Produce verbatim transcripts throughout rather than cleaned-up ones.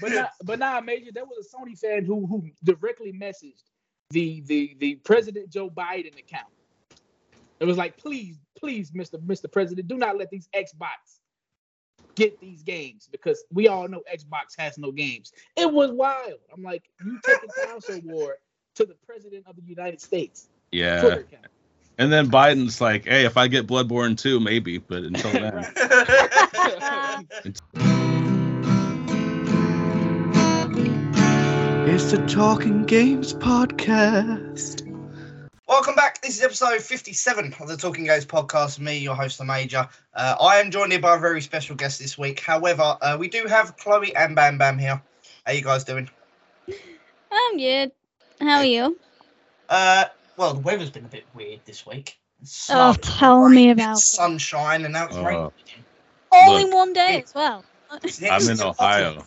But not, but nah, Major, there was a Sony fan who who directly messaged the the the President Joe Biden account. It was like, please, please, Mister Mister President, do not let these Xbox get these games, because we all know Xbox has no games. It was wild. I'm like, you take a console war to the President of the United States. Yeah. And then Biden's like, hey, if I get Bloodborne two, maybe, but until then. It's the Talking Games Podcast. Welcome back. This is episode fifty-seven of the Talking Games Podcast. Me, your host, The Major. Uh, I am joined here by a very special guest this week. However, uh, we do have Chloe and Bam Bam here. How you guys doing? I'm good. How are you? Uh, well, the weather's been a bit weird this week. Sun, oh, tell rain, me about sunshine, and now it's uh, raining. All look, in one day as well. I'm in Ohio.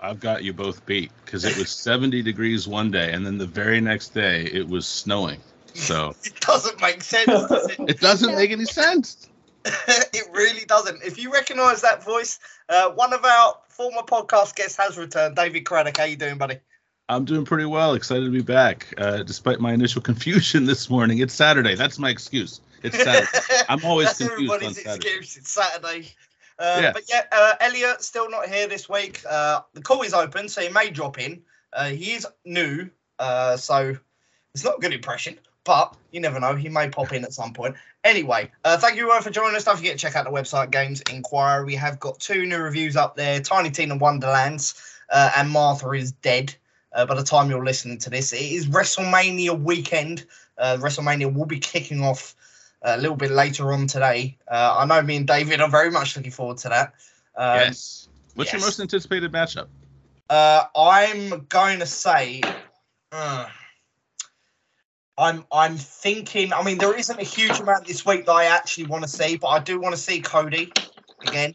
I've got you both beat, because it was seventy degrees one day, and then the very next day it was snowing. So it doesn't make sense, does it? It doesn't make any sense. It really doesn't. If you recognise that voice, uh, one of our former podcast guests has returned. David Craddock, how you doing, buddy? I'm doing pretty well. Excited to be back. Uh, despite my initial confusion this morning, it's Saturday. That's my excuse. It's Saturday. I'm always That's confused everybody's on Saturday. Excuse. It's Saturday. Uh, yeah. But yeah, uh, Elliot still not here this week. Uh, the call is open, so he may drop in. Uh, he is new, uh, so it's not a good impression. But you never know. He may pop in at some point. Anyway, uh, thank you all for joining us. Don't forget to check out the website, Games Inquiry. We have got two new reviews up there, Tiny Tina Wonderlands uh, and Martha Is Dead. Uh, by the time you're listening to this, it is WrestleMania weekend. Uh, WrestleMania will be kicking off a little bit later on today. Uh, I know me and David are very much looking forward to that. Um, yes. What's yes. your most anticipated matchup? Uh, I'm going to say... Uh, I'm I'm thinking, I mean, there isn't a huge amount this week that I actually want to see, but I do want to see Cody again.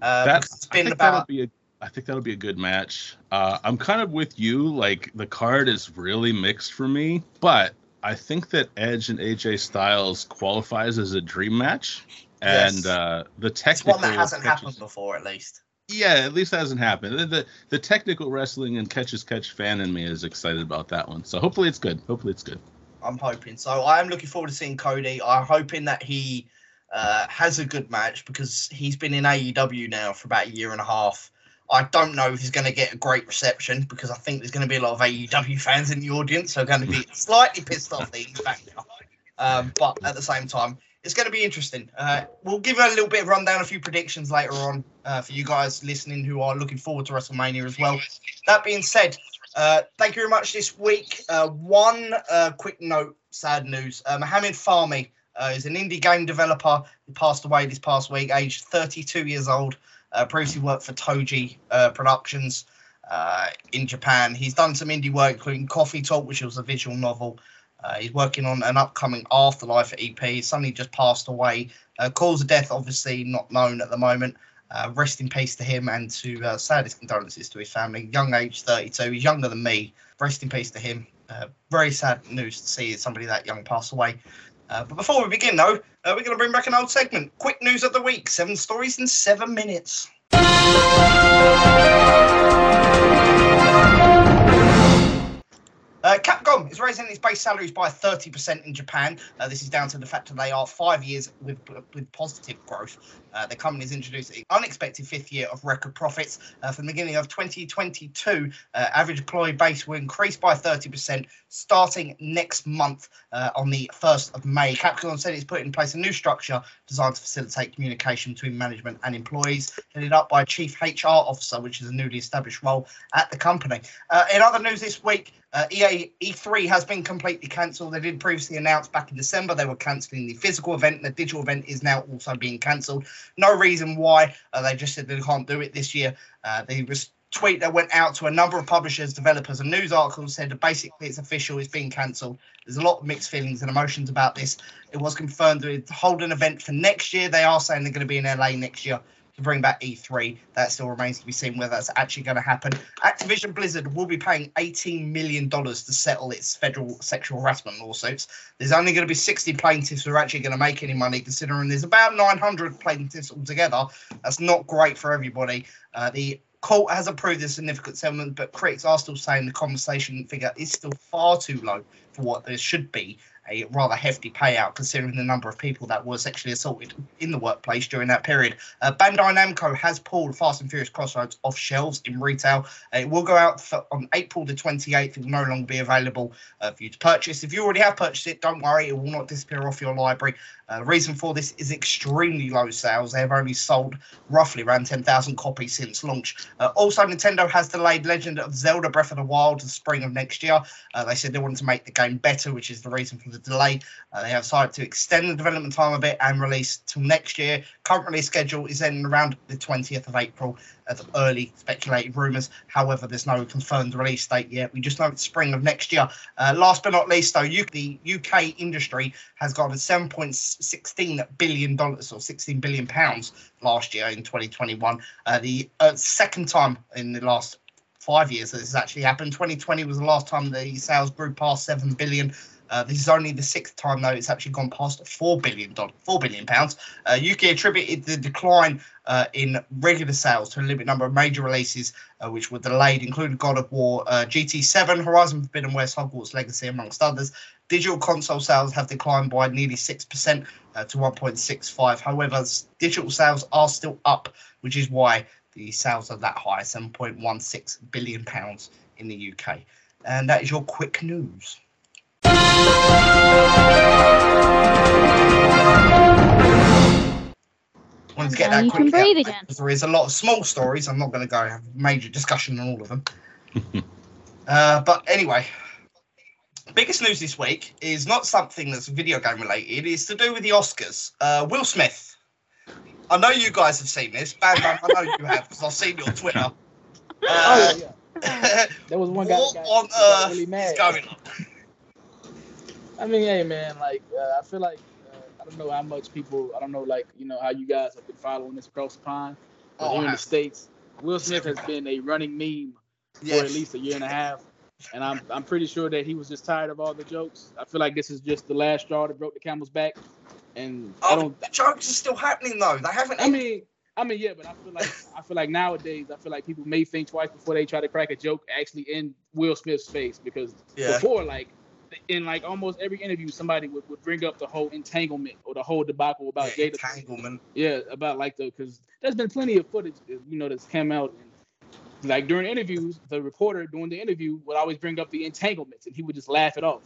Uh, That's, it's been I, think about... be a, I think that'll be a good match. Uh, I'm kind of with you. Like, the card is really mixed for me, but I think that Edge and A J Styles qualifies as a dream match. And yes. uh, the technical... It's one that hasn't catches... happened before, at least. Yeah, at least that hasn't happened. The, the the technical wrestling and catch as catch fan in me is excited about that one. So hopefully it's good. Hopefully it's good. I'm hoping. So I am looking forward to seeing Cody. I'm hoping that he uh, has a good match, because he's been in A E W now for about a year and a half. I don't know if he's going to get a great reception, because I think there's going to be a lot of A E W fans in the audience who are going to be slightly pissed off that he's back now. Um, but at the same time, it's going to be interesting. Uh, we'll give a little bit of rundown, a few predictions later on uh, for you guys listening who are looking forward to WrestleMania as well. That being said, uh, thank you very much this week. Uh, one uh, quick note, sad news. Uh, Mohamed Fahmy uh, is an indie game developer who passed away this past week, aged thirty-two years old. Uh, previously worked for Toji uh, Productions uh, in Japan. He's done some indie work, including Coffee Talk, which was a visual novel. Uh, he's working on an upcoming Afterlife E P. He's suddenly just passed away. Uh, cause of death, obviously, not known at the moment. Uh, rest in peace to him, and to uh, saddest condolences to his family. Young age, thirty-two. He's younger than me. Rest in peace to him. Uh, very sad news to see somebody that young pass away. Uh, but before we begin, though, uh, we're going to bring back an old segment. Quick news of the week. Seven stories in seven minutes. Uh, Capcom is raising its base salaries by thirty percent in Japan. Uh, this is down to the fact that they are five years with with positive growth. Uh, the company's introduced an unexpected fifth year of record profits. Uh, from the beginning of twenty twenty-two, uh, average employee base will increase by thirty percent starting next month uh, on the first of May. Capcom said it's put in place a new structure designed to facilitate communication between management and employees, headed up by Chief H R Officer, which is a newly established role at the company. Uh, in other news this week, Uh, E A E three has been completely cancelled. They did previously announce back in December they were cancelling the physical event. The digital event is now also being cancelled. No reason why. Uh, they just said they can't do it this year. Uh, the tweet that went out to a number of publishers, developers and news articles said that basically it's official, it's being cancelled. There's a lot of mixed feelings and emotions about this. It was confirmed to hold an event for next year. They are saying they're going to be in L A next year to bring back E three. That still remains to be seen whether that's actually going to happen. Activision Blizzard will be paying eighteen million dollars to settle its federal sexual harassment lawsuits. There's only going to be sixty plaintiffs who are actually going to make any money, considering there's about nine hundred plaintiffs altogether. That's not great for everybody. Uh, the Court has approved a significant settlement, but critics are still saying the compensation figure is still far too low for what there should be, a rather hefty payout considering the number of people that were sexually assaulted in the workplace during that period. Uh, Bandai Namco has pulled Fast and Furious Crossroads off shelves in retail. Uh, it will go out for, on April the twenty-eighth. It will no longer be available uh, for you to purchase. If you already have purchased it, don't worry. It will not disappear off your library. Uh, the reason for this is extremely low sales. They have only sold roughly around ten thousand copies since launch. Uh, also, Nintendo has delayed Legend of Zelda Breath of the Wild to the spring of next year. Uh, they said they wanted to make the game better, which is the reason for the delay. Uh, they have decided to extend the development time a bit and release till next year. Current release schedule is then around the twentieth of April, as early speculated rumours. However, there's no confirmed release date yet. We just know it's spring of next year. Uh, last but not least, though, U the U K industry has got a seven point one six billion dollars or sixteen billion pounds last year in twenty twenty-one. Uh, the uh, second time in the last five years that this has actually happened. twenty twenty was the last time the sales grew past seven billion dollars. Uh, this is only the sixth time, though, it's actually gone past four billion dollars. four billion pounds. Uh, U K attributed the decline uh, in regular sales to a limited number of major releases uh, which were delayed, including God of War, uh, G T seven, Horizon Forbidden West, Hogwarts Legacy, amongst others. Digital console sales have declined by nearly six percent uh, to one point six five. However, digital sales are still up, which is why the sales are that high, seven point one six billion pounds in the U K. And that is your quick news. Wanted to get now that quick breathe again. There is a lot of small stories. I'm not going to go have a major discussion on all of them. uh, but anyway, biggest news this week is not something that's video game related. It's to do with the Oscars. Uh, Will Smith. I know you guys have seen this. Bam, bam, I know you have because I've seen your Twitter. Uh, oh, yeah. There was one guy that got, on got earth really mad. Is going on? I mean, hey, man, like, uh, I feel like, uh, I don't know how much people, I don't know, like, you know, how you guys have been following this across the pond. But oh, here in the States, Will Smith has been a running meme yes. for at least a year and a half. And I'm I'm pretty sure that he was just tired of all the jokes. I feel like this is just the last straw that broke the camel's back. And oh, I don't. The jokes are still happening, though. They haven't. I mean, I mean, yeah, but I feel like I feel like nowadays, I feel like people may think twice before they try to crack a joke actually in Will Smith's face. Because yeah. before, like, in like almost every interview, somebody would, would bring up the whole entanglement or the whole debacle about Jada. Entanglement. Yeah, about like the, because there's been plenty of footage, you know, that's come out. And like during interviews, the reporter doing the interview would always bring up the entanglements and he would just laugh it off.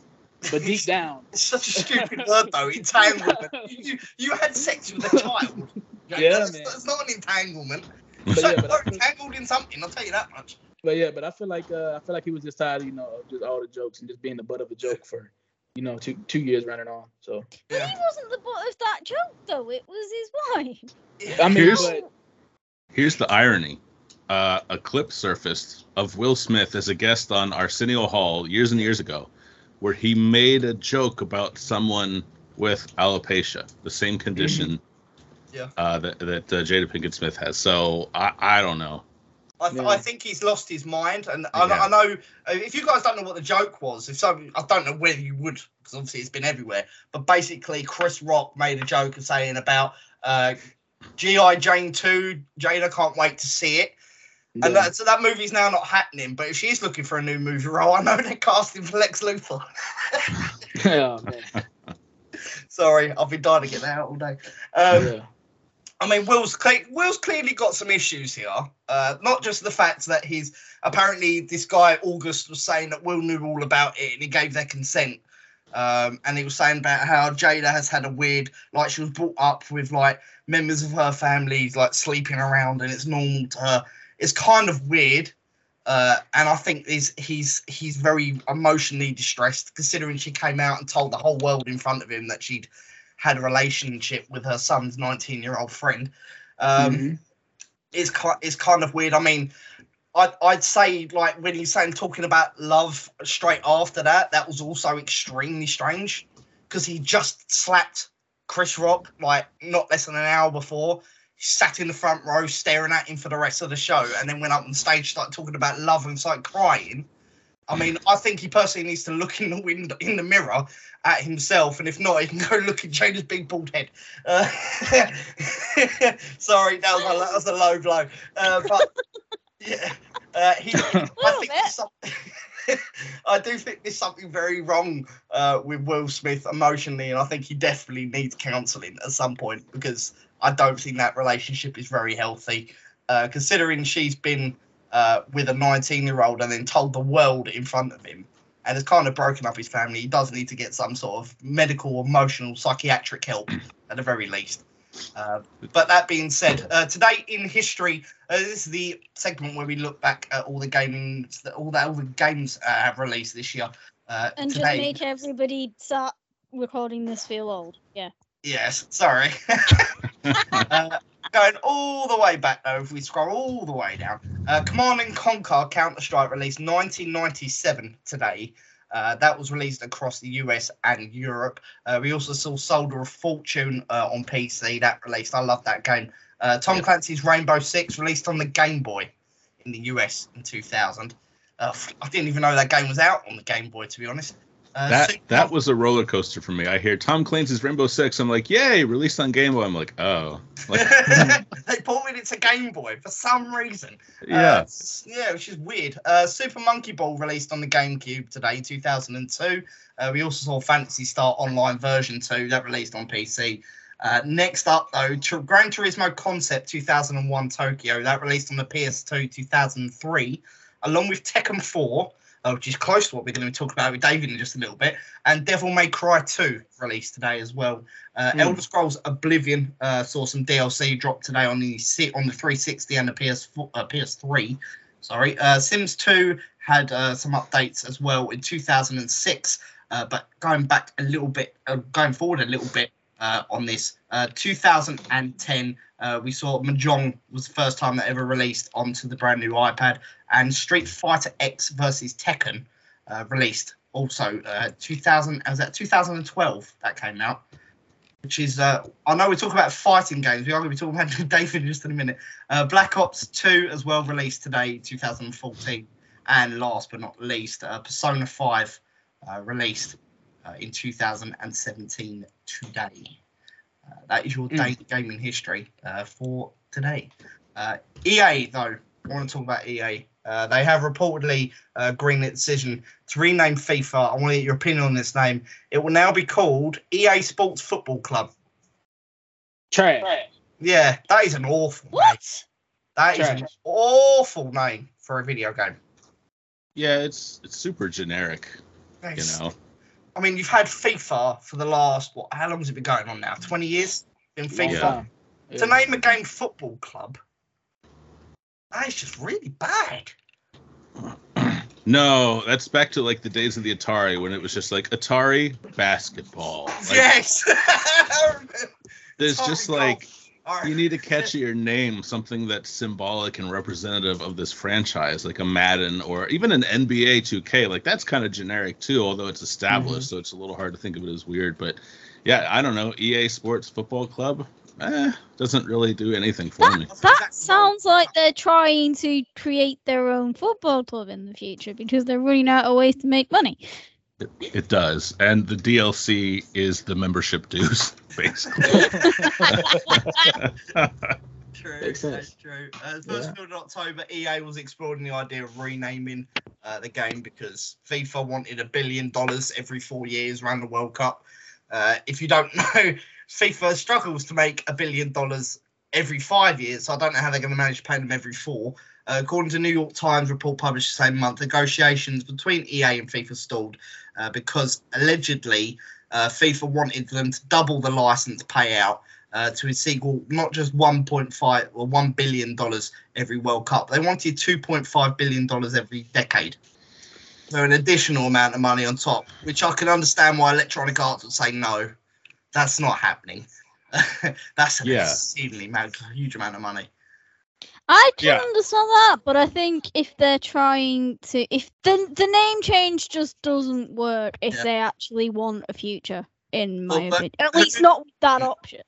But deep down. It's such a stupid word though, entanglement. You, you had sex with a child. Like, yeah, that's, man. That's not an entanglement. But so yeah, but you're entangled in something, I'll tell you that much. But yeah, but I feel like uh, I feel like he was just tired, you know, of just all the jokes and just being the butt of a joke for, you know, two two years running on. So. Yeah. But he wasn't the butt of that joke though. It was his wife. I mean, here's, but... here's the irony: uh, a clip surfaced of Will Smith as a guest on Arsenio Hall years and years ago, where he made a joke about someone with alopecia, the same condition mm-hmm. yeah. uh, that that uh, Jada Pinkett Smith has. So I, I don't know. I, th- yeah. I think he's lost his mind, and I, yeah. I know if you guys don't know what the joke was, if so, I don't know whether you would, because obviously it's been everywhere. But basically, Chris Rock made a joke of saying about uh, G I Jane two, Jada can't wait to see it, yeah. and that, so that movie's now not happening. But if she's looking for a new movie role, I know they're casting for Lex Luthor. Oh, man. Sorry, I've been dying to get that out all day. Um, yeah. I mean, Will's, cle- Will's clearly got some issues here. Uh, not just the fact that he's apparently this guy, August, was saying that Will knew all about it and he gave their consent. Um, and he was saying about how Jada has had a weird, like she was brought up with like members of her family, like sleeping around and it's normal to her. It's kind of weird. Uh, and I think he's, he's, he's very emotionally distressed considering she came out and told the whole world in front of him that she'd had a relationship with her son's nineteen-year-old friend. Um, mm-hmm. It's kind, it's kind of weird. I mean, I'd, I'd say like when he's saying talking about love straight after that, that was also extremely strange because he just slapped Chris Rock like not less than an hour before. He sat in the front row staring at him for the rest of the show, and then went up on stage, started talking about love and started crying. I mean, I think he personally needs to look in the window, in the mirror at himself, and if not, he can go look at Jada's big bald head. Uh, sorry, that was, a, that was a low blow. Uh, but Yeah, uh, he. I think there's something, I do think there's something very wrong uh, with Will Smith emotionally, and I think he definitely needs counselling at some point, because I don't think that relationship is very healthy. Uh, considering she's been uh, with a nineteen-year-old and then told the world in front of him, and has kind of broken up his family, he does need to get some sort of medical, emotional, psychiatric help at the very least. Uh, but that being said, uh, today in history, uh, this is the segment where we look back at all the gaming, all that all the games uh, have released this year. Uh, and today. Just make everybody start recording this feel old. Yeah. Yes. Sorry. uh, going all the way back though, if we scroll all the way down, uh, Command and Conquer Counter-Strike released nineteen ninety-seven today. Uh, that was released across the U S and Europe. Uh, we also saw Soldier of Fortune uh, on P C. That released. I love that game. Uh, Tom yep. Clancy's Rainbow Six released on the Game Boy in the U S in two thousand. Uh, I didn't even know that game was out on the Game Boy, to be honest. Uh, that so- that was a roller coaster for me. I hear Tom Clancy's Rainbow Six. I'm like, yay, released on Game Boy. I'm like, oh. Like, they ported it to Game Boy for some reason. Yeah. Uh, yeah, which is weird. Uh, Super Monkey Ball released on the GameCube today, two thousand two. Uh, we also saw Phantasy Star Online version two. That released on P C. Uh, next up, though, T- Gran Turismo Concept two thousand one Tokyo. That released on the P S two two thousand three, along with Tekken four. Uh, which is close to what we're going to be talking about with David in just a little bit. And Devil May Cry two released today as well. Uh, mm. Elder Scrolls Oblivion uh, saw some D L C drop today on the on the three sixty and the P S four, uh, P S three. Sorry, uh, Sims two had uh, some updates as well in two thousand six. Uh, but going back a little bit, uh, going forward a little bit uh, on this, uh, two thousand ten. Uh, we saw Mahjong was the first time that ever released onto the brand new iPad, and Street Fighter X versus Tekken uh, released also uh, two thousand. Was that two thousand twelve that came out? Which is uh, I know we talk about fighting games. We are going to be talking about David in just in a minute. Uh, Black Ops two as well released today, two thousand fourteen, and last but not least, uh, Persona five uh, released uh, in two thousand seventeen today. Uh, that is your day mm. gaming history uh, for today. Uh, E A, though, I want to talk about E A. Uh, they have reportedly uh, greenlit the decision to rename FIFA. I want to get your opinion on this name. It will now be called E A Sports Football Club. Trash. Yeah, that is an awful what? name. That Trash. is an awful name for a video game. Yeah, it's it's super generic, nice. you know. I mean, you've had FIFA for the last, what, how long has it been going on now? twenty years in FIFA? Yeah. Yeah. To name a game Football Club, that is just really bad. No, that's back to, like, the days of the Atari, when it was just, like, Atari basketball. Like, yes! There's Atari just, golf. like, right. you need a catchier name, something that's symbolic and representative of this franchise, like a Madden or even an N B A two K. Like, that's kind of generic, too, although it's established, mm-hmm. so it's a little hard to think of it as weird. But, yeah, I don't know. E A Sports Football Club eh, doesn't really do anything for that, me. That sounds like they're trying to create their own football club in the future because they're running out of ways to make money. It, it does. And the D L C is the membership dues, basically. True. Makes sense. That's true. Uh, first yeah. field in October, E A was exploring the idea of renaming uh, the game because FIFA wanted a billion dollars every four years around the World Cup. Uh, if you don't know, FIFA struggles to make a billion dollars every five years, so I don't know how they're going to manage to pay them every four. Uh, according to New York Times report published the same month, negotiations between E A and FIFA stalled uh, because allegedly uh, FIFA wanted them to double the license payout uh, to a sequel, not just one point five or one billion dollars every World Cup. They wanted two point five billion dollars every decade. So an additional amount of money on top, which I can understand why Electronic Arts would say, no, that's not happening. That's an yeah. exceedingly mad, huge amount of money. I can yeah. understand that, but I think if they're trying to, if the the name change just doesn't work, if yeah. they actually want a future, in my well, opinion, at least not with that option.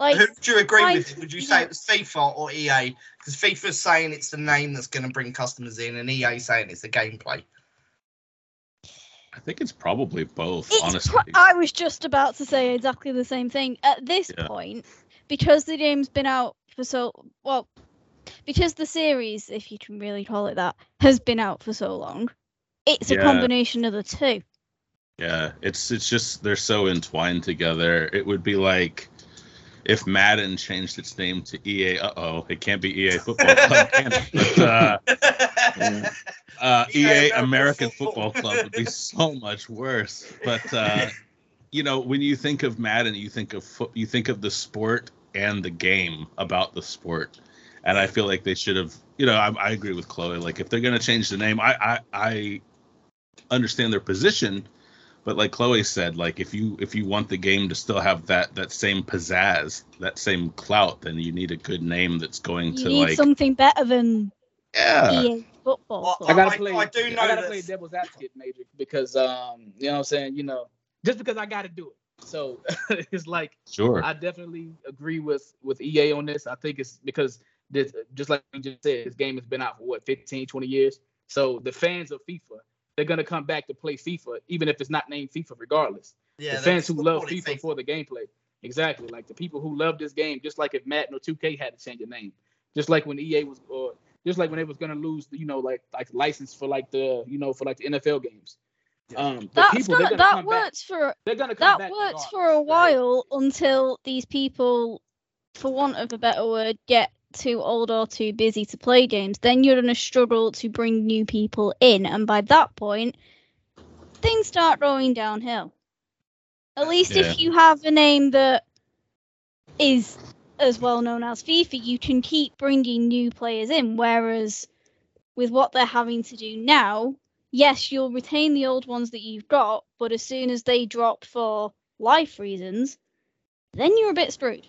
Like, who do you agree I, with? It? Would you say it was FIFA or E A? Because FIFA's saying it's the name that's going to bring customers in, and E A saying it's the gameplay. I think it's probably both. It's honestly, pro- I was just about to say exactly the same thing. At this yeah. point, because the game's been out for so well. because the series, if you can really call it that, has been out for so long. It's yeah. a combination of the two. Yeah, it's it's just they're so entwined together. It would be like if Madden changed its name to E A. Uh-oh, it can't be E A Football Club, can it? But, uh, yeah. uh, E A American Football Club would be so much worse. But, uh, you know, when you think of Madden, you think of fo- you think of the sport and the game about the sport. And I feel like they should have, you know, I, I agree with Chloe. Like, if they're going to change the name, I, I I understand their position. But like Chloe said, like if you if you want the game to still have that, that same pizzazz, that same clout, then you need a good name that's going you to need like something better than yeah. E A Football. Well, I gotta I, play. I, do know I gotta this. play devil's advocate, Major, because um, you know what I'm saying. You know, just because I gotta do it. So it's like sure. I definitely agree with with E A on this. I think it's because this, just like we just said, this game has been out for what fifteen, twenty years. So the fans of FIFA. They're going to come back to play FIFA, even if it's not named FIFA, regardless. Yeah, the fans who love FIFA thing. For the gameplay. Exactly. Like the people who love this game, just like if Madden or two K had to change the name. Just like when E A was, or just like when they was going to lose, you know, like like license for like the, you know, for like the N F L games. Um, That's people, gonna, gonna that works back. for, they're gonna come that works for a while right? until these people, for want of a better word, get too old or too busy to play games. Then you're going to struggle to bring new people in, and by that point things start going downhill. At least yeah. if you have a name that is as well known as FIFA, you can keep bringing new players in, whereas with what they're having to do now, yes, you'll retain the old ones that you've got, but as soon as they drop for life reasons, then you're a bit screwed.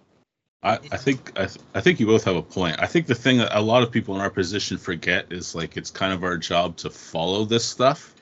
I, I think I, th- I think you both have a point. I think the thing that a lot of people in our position forget is like it's kind of our job to follow this stuff.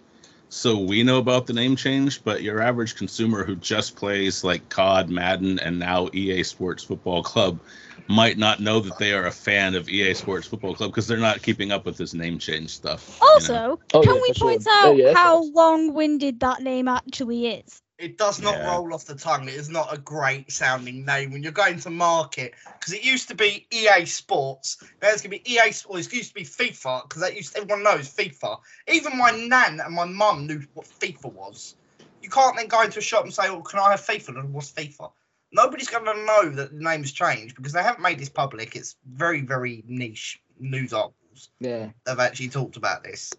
So we know about the name change, but your average consumer who just plays like C O D, Madden, and now E A Sports Football Club might not know that they are a fan of E A Sports Football Club because they're not keeping up with this name change stuff. Also, you know? oh, can yeah, we point sure. out oh, yeah, how nice. long-winded that name actually is? It does not yeah. roll off the tongue. It is not a great sounding name when you're going to market. Because it used to be E A Sports. Now it's going to be E A Sports. It used to be FIFA because that used to, everyone knows FIFA. Even my nan and my mum knew what FIFA was. You can't then go into a shop and say, "Oh, can I have FIFA?" And what's FIFA? Nobody's going to know that the name's changed because they haven't made this public. It's very, very niche news articles. Yeah, they've actually talked about this.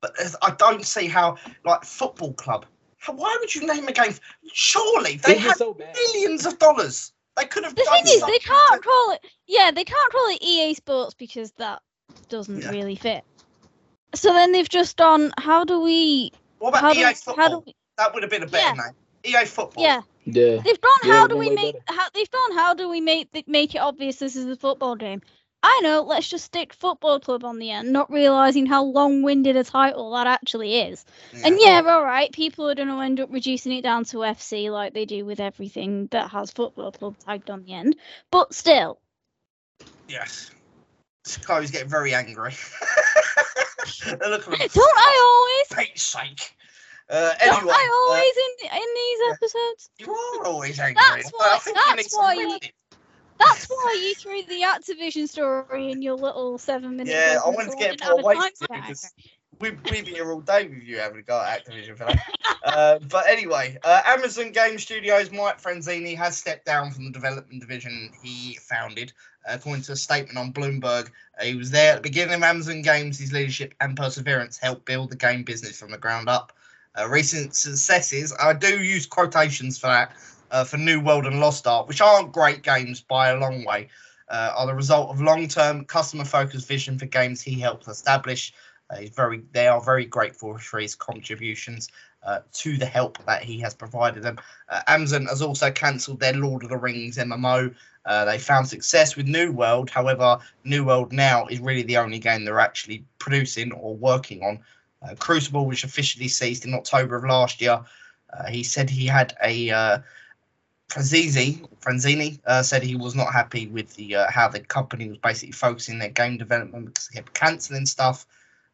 But I don't see how, like, football club. Why would you name a game? Surely they had so millions of dollars. They could have. The done thing is, they can't to... call it. Yeah, they can't call it E A Sports because that doesn't yeah. really fit. So then they've just done. How do we? What about how E A do, Football? How do we... That would have been a better yeah. name. E A Football. Yeah. Yeah. They've done. Yeah, how do we make? Better. How they've done. How do we make the, make it obvious this is a football game? I know. Let's just stick Football Club on the end, not realizing how long-winded a title that actually is. Yeah. And yeah, all right, people are going to end up reducing it down to F C like they do with everything that has Football Club tagged on the end. But still. Yes. Chloe's getting very angry. Look at Don't I always? For Pete's sake. Uh, anyway, Don't I always uh, in in these episodes? You are always angry. That's why. That's why you. That's why you threw the Activision story in your little seven-minute... Yeah, I wanted to get more weight because we've been here all day with you having a go at Activision for that. uh, but anyway, uh, Amazon Game Studios' Mike Frenzini has stepped down from the development division he founded. Uh, according to a statement on Bloomberg, uh, he was there at the beginning of Amazon Games. His leadership and perseverance helped build the game business from the ground up. Uh, recent successes, I do use quotations for that, Uh, for New World and Lost Ark, which aren't great games by a long way, uh, are the result of long-term customer-focused vision for games he helped establish. Uh, he's very, they are very grateful for his contributions uh, to the help that he has provided them. Uh, Amazon has also cancelled their Lord of the Rings M M O. Uh, they found success with New World. However, New World now is really the only game they're actually producing or working on. Uh, Crucible, which officially ceased in October of last year, uh, he said he had a... Uh, Franzini, Franzini uh, said he was not happy with the uh, how the company was basically focusing their game development because they kept cancelling stuff.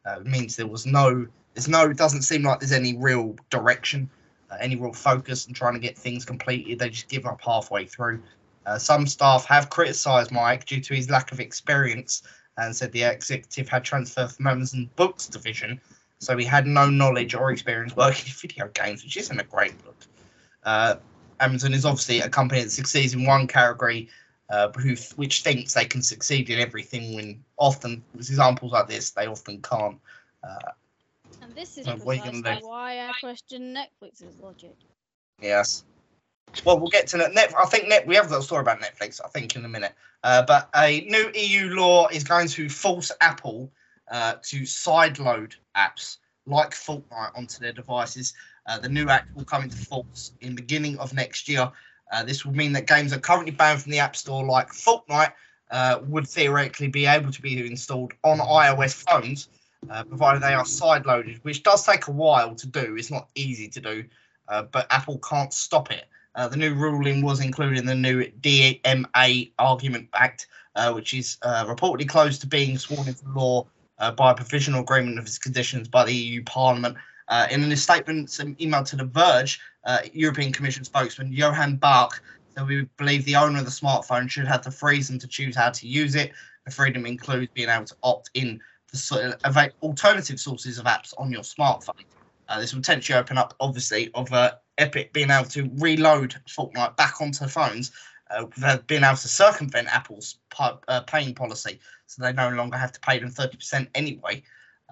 Uh, it means there was no, there's no, it doesn't seem like there's any real direction, uh, any real focus in trying to get things completed. They just give up halfway through. Uh, some staff have criticised Mike due to his lack of experience and said the executive had transferred from Amazon Books division, so he had no knowledge or experience working in video games, which isn't a great look. Uh, Amazon is obviously a company that succeeds in one category, uh, who, which thinks they can succeed in everything, when often, with examples like this, they often can't. Uh, and this is why I question Netflix's logic. Yes. Well, we'll get to Netflix. I think Net- we have a little story about Netflix, I think, in a minute. Uh, but a new E U law is going to force Apple uh, to sideload apps like Fortnite onto their devices. Uh, the new act will come into force in the beginning of next year. Uh, this will mean that games that are currently banned from the App Store, like Fortnite, uh, would theoretically be able to be installed on iOS phones, uh, provided they are sideloaded, which does take a while to do. It's not easy to do, uh, but Apple can't stop it. Uh, the new ruling was included in the new D M A Argument Act, uh, which is uh, reportedly close to being sworn into law uh, by a provisional agreement of its conditions by the E U Parliament. Uh, in a statement emailed to The Verge, uh, European Commission spokesman Johan Bach said, "We believe the owner of the smartphone should have the freedom to choose how to use it. The freedom includes being able to opt in for alternative sources of apps on your smartphone." Uh, this will potentially open up, obviously, of uh, Epic being able to reload Fortnite back onto phones, uh, without being able to circumvent Apple's p- uh, paying policy, so they no longer have to pay them thirty percent anyway.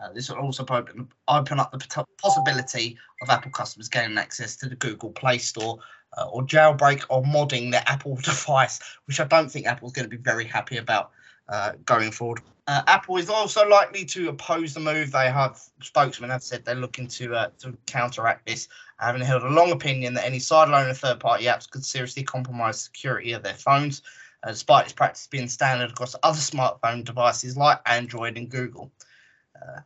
Uh, this will also open, open up the p- possibility of Apple customers gaining access to the Google Play Store, uh, or jailbreak or modding their Apple device, which I don't think Apple's going to be very happy about uh, going forward. Uh, Apple is also likely to oppose the move. They have spokesmen have said they're looking to uh, to counteract this, having held a long opinion that any sideloading of third-party apps could seriously compromise security of their phones, uh, despite its practice being standard across other smartphone devices like Android and Google. Uh,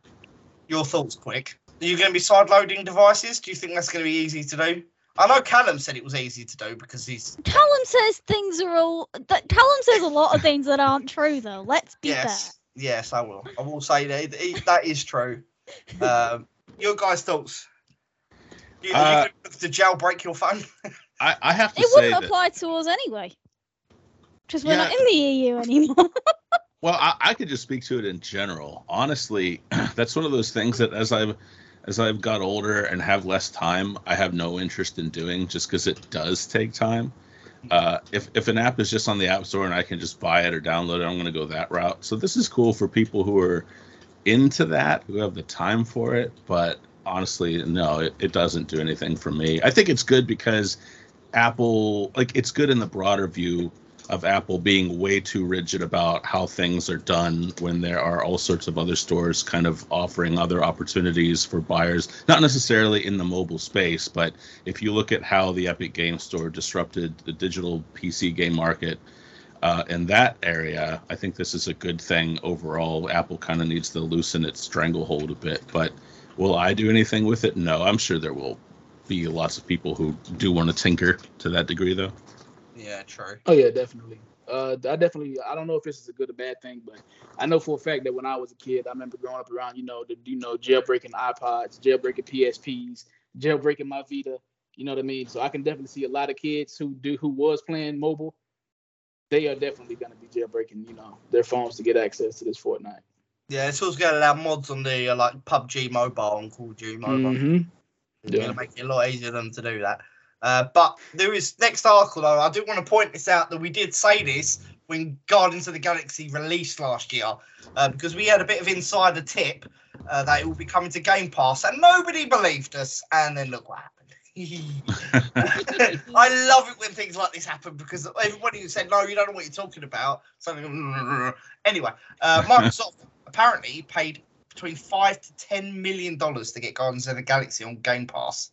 your thoughts, quick. Are you going to be sideloading devices? Do you think that's going to be easy to do? I know Callum said it was easy to do because he's... Callum says things are all... That Callum says a lot of things that aren't true, though. Let's be yes. fair. Yes, I will. I will say that that is true. Um, your guys' thoughts? You, uh, you could jailbreak your phone. I, I have to it say it wouldn't that... apply to us anyway, because we're yeah. not in the E U anymore. Well, I, I could just speak to it in general. Honestly, that's one of those things that as I've as I've got older and have less time, I have no interest in doing, just because it does take time. Uh, if if an app is just on the App Store and I can just buy it or download it, I'm going to go that route. So this is cool for people who are into that, who have the time for it. But honestly, no, it, it doesn't do anything for me. I think it's good because Apple, like, it's good in the broader view of Apple being way too rigid about how things are done when there are all sorts of other stores kind of offering other opportunities for buyers, not necessarily in the mobile space, but if you look at how the Epic Game Store disrupted the digital P C game market uh, in that area, I think this is a good thing overall. Apple kind of needs to loosen its stranglehold a bit, but will I do anything with it? No, I'm sure there will be lots of people who do want to tinker to that degree, though. Yeah, true. Oh, yeah, definitely. Uh, I definitely, I don't know if this is a good or bad thing, but I know for a fact that when I was a kid, I remember growing up around, you know, the, you know, jailbreaking iPods, jailbreaking P S Ps, jailbreaking my Vita, you know what I mean? So I can definitely see a lot of kids who do, who was playing mobile, they are definitely going to be jailbreaking, you know, their phones to get access to this Fortnite. Yeah, it's also going to allow mods on the, uh, like, P U B G Mobile and Call of Duty Mobile. Mm-hmm. It's yeah. going to make it a lot easier for them to do that. Uh, but there is next article, though. I do want to point this out that we did say this when Guardians of the Galaxy released last year, uh, because we had a bit of insider tip uh, that it would be coming to Game Pass, and nobody believed us. And then look what happened. I love it when things like this happen, because everybody who said, no, you don't know what you're talking about. So, anyway, uh, Microsoft apparently paid between five to ten million dollars to get Guardians of the Galaxy on Game Pass.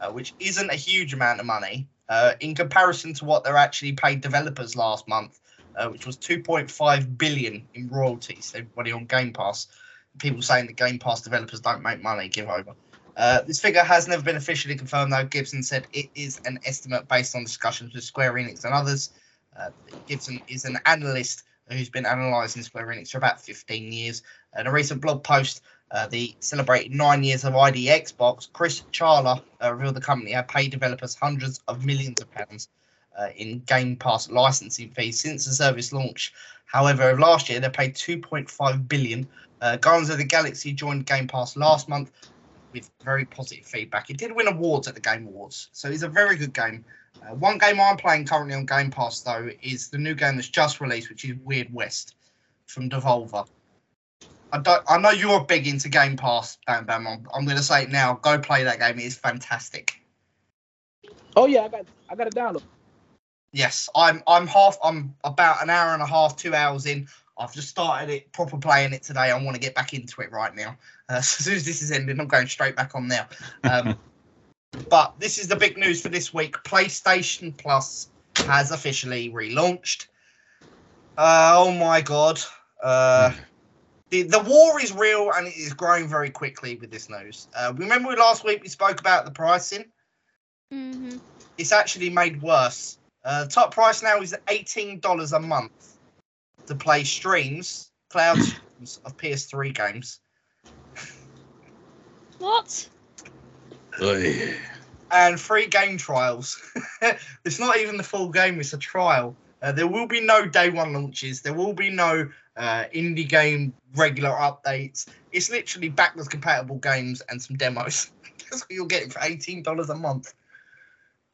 Uh, which isn't a huge amount of money uh, in comparison to what they're actually paid developers last month, uh, which was two point five billion dollars in royalties. Everybody on Game Pass. People saying that Game Pass developers don't make money, give over. Uh, this figure has never been officially confirmed, though. Gibson said it is an estimate based on discussions with Square Enix and others. Uh, Gibson is an analyst who's been analysing Square Enix for about fifteen years. And a recent blog post Uh, the celebrated nine years of I D Xbox, Chris Charla uh, revealed the company had paid developers hundreds of millions of pounds uh, in Game Pass licensing fees since the service launch, However, last year they paid two point five billion dollars. Uh, Guardians of the Galaxy joined Game Pass last month with very positive feedback. It did win awards at the Game Awards, so it's a very good game. Uh, one game I'm playing currently on Game Pass, though, is the new game that's just released, which is Weird West from Devolver. I, don't, I know you're big into Game Pass, Bam Bam. I'm, I'm going to say it now. Go play that game. It is fantastic. Oh, yeah, I got I got it downloaded. Yes, I'm I'm half. I'm about an hour and a half, two hours in. I've just started it, proper playing it today. I want to get back into it right now. Uh, so as soon as this is ending, I'm going straight back on now. Um, but this is the big news for this week. PlayStation Plus has officially relaunched. Uh, oh, my God. Uh, the, the war is real, and it is growing very quickly with this news. Uh, remember last week we spoke about the pricing? Mm-hmm. It's actually made worse. Uh, the top price now is eighteen dollars a month to play streams, cloud streams of P S three games. What? And free game trials. It's not even the full game, it's a trial. Uh, there will be no day one launches. There will be no uh, indie game regular updates. It's literally backwards compatible games and some demos. That's what you're getting for eighteen dollars a month.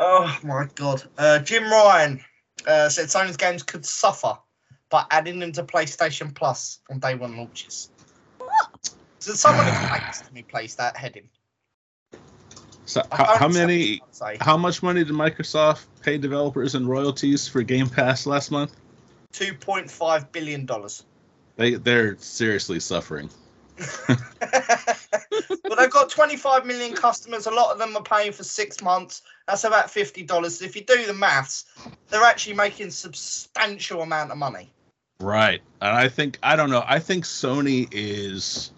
Oh, my God. Uh, Jim Ryan uh, said Sony's games could suffer by adding them to PlayStation Plus on day one launches. What? So someone explains to me, please, that heading. So how, how many? How much money did Microsoft pay developers in royalties for Game Pass last month? two point five billion dollars. They, they're seriously suffering. Well, they've got twenty-five million customers. A lot of them are paying for six months. That's about fifty dollars. If you do the maths, they're actually making substantial amount of money. Right. And I think, I don't know, I think Sony is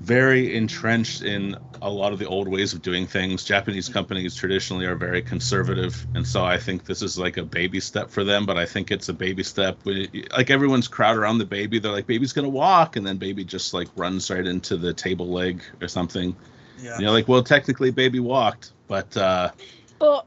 very entrenched in a lot of the old ways of doing things. Japanese companies traditionally are very conservative. And so I think this is like a baby step for them, but I think it's a baby step. Like everyone's crowd around the baby. They're like, baby's going to walk. And then baby just like runs right into the table leg or something. Yeah. And you're like, well, technically baby walked, but, uh, well,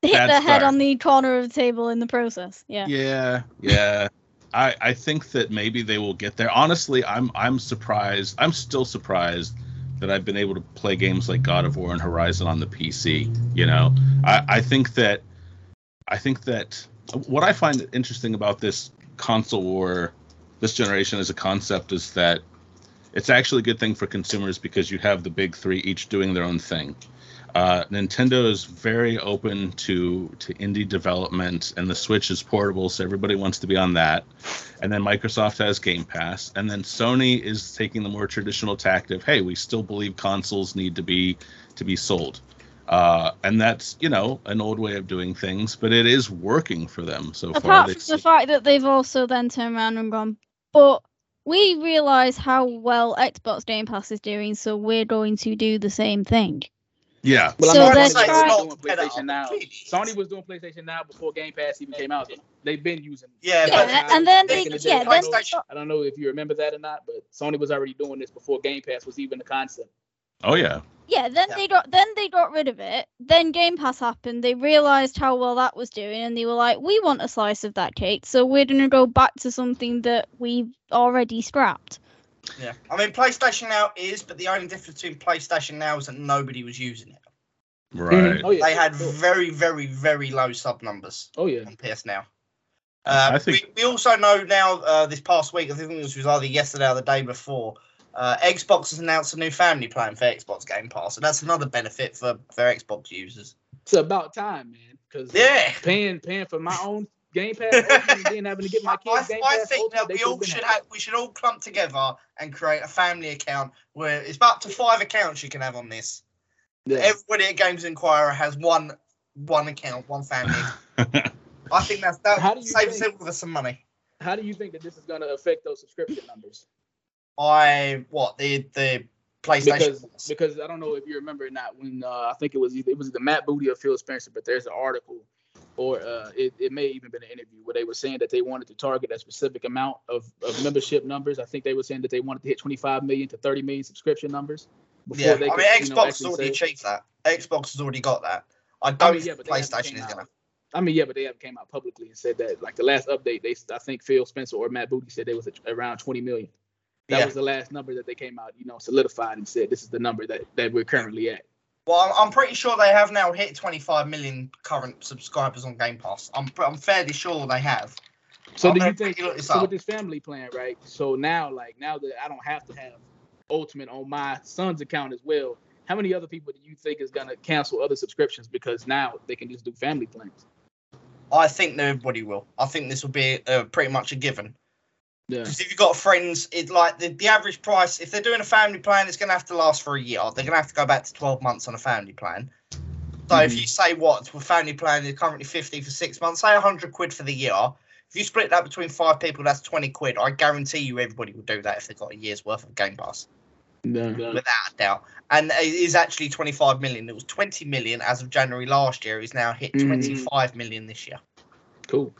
hit the head start. on the corner of the table in the process. Yeah. Yeah. Yeah. I, I think that maybe they will get there. Honestly, I'm I'm surprised. I'm still surprised that I've been able to play games like God of War and Horizon on the P C. You know, I, I think that I think that what I find interesting about this console war, this generation as a concept, is that it's actually a good thing for consumers because you have the big three each doing their own thing. Uh, Nintendo is very open to to indie development, and the Switch is portable, so everybody wants to be on that. And then Microsoft has Game Pass, and then Sony is taking the more traditional tact of, hey, we still believe consoles need to be to be sold, uh, and that's, you know, an old way of doing things, but it is working for them so far. Apart from the fact that they've also then turned around and gone, but we realize how well Xbox Game Pass is doing, so we're going to do the same thing. Yeah. Well, so I'm not saying it's doing PlayStation Now. Sony was doing PlayStation Now before Game Pass even came out. They've been using it. Yeah, yeah but and then they, the yeah, then I don't know if you remember that or not, but Sony was already doing this before Game Pass was even a concept. Oh yeah. Yeah, then yeah. they got then they got rid of it. Then Game Pass happened. They realized how well that was doing, and they were like, "We want a slice of that cake, so we're gonna go back to something that we've already scrapped." Yeah, I mean, PlayStation Now is, but the only difference between PlayStation Now is that nobody was using it. Right. Mm-hmm. Oh, yeah. They had very, very, very low sub numbers. Oh yeah. On P S Now. Uh, I think... we, we also know now uh, this past week, I think this was either yesterday or the day before, uh, Xbox has announced a new family plan for Xbox Game Pass, and that's another benefit for, for Xbox users. It's about time, man. Because yeah. paying paying for my own Game Pass, and then having to get my kids I, Game I Pass think that we all should have, we should all clump together and create a family account where it's up to five accounts you can have on this. Yeah. Everybody at Games Inquirer has one one account, one family. I think that's that would save people for some money. How do you think that this is going to affect those subscription numbers? I what the the PlayStation because, because I don't know if you remember or not when uh, I think it was it was the Matt Booty or Phil Spencer, but there's an article. Or uh, it, it may even been an interview where they were saying that they wanted to target a specific amount of, of membership numbers. I think they were saying that they wanted to hit twenty-five million to thirty million subscription numbers. Before yeah, they could, I mean, Xbox you know, has already achieved that. Xbox has already got that. I don't I mean, yeah, think PlayStation is going to. I mean, yeah, but they haven't came out publicly and said that. Like the last update, they I think Phil Spencer or Matt Booty said they was around twenty million. That yeah. was the last number that they came out, you know, solidified and said this is the number that, that we're currently at. Well, I'm pretty sure they have now hit twenty-five million current subscribers on Game Pass. I'm I'm fairly sure they have. So I'm do you think this so with this family plan, right? So now, like now that I don't have to have Ultimate on my son's account as well, how many other people do you think is gonna cancel other subscriptions because now they can just do family plans? I think nobody will. I think this will be uh, pretty much a given. Because yeah. if you've got friends, it's like the, the average price, if they're doing a family plan, it's going to have to last for a year. They're going to have to go back to twelve months on a family plan. So mm-hmm. if you say what, for family plan is currently fifty for six months, say one hundred quid for the year. If you split that between five people, that's twenty quid. I guarantee you everybody will do that if they've got a year's worth of Game Pass. No, no. Without a doubt. And it is actually twenty-five million. It was twenty million as of January last year. It's now hit mm-hmm. twenty-five million this year. Cool.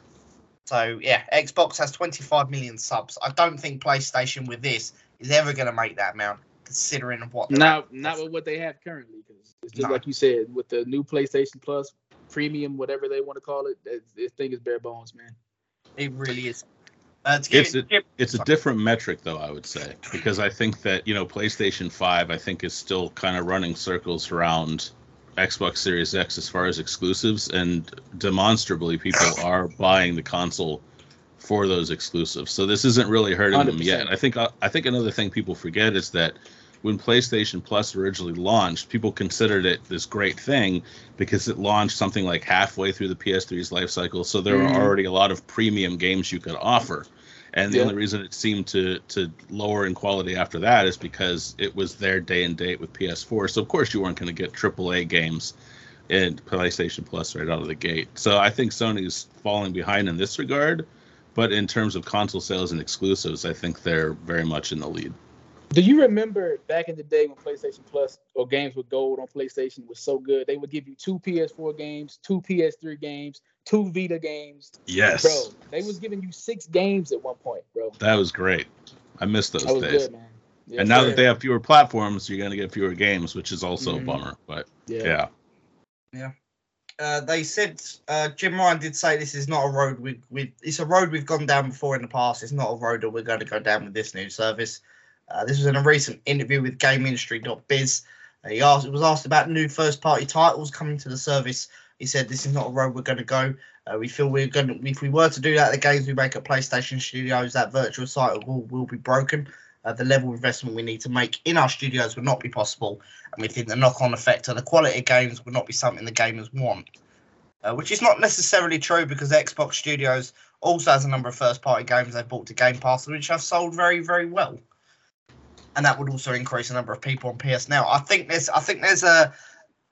So, yeah, Xbox has twenty-five million subs. I don't think PlayStation with this is ever going to make that amount, considering what they're Now, not with what they have currently, because it's just no. like you said, with the new PlayStation Plus, premium, whatever they want to call it, this thing is bare bones, man. It really is. Uh, it's it, a, it's a different metric, though, I would say, because I think that, you know, PlayStation five, I think, is still kind of running circles around Xbox Series X as far as exclusives, and demonstrably people are buying the console for those exclusives. So this isn't really hurting one hundred percent them yet. I think I think another thing people forget is that when PlayStation Plus originally launched, people considered it this great thing because it launched something like halfway through the P S three's life cycle. So there mm-hmm. were already a lot of premium games you could offer. And the yeah. only reason it seemed to to lower in quality after that is because it was their day and date with P S four. So, of course, you weren't going to get triple A games in PlayStation Plus right out of the gate. So I think Sony's falling behind in this regard. But in terms of console sales and exclusives, I think they're very much in the lead. Do you remember back in the day when PlayStation Plus or games with gold on PlayStation was so good? They would give you two P S four games, two P S three games, two Vita games. Yes. Bro, they was giving you six games at one point, bro. That was great. I miss those that was days. Good, man. Yeah, and now fair. that they have fewer platforms, you're going to get fewer games, which is also mm-hmm. a bummer. But yeah. Yeah. Uh, they said, uh, Jim Ryan did say this is not a road we, we, it's a road we've gone down before in the past. It's not a road that we're going to go down with this new service. Uh, this was in a recent interview with game industry dot biz. Uh, he asked, was asked about new first-party titles coming to the service. He said, this is not a road we're going to go. Uh, we feel we're going to, if we were to do that, the games we make at PlayStation Studios, that virtual cycle will, will be broken. Uh, the level of investment we need to make in our studios will not be possible. And we think the knock-on effect on the quality of games will not be something the gamers want. Uh, which is not necessarily true because Xbox Studios also has a number of first-party games they've bought to Game Pass, which have sold very, very well. And that would also increase the number of people on P S Now. I think there's, I think there's a,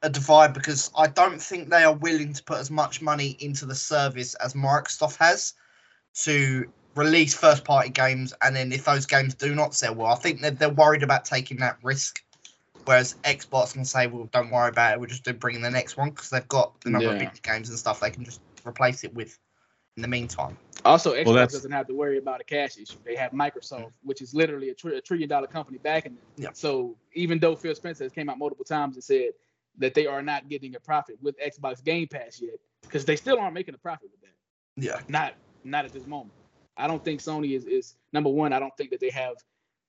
a divide because I don't think they are willing to put as much money into the service as Microsoft has to release first-party games. And then if those games do not sell well, I think that they're worried about taking that risk. Whereas Xbox can say, "Well, don't worry about it. We're just bringing the next one," because they've got the number yeah. of big games and stuff they can just replace it with in the meantime. Also, Xbox well, doesn't have to worry about a cash issue. They have Microsoft, which is literally a, tr- a trillion-dollar company backing them. Yeah. So even though Phil Spencer has came out multiple times and said that they are not getting a profit with Xbox Game Pass yet, because they still aren't making a profit with that. Yeah. Not not at this moment. I don't think Sony is, is number one, I don't think that they have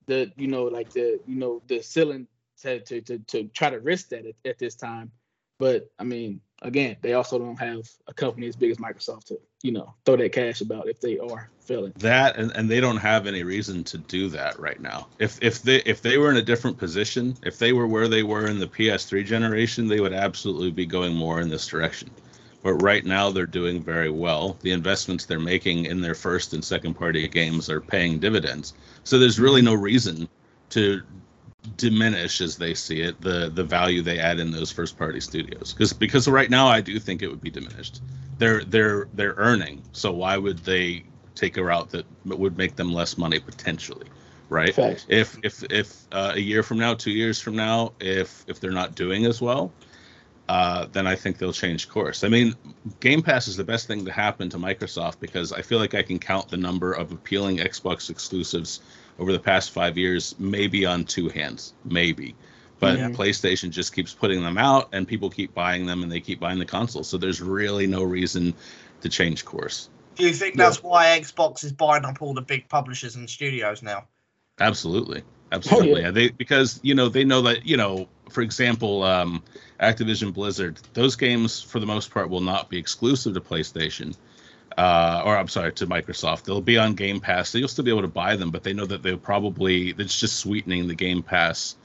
the, you know, like the, you know, the ceiling to to to, to try to risk that at, at this time. But, I mean, again, they also don't have a company as big as Microsoft to, you know, throw that cash about if they are failing. That and, and they don't have any reason to do that right now. If if they if they were in a different position, if they were where they were in the P S three generation, they would absolutely be going more in this direction. But right now they're doing very well. The investments they're making in their first and second party games are paying dividends. So there's really no reason to diminish, as they see it, the the value they add in those first party studios, because because right now I do think it would be diminished. They're they're they're earning, so why would they take a route that would make them less money potentially, right? Fact. if if if uh, a year from now, two years from now, if if they're not doing as well, uh then I think they'll change course. I mean, Game Pass is the best thing to happen to Microsoft because I feel like I can count the number of appealing Xbox exclusives over the past five years, maybe on two hands, maybe. But yeah. PlayStation just keeps putting them out, and people keep buying them, and they keep buying the console. So there's really no reason to change course. Do you think that's yeah. why Xbox is buying up all the big publishers and studios now? Absolutely. Absolutely. Oh, yeah. They, because, you know, they know that, you know, for example, um, Activision Blizzard, those games, for the most part, will not be exclusive to PlayStation. Uh, or, I'm sorry, to Microsoft. They'll be on Game Pass, so you'll still be able to buy them, but they know that they'll probably, it's just sweetening the Game Pass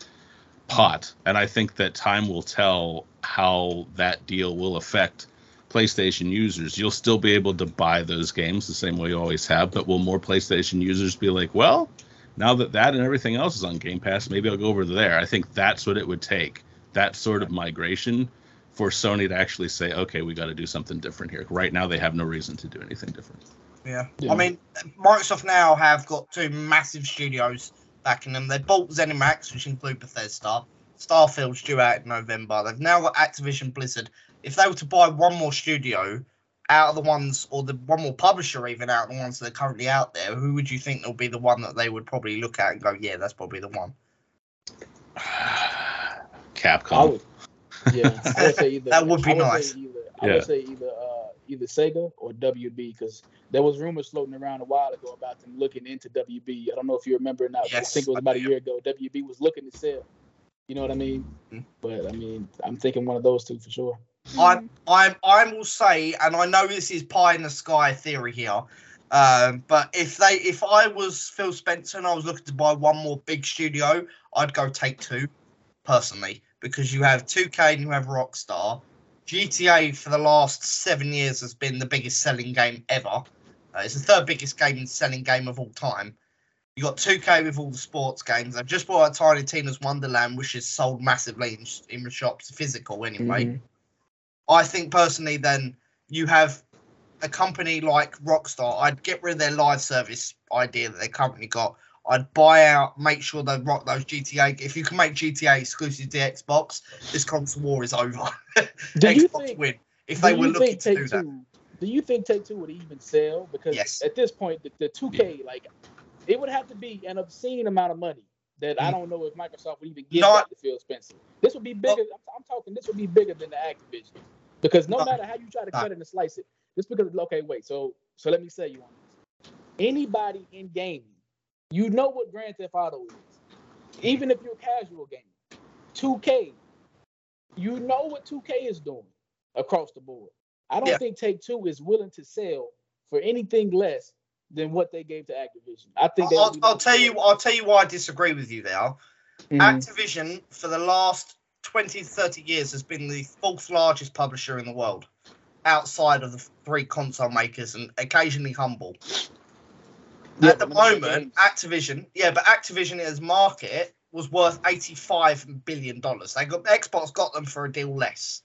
pot. And I think that time will tell how that deal will affect PlayStation users. You'll still be able to buy those games the same way you always have, but will more PlayStation users be like, well, now that that and everything else is on Game Pass, maybe I'll go over there. I think that's what it would take, that sort of migration, for Sony to actually say, okay, we got to do something different here. Right now, they have no reason to do anything different. Yeah. yeah. I mean, Microsoft now have got two massive studios backing them. They bought ZeniMax, which include Bethesda. Starfield's due out in November. They've now got Activision Blizzard. If they were to buy one more studio out of the ones, or the one more publisher even out of the ones that are currently out there, who would you think will be the one that they would probably look at and go, yeah, that's probably the one? Capcom. Would, yeah, I would say either, that would be I would nice. Say either, I yeah. would say either uh, either Sega or W B, because there was rumors floating around a while ago about them looking into W B. I don't know if you remember or not. Yes, I think it was about a year ago. W B was looking to sell. You know what I mean? Mm-hmm. But, I mean, I'm thinking one of those two for sure. I I I will say, and I know this is pie in the sky theory here, um, but if they if I was Phil Spencer and I was looking to buy one more big studio, I'd go Take-Two, personally, because you have two K and you have Rockstar. G T A for the last seven years has been the biggest selling game ever. Uh, it's the third biggest game selling game of all time. You got two K with all the sports games. I've just bought a Tiny Tina's Wonderland, which is sold massively in, in the shops, physical anyway. Mm-hmm. I think personally, then you have a company like Rockstar. I'd get rid of their live service idea that they currently got. I'd buy out, make sure they rock those G T A. If you can make G T A exclusive to Xbox, this console war is over. Xbox think, win. If they were looking to do that, do you think Take Two would even sell? Because yes. at this point, the, the two K, yeah. like, it would have to be an obscene amount of money that I don't know if Microsoft would even give Not, to Phil Spencer. This would be bigger. Well, I'm, I'm talking. This would be bigger than the Activision, because no, no matter how you try to no. cut it and slice it, just because. Okay, wait. So, so let me say you on this. Anybody in gaming, you know what Grand Theft Auto is, even if you're a casual gamer. two K, you know what two K is doing across the board. I don't yeah. think Take-Two is willing to sell for anything less than what they gave to Activision. I think I'll, I'll, I'll tell you. I'll tell you why I disagree with you there. Mm-hmm. Activision for the last twenty, thirty years has been the fourth largest publisher in the world, outside of the three console makers and occasionally Humble. Yeah, At the moment, Activision, yeah, but Activision as market was worth eighty-five billion dollars. They got Xbox got them for a deal less.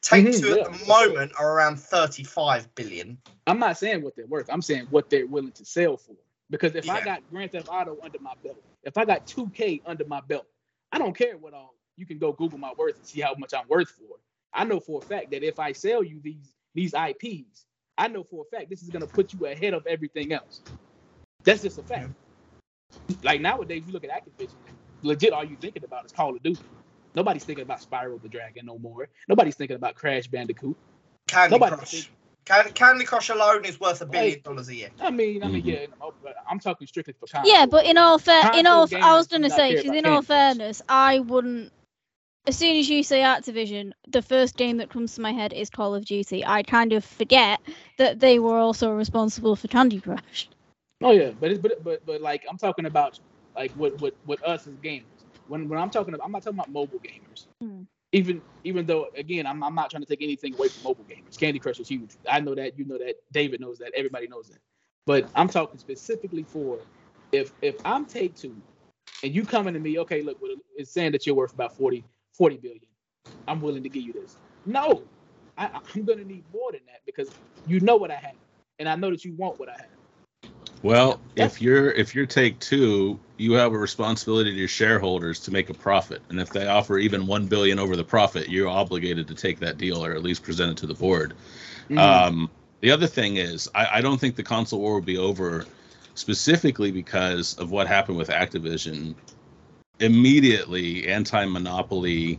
Take-Two mm-hmm, yeah. at the moment are around thirty-five billion dollars. I'm not saying what they're worth. I'm saying what they're willing to sell for. Because if yeah. I got Grand Theft Auto under my belt, if I got two K under my belt, I don't care what all. You can go Google my worth and see how much I'm worth for. I know for a fact that if I sell you these these I Ps, I know for a fact this is going to put you ahead of everything else. That's just a fact. Like nowadays, you look at Activision, legit all you're thinking about is Call of Duty. Nobody's thinking about Spyro the Dragon no more. Nobody's thinking about Crash Bandicoot. Candy Nobody Crush. Think- Candy, Candy Crush alone is worth a billion like, dollars a year. I mean, I mean, yeah, I'm talking strictly for console. Yeah, but in all fair, in all, I was gonna say, because in all fairness, I wouldn't. As soon as you say Activision, the first game that comes to my head is Call of Duty. I kind of forget that they were also responsible for Candy Crush. Oh yeah, but it's, but but but like I'm talking about like what what what us as gamers. When when I'm talking about, I'm not talking about mobile gamers. Mm. Even even though, again, I'm I'm not trying to take anything away from mobile gamers. Candy Crush is huge. I know that. You know that. David knows that. Everybody knows that. But I'm talking specifically for if if I'm Take-Two and you coming to me, okay, look, it's saying that you're worth about forty billion dollars. I'm willing to give you this. No, I, I'm going to need more than that because you know what I have. And I know that you want what I have. Well, That's- if you're if you're Take-Two, you have a responsibility to your shareholders to make a profit. And if they offer even one billion dollars over the profit, you're obligated to take that deal or at least present it to the board. Mm. Um, the other thing is, I, I don't think the console war will be over specifically because of what happened with Activision immediately anti-monopoly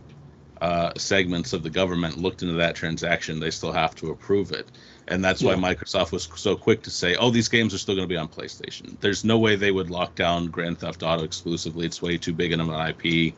uh, segments of the government looked into that transaction. They still have to approve it. And that's yeah. why Microsoft was so quick to say, oh, these games are still going to be on PlayStation. There's no way they would lock down Grand Theft Auto exclusively. It's way too big of an I P.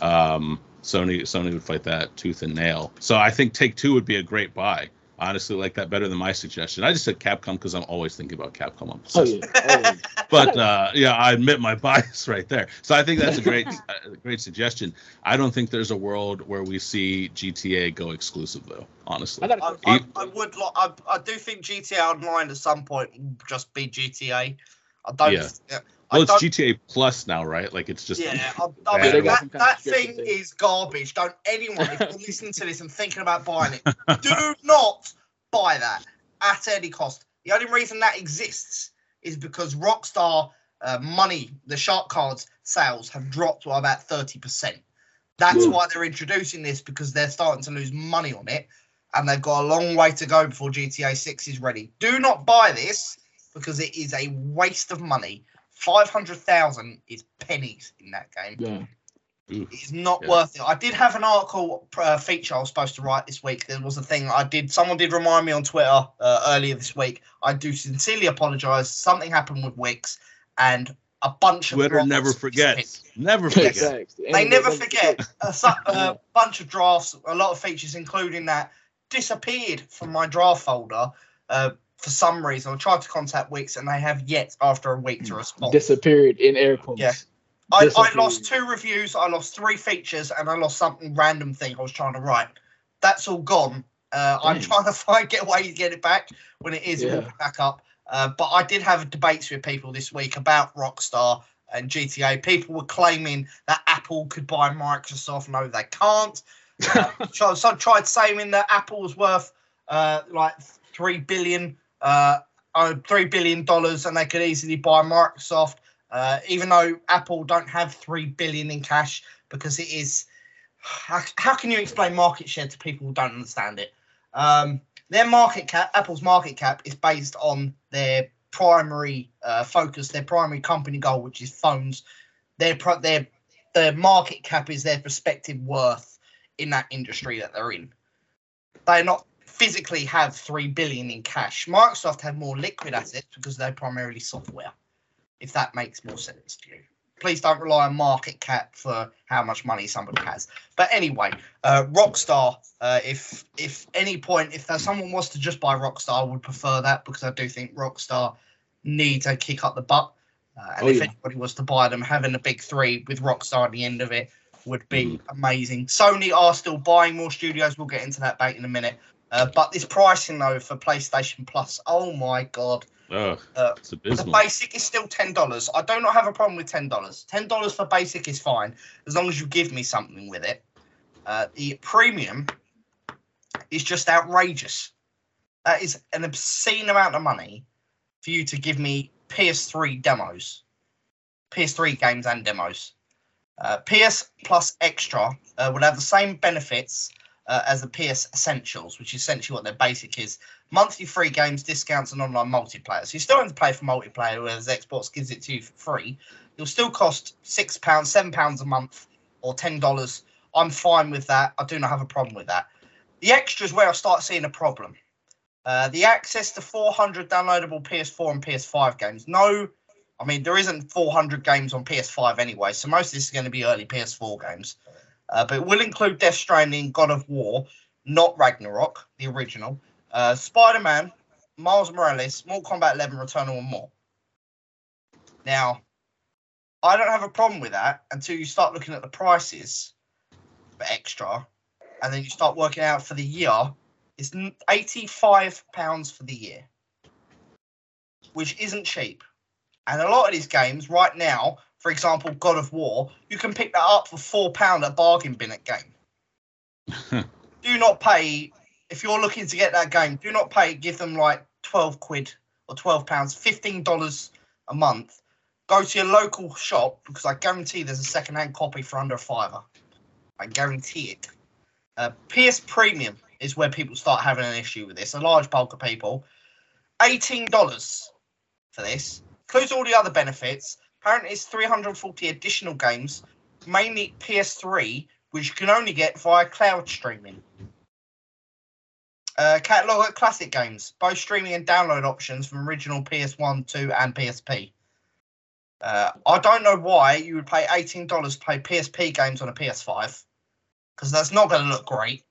Um, Sony Sony would fight that tooth and nail. So I think Take-Two would be a great buy. Honestly, like that better than my suggestion. I just said Capcom because I'm always thinking about Capcom. Oh, yeah. Oh, yeah. But uh, yeah, I admit my bias right there. So I think that's a great, a great suggestion. I don't think there's a world where we see G T A go exclusive, though. Honestly, I, I, I, I would. Lo- I, I do think G T A Online at some point will just be G T A. I don't. Yeah. Uh, well, I it's don't, G T A Plus now, right? Like it's just. Yeah, I, I mean that, that thing thing is garbage. Don't anyone if you're listening to this and thinking about buying it, do not buy that at any cost. The only reason that exists is because Rockstar uh, money, the Shark Cards sales have dropped by about thirty percent. That's Ooh. why they're introducing this, because they're starting to lose money on it, and they've got a long way to go before G T A six is ready. Do not buy this, because it is a waste of money. five hundred thousand is pennies in that game. Yeah. It's not yeah. worth it. I did have an article uh, feature I was supposed to write this week. There was a thing I did. Someone did remind me on Twitter uh, earlier this week. I do sincerely apologise. Something happened with Wix, and a bunch Twitter of Twitter never forgets. Never forgets. Exactly. They never forget. A, a bunch of drafts, a lot of features, including that, disappeared from my draft folder. Uh, For some reason, I tried to contact Wix, and they have yet, after a week, to respond. Disappeared in air quotes. Yeah, I, I lost two reviews, I lost three features, and I lost something random thing I was trying to write. That's all gone. Uh, I'm trying to find get way to get it back. When it is, yeah. we'll back up. Uh, but I did have debates with people this week about Rockstar and G T A. People were claiming that Apple could buy Microsoft. No, they can't. uh, some tried saying that Apple was worth uh, like three billion. Uh, three billion dollars, and they could easily buy Microsoft. Uh, even though Apple don't have three billion in cash, because it is. How, how can you explain market share to people who don't understand it? Um, their market cap, Apple's market cap, is based on their primary uh, focus, their primary company goal, which is phones. Their their their market cap is their prospective worth in that industry that they're in. They're not. Physically have three billion in cash. Microsoft have more liquid assets because they're primarily software, if that makes more sense to you. Please don't rely on market cap for how much money somebody has. But anyway, uh, Rockstar, uh, if if any point, if someone was to just buy Rockstar, I would prefer that, because I do think Rockstar needs a kick up the butt. Uh, and oh, if yeah. anybody was to buy them, having a big three with Rockstar at the end of it would be amazing. Sony are still buying more studios. We'll get into that back in a minute. Uh, but this pricing, though, for PlayStation Plus, oh, my God. Oh, uh, it's abysmal. The basic is still ten dollars. I do not have a problem with ten dollars. ten dollars for basic is fine, as long as you give me something with it. Uh, the premium is just outrageous. That is an obscene amount of money for you to give me P S three demos, P S three games and demos. Uh, P S Plus Extra uh, will have the same benefits Uh, as the P S Essentials, which is essentially what their basic is. Monthly free games, discounts, and online multiplayer. So you still have to pay for multiplayer, whereas Xbox gives it to you for free. It'll still cost six pounds, seven pounds a month, or ten dollars. I'm fine with that. I do not have a problem with that. The extra is where I start seeing a problem. Uh, the access to four hundred downloadable P S four and P S five games. No, I mean, there isn't four hundred games on P S five anyway, so most of this is going to be early P S four games. Uh, but it will include Death Stranding, God of War, not Ragnarok, the original, uh, Spider-Man, Miles Morales, Mortal Kombat eleven, Returnal, and more. Now, I don't have a problem with that until you start looking at the prices for extra, and then you start working out for the year. It's eighty-five pounds for the year, which isn't cheap. And a lot of these games right now, for example, God of War, you can pick that up for four pound at a bargain bin at game. Do not pay if you're looking to get that game. Do not pay. Give them like twelve quid or twelve pounds, fifteen dollars a month. Go to your local shop, because I guarantee there's a second-hand copy for under a fiver. I guarantee it. Uh, P S Premium is where people start having an issue with this. A large bulk of people, eighteen dollars for this includes all the other benefits. Apparently, it's three hundred forty additional games, mainly P S three, which you can only get via cloud streaming. Uh, Catalogue of classic games, both streaming and download options from original P S one, two, and P S P. Uh, I don't know why you would pay eighteen dollars to play P S P games on a P S five, because that's not going to look great.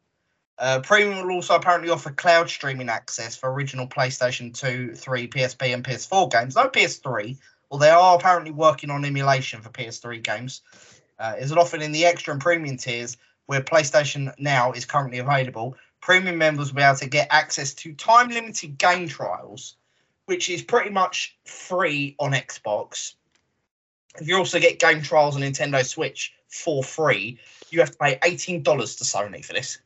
Uh, Premium will also apparently offer cloud streaming access for original PlayStation two, three, P S P and P S four games. No P S three, although they are apparently working on emulation for P S three games. Uh, is offered in the extra and premium tiers where PlayStation Now is currently available. Premium members will be able to get access to time-limited game trials, which is pretty much free on Xbox. If you also get game trials on Nintendo Switch for free, you have to pay eighteen dollars to Sony for this.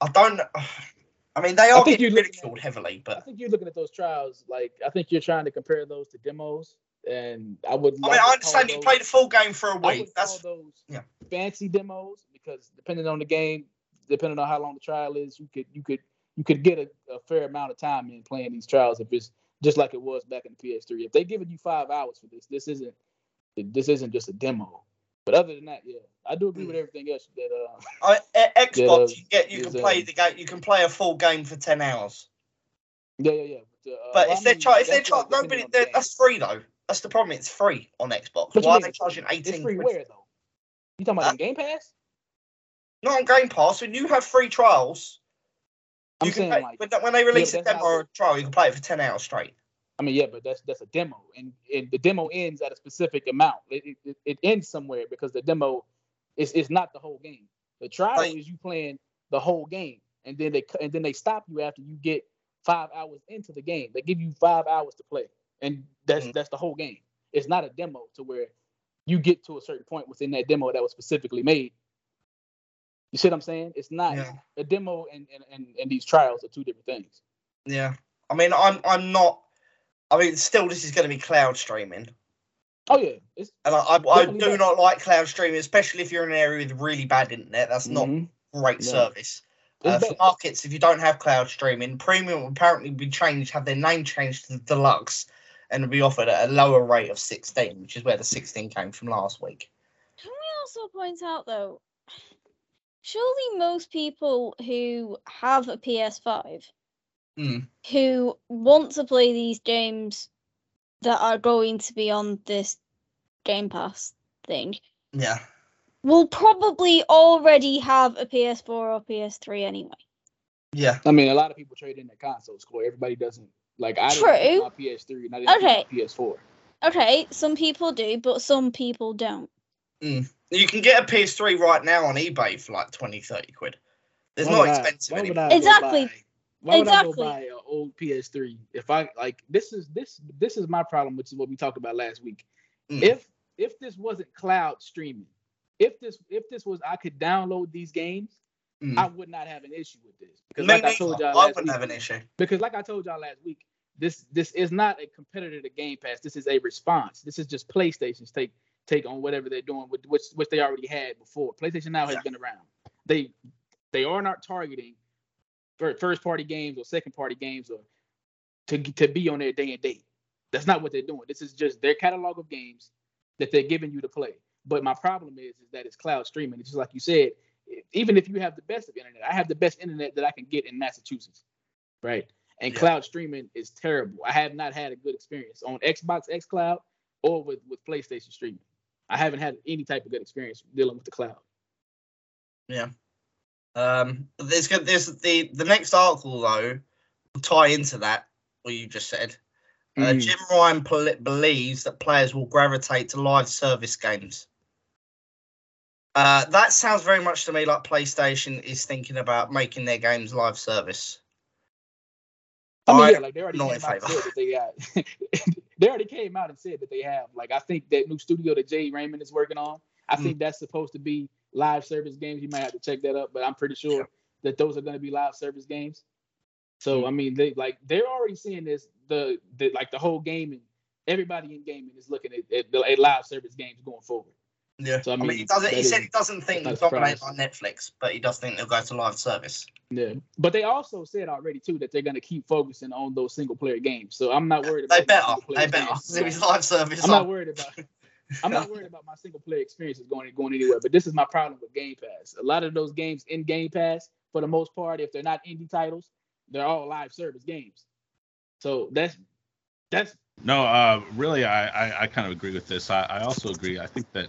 I don't... I mean, they are getting ridiculed heavily, but... I think you're looking at those trials, like, I think you're trying to compare those to demos, and I would... I mean, I understand you play the full game for a week. That's those yeah. fancy demos, because depending on the game, depending on how long the trial is, you could you could, you could get a, a fair amount of time in playing these trials if it's just like it was back in the P S three. If they're giving you five hours for this, this isn't this isn't just a demo. But other than that, yeah, I do agree mm. with everything else. That uh, I, Xbox, that, uh, you get you is, can play uh, the game, you can play a full game for ten hours. Yeah, yeah, yeah. But, uh, but well, if I they're mean, char- if they're char- like nobody the that's free though. That's the problem. It's free on Xbox. But why are they charging eighteen? It's free where though? You talking about uh, on Game Pass? Not on Game Pass. When you have free trials, you I'm can pay, like, when they release yeah, a demo or a trial, you can play it for ten hours straight. I mean, yeah, but that's that's a demo, and, and the demo ends at a specific amount. It it, it ends somewhere because the demo is it's not the whole game. The trial like, is you playing the whole game, and then they and then they stop you after you get five hours into the game. They give you five hours to play, and that's mm-hmm. that's the whole game. It's not a demo to where you get to a certain point within that demo that was specifically made. You see what I'm saying? It's not yeah. a demo and, and, and, and these trials are two different things. Yeah. I mean, I'm I'm not... I mean, still, this is going to be cloud streaming. Oh, yeah. It's and I, I, I do bad. not like cloud streaming, especially if you're in an area with really bad internet. That's mm-hmm. not great yeah. service. Uh, for markets, if you don't have cloud streaming, Premium will apparently be changed, have their name changed to Deluxe, and will be offered at a lower rate of sixteen, which is where the sixteen came from last week. Can we also point out, though... Surely most people who have a P S five mm. who want to play these games that are going to be on this Game Pass thing yeah. will probably already have a P S four or P S three anyway. Yeah. I mean, a lot of people trade in their consoles, Corey. Everybody doesn't. Like, I True. didn't have my P S three and I didn't okay. have my P S four. Okay, some people do, but some people don't. Mm. You can get a P S three right now on eBay for like twenty, thirty quid. It's not expensive I, anymore. Exactly. Buy, why would exactly. I go buy an old P S three if I like this is this this is my problem, which is what we talked about last week. Mm. If if this wasn't cloud streaming, if this if this was I could download these games, mm. I would not have an issue with this. Because Maybe like I told y'all I last wouldn't week, have an issue. Because like I told y'all last week, this this is not a competitor to Game Pass. This is a response. This is just PlayStation's take. take on whatever they're doing, with which which they already had before. PlayStation Now has yeah. been around. They they are not targeting first party games or second party games or to to be on their day and date. That's not what they're doing. This is just their catalog of games that they're giving you to play. But my problem is, is that it's cloud streaming. It's just like you said, even if you have the best of internet, I have the best internet that I can get in Massachusetts, right? And yeah. cloud streaming is terrible. I have not had a good experience on Xbox X Cloud or with, with PlayStation streaming. I haven't had any type of good experience dealing with the cloud. Yeah. Um, there's good. There's the the next article though will tie into that what you just said. Uh, mm. Jim Ryan pl- believes that players will gravitate to live service games. Uh, that sounds very much to me like PlayStation is thinking about making their games live service. I mean, yeah, like they already, came out, said that they, got, they already came out and said that they have. Like, I think that new studio that Jay Raymond is working on, I mm. think that's supposed to be live service games. You might have to check that up, but I'm pretty sure yeah. that those are going to be live service games. So, mm. I mean, they like they're already seeing this. The, the like the whole gaming, everybody in gaming is looking at, at, at live service games going forward. Yeah. So I mean, I mean he, doesn't, he said is, he doesn't think they'll dominate on Netflix, but he does think they'll go to live service. Yeah, but they also said already too that they're going to keep focusing on those single player games. So I'm not worried about. They better. They better. It's live service. I'm not worried about. I'm not worried about my single player experiences going going anywhere, but this is my problem with Game Pass. A lot of those games in Game Pass, for the most part, if they're not indie titles, they're all live service games. So that's that's no, uh, really, I, I, I kind of agree with this. I, I also agree. I think that,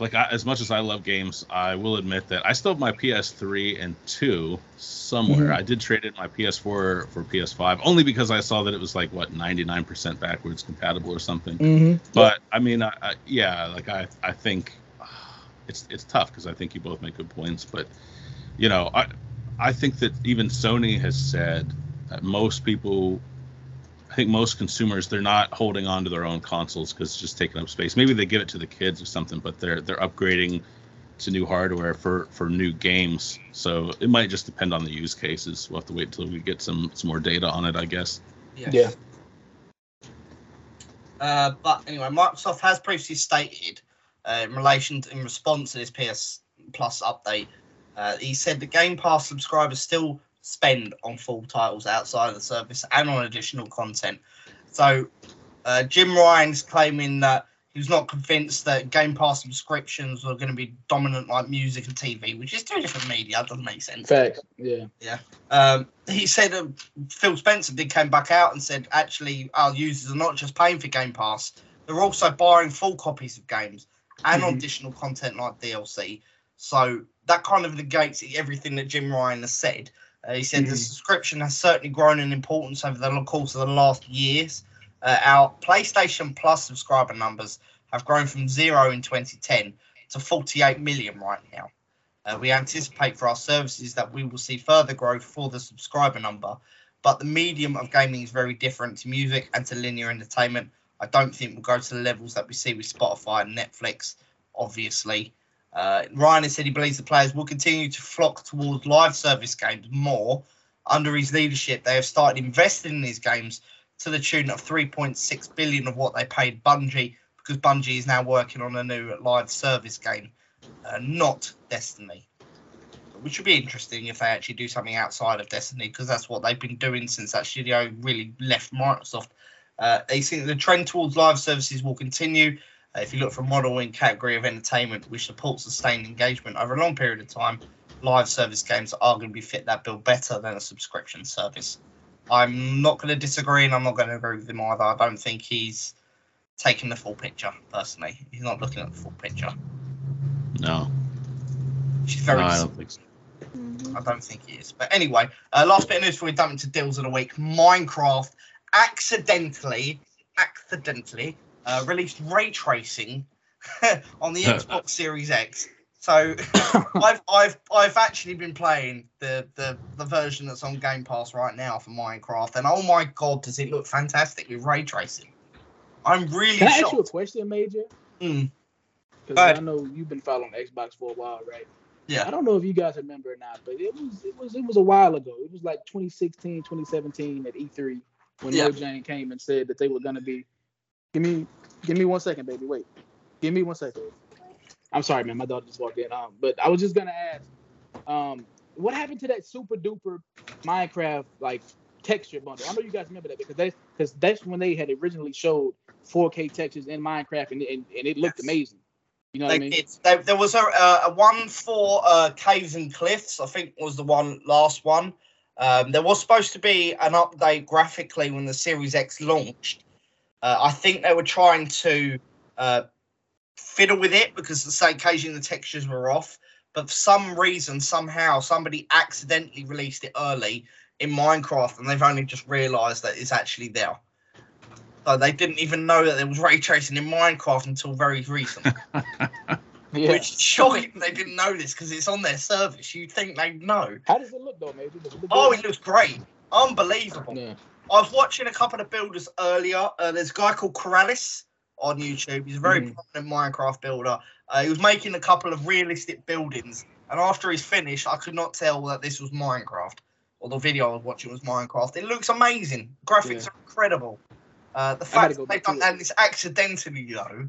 like, I, as much as I love games, I will admit that I still have my P S three and two somewhere. Mm-hmm. I did trade in my P S four for P S five only because I saw that it was like what ninety-nine percent backwards compatible or something. Mm-hmm. But I mean, I, I, yeah, like I, I think uh, it's it's tough because I think you both make good points. But you know, I I think that even Sony has said that most people. I think most consumers, they're not holding on to their own consoles because it's just taking up space. Maybe they give it to the kids or something, but they're they're upgrading to new hardware for, for new games. So it might just depend on the use cases. We'll have to wait until we get some, some more data on it, I guess. Yes. Yeah. Uh, but anyway, Microsoft has previously stated uh, in relation to, in response to this P S Plus update, uh, he said the Game Pass subscribers still spend on full titles outside of the service and on additional content. So uh, Jim Ryan's claiming that he was not convinced that Game Pass subscriptions were going to be dominant like music and T V, which is two different media. That doesn't make sense. Fact, yeah. Yeah. Um, he said uh, Phil Spencer did come back out and said, actually, our users are not just paying for Game Pass. They're also buying full copies of games and mm-hmm. additional content like D L C. So that kind of negates everything that Jim Ryan has said. Uh, he said mm-hmm. the subscription has certainly grown in importance over the course of the last years. Uh, our PlayStation Plus subscriber numbers have grown from zero in twenty ten to forty-eight million right now. Uh, we anticipate for our services that we will see further growth for the subscriber number, but the medium of gaming is very different to music and to linear entertainment. I don't think we'll go to the levels that we see with Spotify and Netflix, obviously. Uh, Ryan has said he believes the players will continue to flock towards live service games more. Under his leadership, they have started investing in these games to the tune of three point six billion dollars of what they paid Bungie, because Bungie is now working on a new live service game, uh, not Destiny. Which would be interesting if they actually do something outside of Destiny, because that's what they've been doing since that studio really left Microsoft. Uh, they think the trend towards live services will continue. If you look for a model in category of entertainment which supports sustained engagement over a long period of time, live service games are going to be fit that bill better than a subscription service. I'm not going to disagree, and I'm not going to agree with him either. I don't think he's taking the full picture, personally. He's not looking at the full picture. No. She's very no, I don't think so. I don't think he is. But anyway, uh, last bit of news before we dump into deals of the week. Minecraft accidentally, accidentally... Uh, released ray tracing on the Xbox Series X. So I've I've I've actually been playing the, the the version that's on Game Pass right now for Minecraft, and oh my god, does it look fantastic with ray tracing? I'm really. Can I shocked. ask you a question, Major? Mm. Because I know you've been following Xbox for a while, right? Yeah. I don't know if you guys remember or not, but it was it was it was a while ago. It was like twenty sixteen, twenty seventeen at E three when yeah. Mojang came and said that they were going to be. Give me, give me one second, baby. Wait, give me one second. I'm sorry, man. My daughter just walked in. Um, but I was just gonna ask, um, what happened to that super duper Minecraft like texture bundle? I know you guys remember that because that's because that's when they had originally showed four K textures in Minecraft, and and, and it looked yes. amazing. You know they, what I mean? It's, they, there was a, a one for uh, Caves and Cliffs. I think was the one last one. Um, there was supposed to be an update graphically when the Series X launched. Uh, I think they were trying to uh, fiddle with it because the same occasion the textures were off. But for some reason, somehow, somebody accidentally released it early in Minecraft, and they've only just realised that it's actually there. So they didn't even know that there was ray tracing in Minecraft until very recently. yeah. Which is shocking they didn't know this because it's on their service. You'd think they'd know. How does it look, though, maybe? Oh, it looks great. Unbelievable. Yeah. I was watching a couple of builders earlier. Uh, there's a guy called Corralis on YouTube. He's a very mm. prominent Minecraft builder. Uh, he was making a couple of realistic buildings. And after he's finished, I could not tell that this was Minecraft. Or the video I was watching was Minecraft. It looks amazing. Graphics yeah. are incredible. Uh, the fact that they've done that this accidentally, though,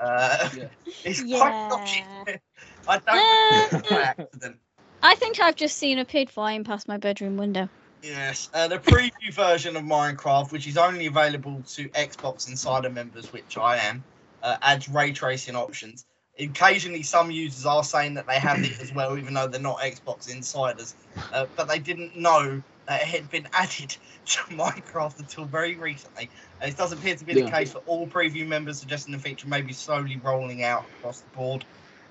uh, yeah. it's yeah. quite dodgy. I don't think uh, by accident. I think I've just seen a pig flying past my bedroom window. Yes, uh, the preview version of Minecraft, which is only available to Xbox Insider members, which I am, uh, adds ray tracing options. Occasionally, some users are saying that they have it as well, even though they're not Xbox insiders. Uh, but they didn't know that it had been added to Minecraft until very recently. And it does appear to be yeah. the case for all preview members, suggesting the feature may be slowly rolling out across the board.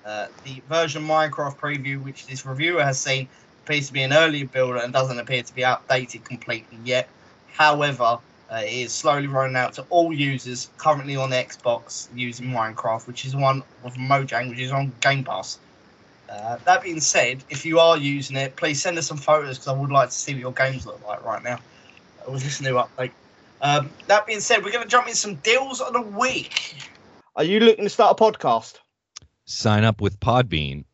Uh, the version Minecraft preview, which this reviewer has seen, appears to be an earlier build and doesn't appear to be updated completely yet. However, Uh, it is slowly rolling out to all users currently on Xbox using Minecraft, which is one of Mojang, which is on Game Pass. Uh, that being said, if you are using it, please send us some photos, because I would like to see what your games look like right now uh, with this new update. Um, that being said, we're going to jump into some deals of the week. Are you looking to start a podcast? Sign up with Podbean.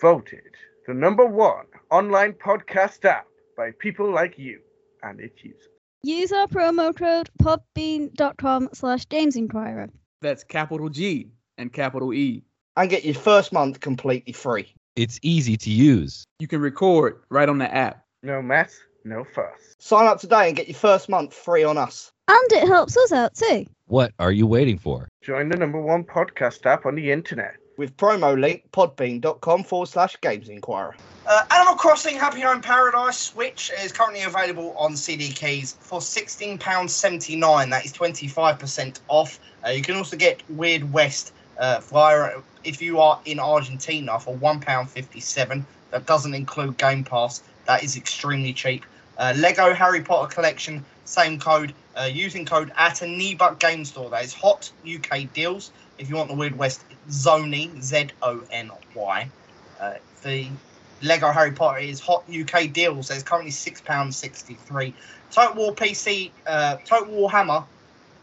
Voted the number one online podcast app by people like you and its users. Use our promo code podbean.com slash Games Inquirer. That's capital G and capital E. And get your first month completely free. It's easy to use. You can record right on the app. No mess, no fuss. Sign up today and get your first month free on us. And it helps us out too. What are you waiting for? Join the number one podcast app on the internet. With promo link podbean.com forward slash Games Inquirer. Uh, Animal Crossing Happy Home Paradise Switch is currently available on C D Keys for sixteen pounds seventy-nine. That is twenty-five percent off. Uh, you can also get Weird West uh, via, if you are in Argentina, for one pound fifty-seven. That doesn't include Game Pass. That is extremely cheap. Uh, Lego Harry Potter Collection, same code, uh, using code at a Nebuck Game Store. That is hot U K deals. If you want the Weird West, Zony, Z O N Y. Uh, the Lego Harry Potter is hot U K deals. There's currently six pounds sixty-three. Total War P C, uh, Total War Hammer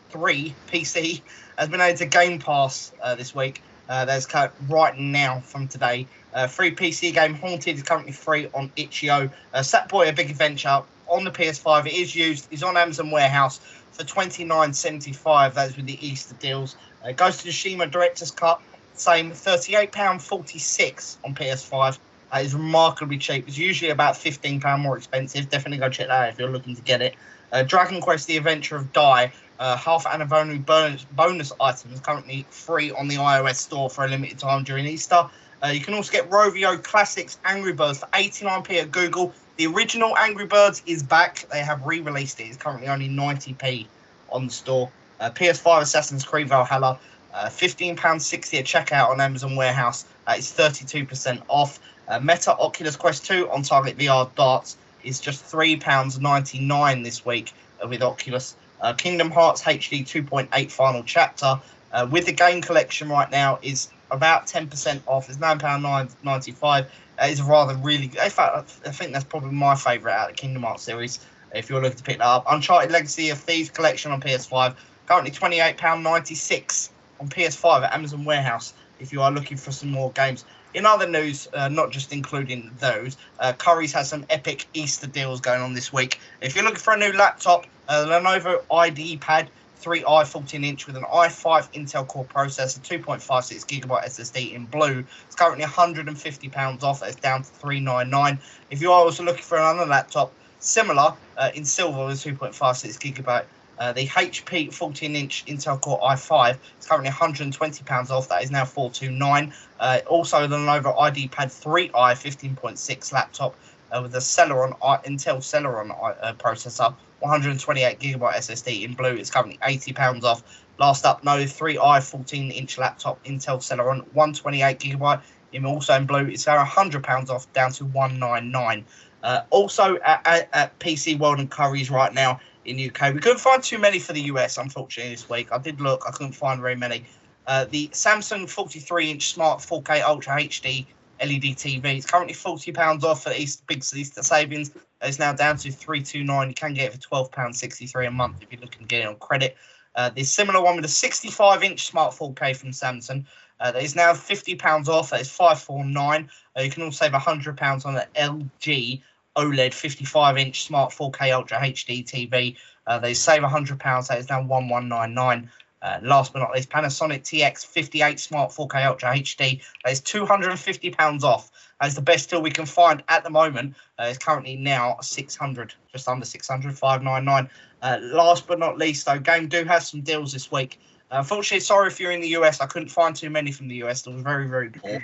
three P C has been added to Game Pass uh, this week. Uh, that's cut right now from today. Uh, free P C game Haunted is currently free on itch dot io. Uh, Sackboy: A Big Adventure on the P S five. It is used. It's on Amazon Warehouse for twenty-nine dollars and seventy-five cents. That's with the Easter deals. Uh, Ghost of Tsushima Director's Cut, same thirty-eight pounds forty-six on P S five. That is remarkably cheap. It's usually about fifteen pounds more expensive. Definitely go check that out if you're looking to get it. Uh, Dragon Quest: The Adventure of Dai, uh, half anniversary bonus, bonus items, currently free on the iOS store for a limited time during Easter. Uh, you can also get Rovio Classics Angry Birds for eighty-nine p at Google. The original Angry Birds is back. They have re-released it. It's currently only ninety p on the store. Uh, P S five Assassin's Creed Valhalla, uh, fifteen pounds sixty at checkout on Amazon Warehouse. Uh, it's thirty-two percent off. Uh, Meta Oculus Quest two on Target V R Darts is just three pounds ninety-nine this week uh, with Oculus. Uh, Kingdom Hearts H D two point eight Final Chapter uh, with the game collection right now is about ten percent off. It's nine pounds ninety-five. That is rather really good. In fact, I think that's probably my favourite out of the Kingdom Hearts series if you're looking to pick that up. Uncharted Legacy of Thieves collection on P S five. Currently twenty-eight pounds ninety-six on P S five at Amazon Warehouse if you are looking for some more games. In other news, uh, not just including those, uh, Currys has some epic Easter deals going on this week. If you're looking for a new laptop, uh, the Lenovo I D E Pad three i fourteen inch with an i five Intel Core processor, two point five six gigabyte S S D in blue, it's currently one hundred fifty pounds off. It's down to three hundred ninety-nine pounds. If you are also looking for another laptop, similar uh, in silver with two point five six gigabyte. Uh, the H P fourteen inch Intel Core i five is currently one hundred twenty pounds off. That is now four hundred twenty-nine pounds. Uh, also, the Lenovo I D Pad three i fifteen point six laptop uh, with a Celeron I, Intel Celeron I, uh, processor, one hundred twenty-eight gigabyte S S D in blue is currently eighty pounds off. Last up, no three i fourteen inch laptop Intel Celeron, one hundred twenty-eight gigabyte, in also in blue. It's now one hundred pounds off, down to one hundred ninety-nine pounds. Uh, also at, at, at P C World and Currys right now. In U K, we couldn't find too many for the U S, unfortunately, this week. I did look, I couldn't find very many. Uh, the Samsung forty-three inch Smart four K Ultra H D L E D T V is currently forty pounds off for East, big Easter savings. It's now down to three hundred twenty-nine pounds. You can get it for twelve pounds sixty-three a month if you're looking to get it on credit. Uh, the similar one with a sixty-five inch Smart four K from Samsung. Uh, that is now fifty pounds off. That is five hundred forty-nine pounds. Uh, you can also save one hundred pounds on an L G OLED fifty-five inch Smart four K Ultra H D T V. Uh, they save one hundred pounds. That is now eleven ninety-nine. Uh, last but not least, Panasonic T X fifty-eight Smart four K Ultra H D. That is two hundred fifty pounds off. That is the best deal we can find at the moment. Uh, it's currently now six hundred, just under six hundred, five ninety-nine. Uh, last but not least, though, Game do have some deals this week. Unfortunately, sorry if you're in the U S. I couldn't find too many from the U S. They were very, very poor.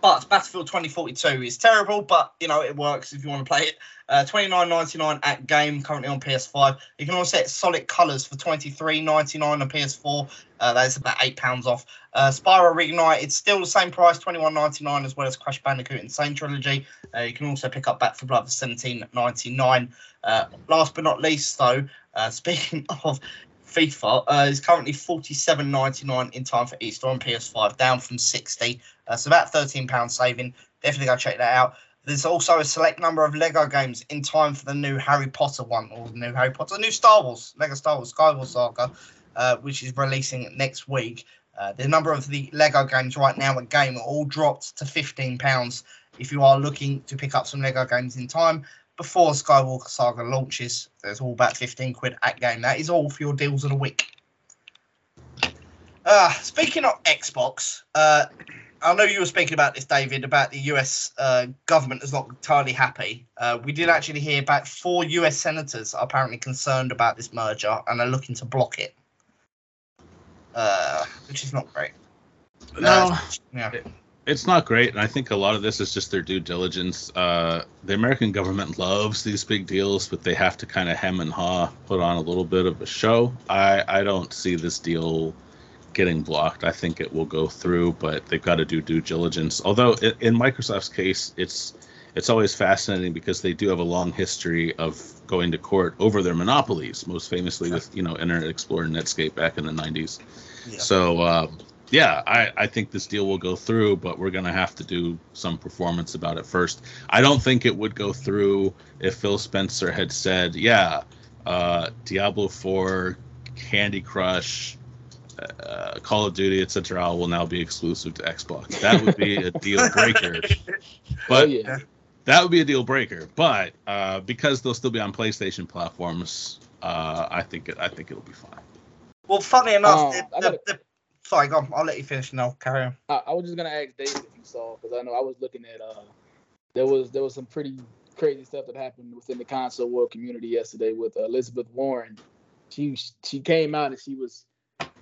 But Battlefield twenty forty-two is terrible, but, you know, it works if you want to play it. Uh, twenty-nine ninety-nine at game, currently on P S five. You can also get Solid Colours for twenty-three ninety-nine on P S four. Uh, that is about eight pounds off. Uh, Spyro Reignited, still the same price, twenty-one ninety-nine, as well as Crash Bandicoot Insane Trilogy. Uh, you can also pick up Back four Blood for seventeen ninety-nine. Uh, last but not least, though, uh, speaking of... FIFA uh, is currently forty-seven ninety-nine in time for Easter on P S five, down from sixty. Uh, so about thirteen pounds saving. Definitely go check that out. There's also a select number of LEGO games in time for the new Harry Potter one, or the new Harry Potter, the new Star Wars, LEGO Star Wars, Skyward Saga, uh, which is releasing next week. Uh, the number of the LEGO games right now at game are all dropped to fifteen pounds if you are looking to pick up some LEGO games in time before Skywalker Saga launches. There's all about fifteen quid at game. That is all for your deals of the week. Uh, speaking of Xbox, uh, I know you were speaking about this, David, about the U S uh, government is not entirely happy. Uh, we did actually hear about four U S senators are apparently concerned about this merger and are looking to block it, uh, which is not great. No, no. Yeah. It's not great, and I think a lot of this is just their due diligence. Uh, the American government loves these big deals, but they have to kind of hem and haw, put on a little bit of a show. I, I don't see this deal getting blocked. I think it will go through, but they've got to do due diligence. Although, in, in Microsoft's case, it's it's always fascinating because they do have a long history of going to court over their monopolies, most famously with, you know, Internet Explorer and Netscape back in the nineties. Yeah. So... Uh, Yeah, I, I think this deal will go through, but we're going to have to do some performance about it first. I don't think it would go through if Phil Spencer had said, yeah, uh, Diablo four, Candy Crush, uh, Call of Duty, et cetera will now be exclusive to Xbox. That would be a deal breaker. But oh, yeah. That would be a deal breaker. But uh, because they'll still be on PlayStation platforms, uh, I think it, I think it'll be fine. Well, funny enough, um, the, the, the Sorry, go on. I'll let you finish now. Carry on. I, I was just gonna ask David if you saw, because I know I was looking at. Uh, there was there was some pretty crazy stuff that happened within the console world community yesterday with Elizabeth Warren. She she came out and she was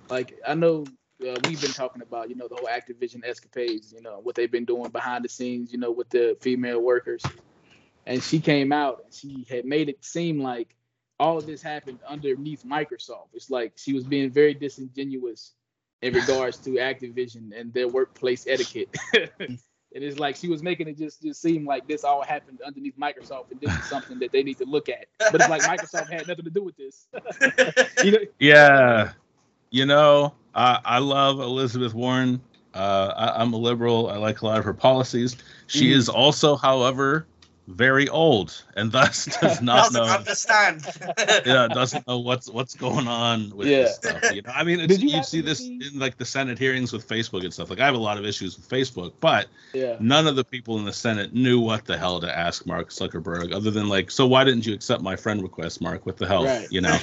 like, I know uh, we've been talking about, you know, the whole Activision escapades, you know, what they've been doing behind the scenes, you know, with the female workers, and she came out and she had made it seem like all of this happened underneath Microsoft. It's like she was being very disingenuous in regards to Activision and their workplace etiquette. And it's like she was making it just, just seem like this all happened underneath Microsoft and this is something that they need to look at. But it's like Microsoft had nothing to do with this. You know? Yeah. You know, I, I love Elizabeth Warren. Uh, I, I'm a liberal. I like a lot of her policies. She mm. is also, however, very old and thus does not doesn't know understand. Yeah, doesn't know what's what's going on with yeah. this stuff. You know, I mean, it's, you, you see this see? in like the Senate hearings with Facebook and stuff. Like, I have a lot of issues with Facebook, but yeah. none of the people in the Senate knew what the hell to ask Mark Zuckerberg, other than like, so why didn't you accept my friend request, Mark? What the hell, right. You know?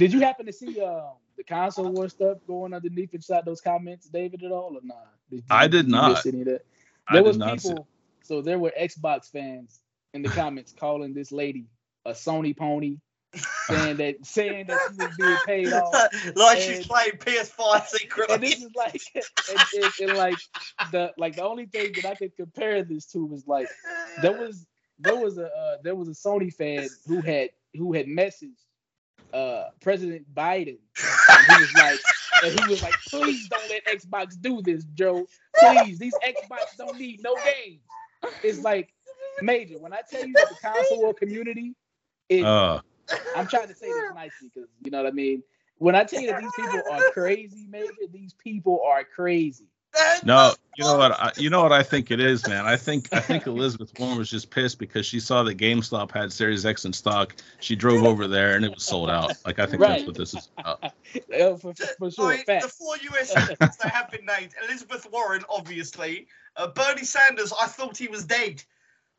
Did you happen to see um, the console war stuff going underneath inside those comments, David, at all, or not? Did, did, I did, did not. Any of that? There I was did people. Not So there were Xbox fans in the comments calling this lady a Sony pony, saying that saying that she was being paid off, like and, she's playing P S five secretly. And this is like, and, and, and like the like the only thing that I could compare this to was like there was there was a uh, there was a Sony fan who had who had messaged uh, President Biden, and he was like. And he was like, please don't let Xbox do this, Joe. Please, these Xbox don't need no games. It's like, Major, when I tell you that the console war community, it, uh. I'm trying to say this nicely because, you know what I mean? When I tell you that these people are crazy, Major, these people are crazy. No, you know what? I, you know what I think it is, man. I think I think Elizabeth Warren was just pissed because she saw that GameStop had Series X in stock. She drove over there and it was sold out. Like I think right. that's what this is about. Yeah, for, for sure, right, the four U S senators that have been named: Elizabeth Warren, obviously. Uh, Bernie Sanders. I thought he was dead.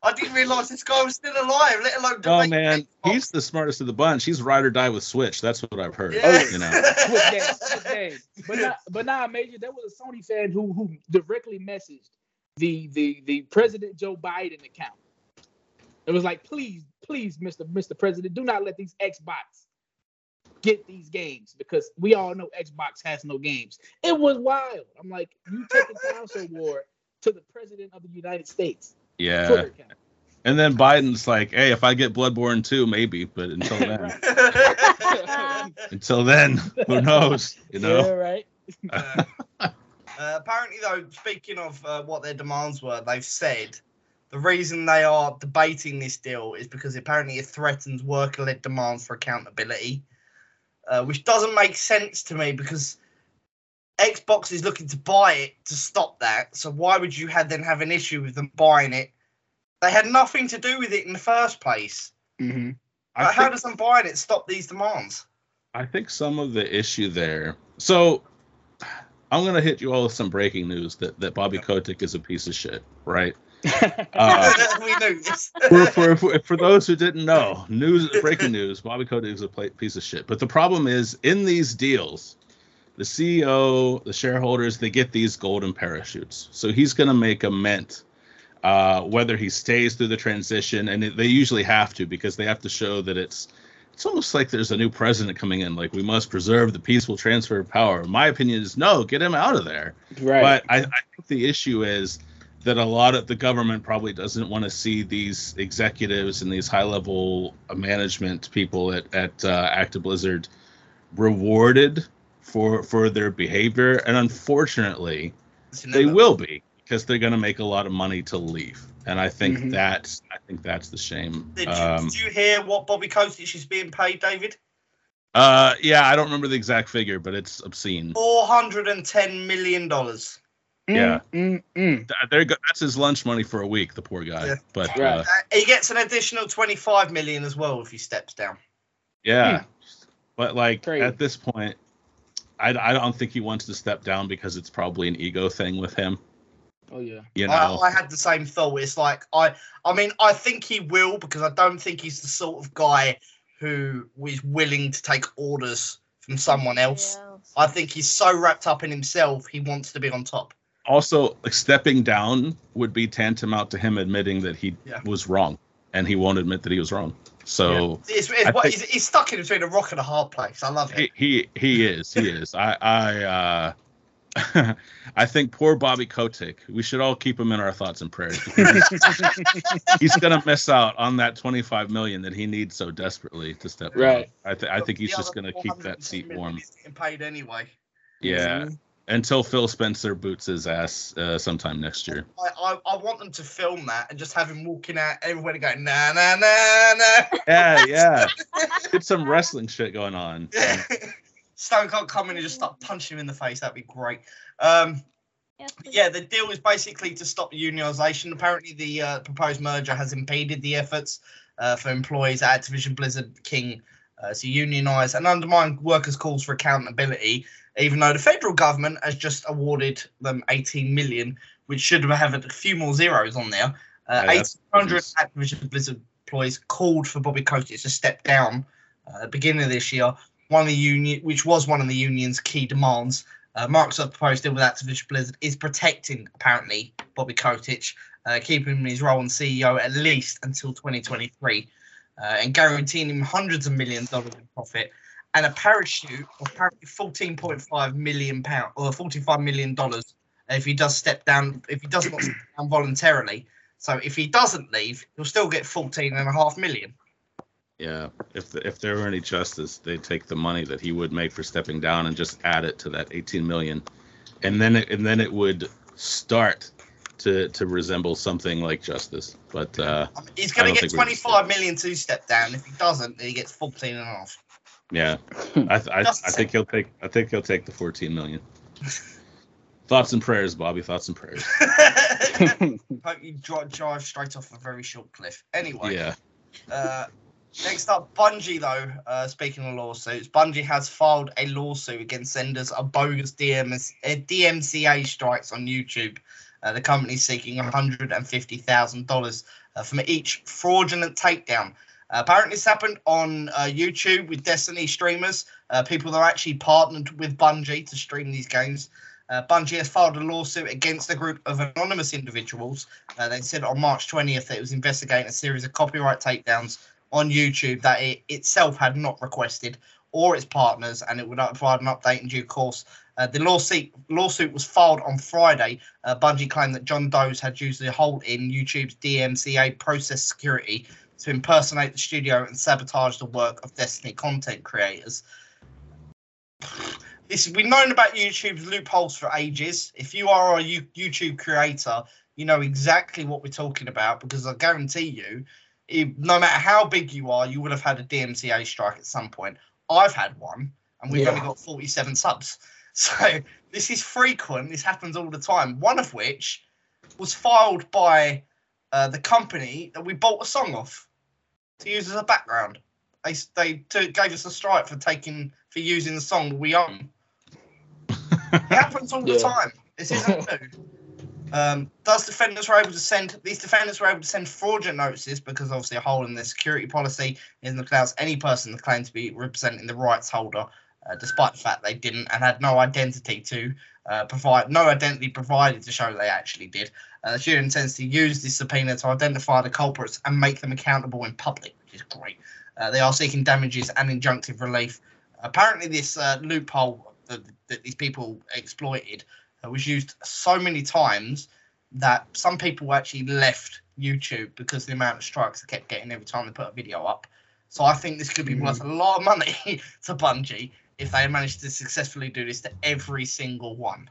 I didn't realize this guy was still alive, let alone... Oh, man, he's the smartest of the bunch. He's ride or die with Switch. That's what I've heard. Yeah. You know? Switch game, Switch game. But now, but now, Major, there was a Sony fan who who directly messaged the the the President Joe Biden account. It was like, please, please, Mister Mister President, do not let these Xbox get these games, because we all know Xbox has no games. It was wild. I'm like, you taking console war to the president of the United States. Yeah. And then Biden's like, hey, if I get Bloodborne two, maybe, but until then. Until then, who knows? You know? Yeah, right. uh, uh, apparently, though, speaking of uh, what their demands were, they've said the reason they are debating this deal is because apparently it threatens worker-led demands for accountability, uh, which doesn't make sense to me because Xbox is looking to buy it to stop that. So why would you have, then have an issue with them buying it? They had nothing to do with it in the first place. Mm-hmm. I like, think, how does them buying it stop these demands? I think some of the issue there. So I'm going to hit you all with some breaking news that, that Bobby Kotick is a piece of shit, right? Uh, we knew this. for, for, for, for those who didn't know, news, breaking news, Bobby Kotick is a piece of shit. But the problem is, in these deals, the C E O, the shareholders, they get these golden parachutes. So he's going to make a mint. Uh, whether he stays through the transition, and it, they usually have to because they have to show that it's it's almost like there's a new president coming in, like we must preserve the peaceful transfer of power. My opinion is no, get him out of there. Right. But I, I think the issue is that a lot of the government probably doesn't want to see these executives and these high-level management people at, at uh, Activision Blizzard rewarded for, for their behavior, and unfortunately, they will be. Because they're going to make a lot of money to leave, and I think mm-hmm. that's I think that's the shame. Did you, um, did you hear what Bobby Kotick is being paid, David? Uh, yeah, I don't remember the exact figure, but it's obscene. Four hundred and ten million dollars. Yeah, mm, mm, mm. That's his lunch money for a week. The poor guy, yeah. But right. uh, he gets an additional twenty-five million as well if he steps down. Yeah, mm. but like Great. At this point, I, I don't think he wants to step down because it's probably an ego thing with him. Oh yeah, you know. I, I had the same thought. It's like I, I mean, I think he will because I don't think he's the sort of guy who is willing to take orders from someone else. Yeah. I think he's so wrapped up in himself, he wants to be on top. Also, like, stepping down would be tantamount to him admitting that he yeah. was wrong, and he won't admit that he was wrong. So yeah. it's, it's, what, he's, he's stuck in between a rock and a hard place. I love it. He he, he is he is. I I. Uh, I think poor Bobby Kotick, we should all keep him in our thoughts and prayers. He's going to miss out on that twenty-five million dollars that he needs so desperately to step right. I, th- I think he's just going to keep that seat warm. He's getting paid anyway. Yeah, mm-hmm. Until Phil Spencer boots his ass uh, sometime next year. I, I I want them to film that and just have him walking out everywhere and going, nah, nah, nah, nah. Yeah, yeah. Get some wrestling shit going on. Yeah. Stone Cold come in and just start punching him in the face. That'd be great. Um, yeah, the deal is basically to stop unionization. Apparently, the uh, proposed merger has impeded the efforts uh, for employees at Activision Blizzard King uh, to unionize and undermine workers' calls for accountability, even though the federal government has just awarded them eighteen million dollars, which should have a few more zeros on there. Uh, yeah, eighteen hundred Activision Blizzard employees called for Bobby Kotick to step down uh, at the beginning of this year. One of the union, which was one of the union's key demands, uh, Microsoft proposed deal with Activision Blizzard is protecting apparently Bobby Kotick, uh, keeping him in his role as C E O at least until twenty twenty-three, uh, and guaranteeing him hundreds of millions of dollars in profit and a parachute of apparently fourteen point five million pounds or forty-five million dollars if he does step down, if he does not step down voluntarily. So if he doesn't leave, he'll still get fourteen and a half million. Yeah, if the, if there were any justice, they'd take the money that he would make for stepping down and just add it to that eighteen million, and then it, and then it would start to to resemble something like justice. But uh, I mean, he's going to get twenty-five million to step down. If he doesn't, then he gets fourteen and a half. Yeah, I th- I, I think he'll take I think he'll take the fourteen million. Thoughts and prayers, Bobby. Thoughts and prayers. Hope you drive straight off a very short cliff. Anyway. Yeah. Uh, Next up, Bungie, though, uh, speaking of lawsuits, Bungie has filed a lawsuit against senders of bogus D M C A strikes on YouTube. Uh, the company is seeking one hundred fifty thousand dollars uh, from each fraudulent takedown. Uh, apparently, this happened on uh, YouTube with Destiny streamers, uh, people that are actually partnered with Bungie to stream these games. Uh, Bungie has filed a lawsuit against a group of anonymous individuals. Uh, they said on March twentieth that it was investigating a series of copyright takedowns on YouTube that it itself had not requested or its partners, and it would provide an update in due course. Uh, the lawsuit lawsuit was filed on Friday. Uh, Bungie claimed that John Doe's had used the hold in YouTube's D M C A process security to impersonate the studio and sabotage the work of Destiny content creators. It's, we've known about YouTube's loopholes for ages. If you are a U- YouTube creator, you know exactly what we're talking about, because I guarantee you, if, no matter how big you are, you would have had a D M C A strike at some point. I've had one, and we've yeah. only got forty-seven subs. So this is frequent. This happens all the time. One of which was filed by uh, the company that we bought a song off to use as a background. They they t- gave us a strike for taking for using the song we own. It happens all yeah. the time. This isn't new. Um, those defendants were able to send these defendants were able to send fraudulent notices because obviously a hole in their security policy in the clouds any person that claimed to be representing the rights holder. Uh, despite the fact they didn't and had no identity to uh, provide, no identity provided to show they actually did. Uh, the studio intends to use this subpoena to identify the culprits and make them accountable in public, which is great. Uh, they are seeking damages and injunctive relief. Apparently, this uh, loophole that, that these people exploited uh, was used so many times that some people actually left YouTube because of the amount of strikes they kept getting every time they put a video up. So I think this could be mm. worth a lot of money to Bungie. If they managed to successfully do this to every single one,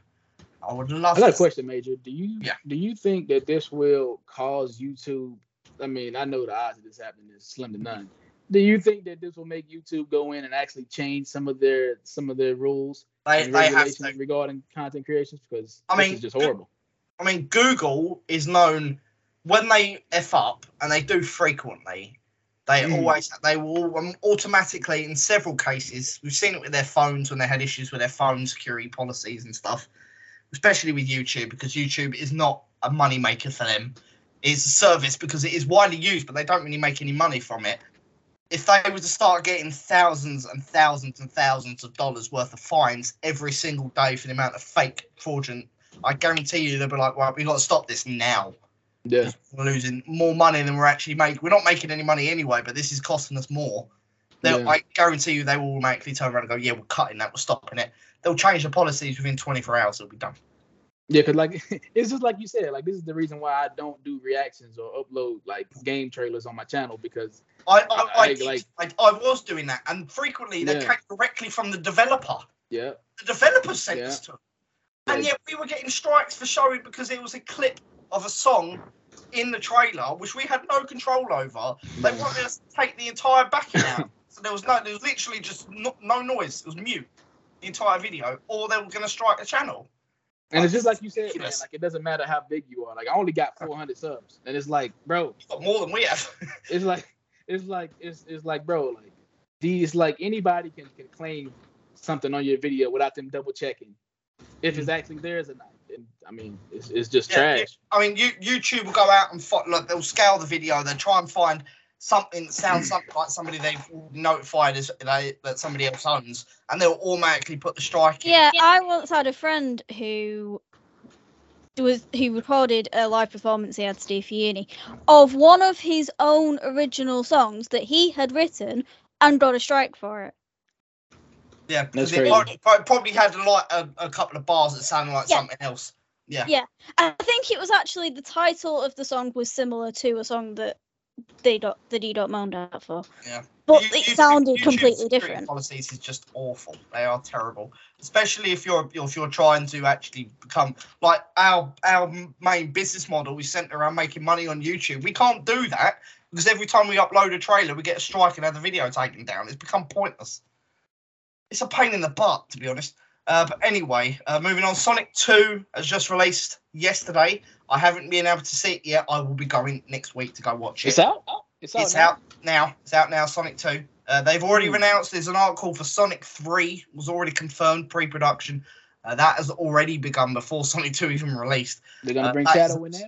I would love. I got a question, Major. Do you yeah. do you think that this will cause YouTube? I mean, I know the odds of this happening is slim to none. Do you think that this will make YouTube go in and actually change some of their some of their rules they, and they regulations have to. regarding content creations? Because I this mean, is just horrible. I mean, Google is known when they f up, and they do frequently. They mm. always, they will um, automatically, in several cases, we've seen it with their phones when they had issues with their phone security policies and stuff, especially with YouTube, because YouTube is not a money maker for them. It's a service because it is widely used, but they don't really make any money from it. If they were to start getting thousands and thousands and thousands of dollars worth of fines every single day for the amount of fake, fraudulent, I guarantee you they'll be like, well, we've got to stop this now. Yeah, we're losing more money than we're actually making. We're not making any money anyway, but this is costing us more. Yeah. I guarantee you they will automatically turn around and go, yeah, we're cutting that, we're stopping it. They'll change the policies within twenty-four hours, it'll be done. Yeah, because like, it's just like you said, like this is the reason why I don't do reactions or upload like game trailers on my channel, because I I, I, I, like, I, I was doing that, and frequently they yeah. came directly from the developer. Yeah. The developer sent yeah. us to them. And yeah. yet we were getting strikes for showing because it was a clip of a song in the trailer, which we had no control over. They wanted us to take the entire backing out. So there was no, there was literally just no, no noise. It was mute, the entire video, or they were going to strike the channel. And like, it's just like you said, man, like it doesn't matter how big you are. Like I only got four hundred subs, and it's like, bro, you got more than we have. it's like, it's like, it's it's like, bro, like these, like anybody can, can claim something on your video without them double checking if it's actually theirs or not. I mean, it's, it's just yeah, trash. It, I mean, you, YouTube will go out and fo- like they'll scale the video. They'll try and find something that sounds something like somebody they've notified as they, that somebody else owns, and they'll automatically put the strike in. Yeah, I once had a friend who was who recorded a live performance he had to do for uni of one of his own original songs that he had written, and got a strike for it. Yeah, because it probably, probably had a, lot, a, a couple of bars that sounded like yeah. something else. Yeah, yeah. I think it was actually the title of the song was similar to a song that they don't, that he got moaned out for. Yeah, but you, it you, sounded you, completely different. Policies is just awful. They are terrible, especially if you're if you're trying to actually become like our our main business model is centered around making money on YouTube. We can't do that because every time we upload a trailer, we get a strike and have the video taken down. It's become pointless. It's a pain in the butt, to be honest. Uh, but anyway, uh, moving on. Sonic two has just released yesterday. I haven't been able to see it yet. I will be going next week to go watch it. It's out? Oh, it's out, it's now. out now. It's out now, Sonic two. Uh, they've already mm. announced there's an article for Sonic three. Was already confirmed pre-production. Uh, that has already begun before Sonic two even released. They're going to uh, bring Shadow in there?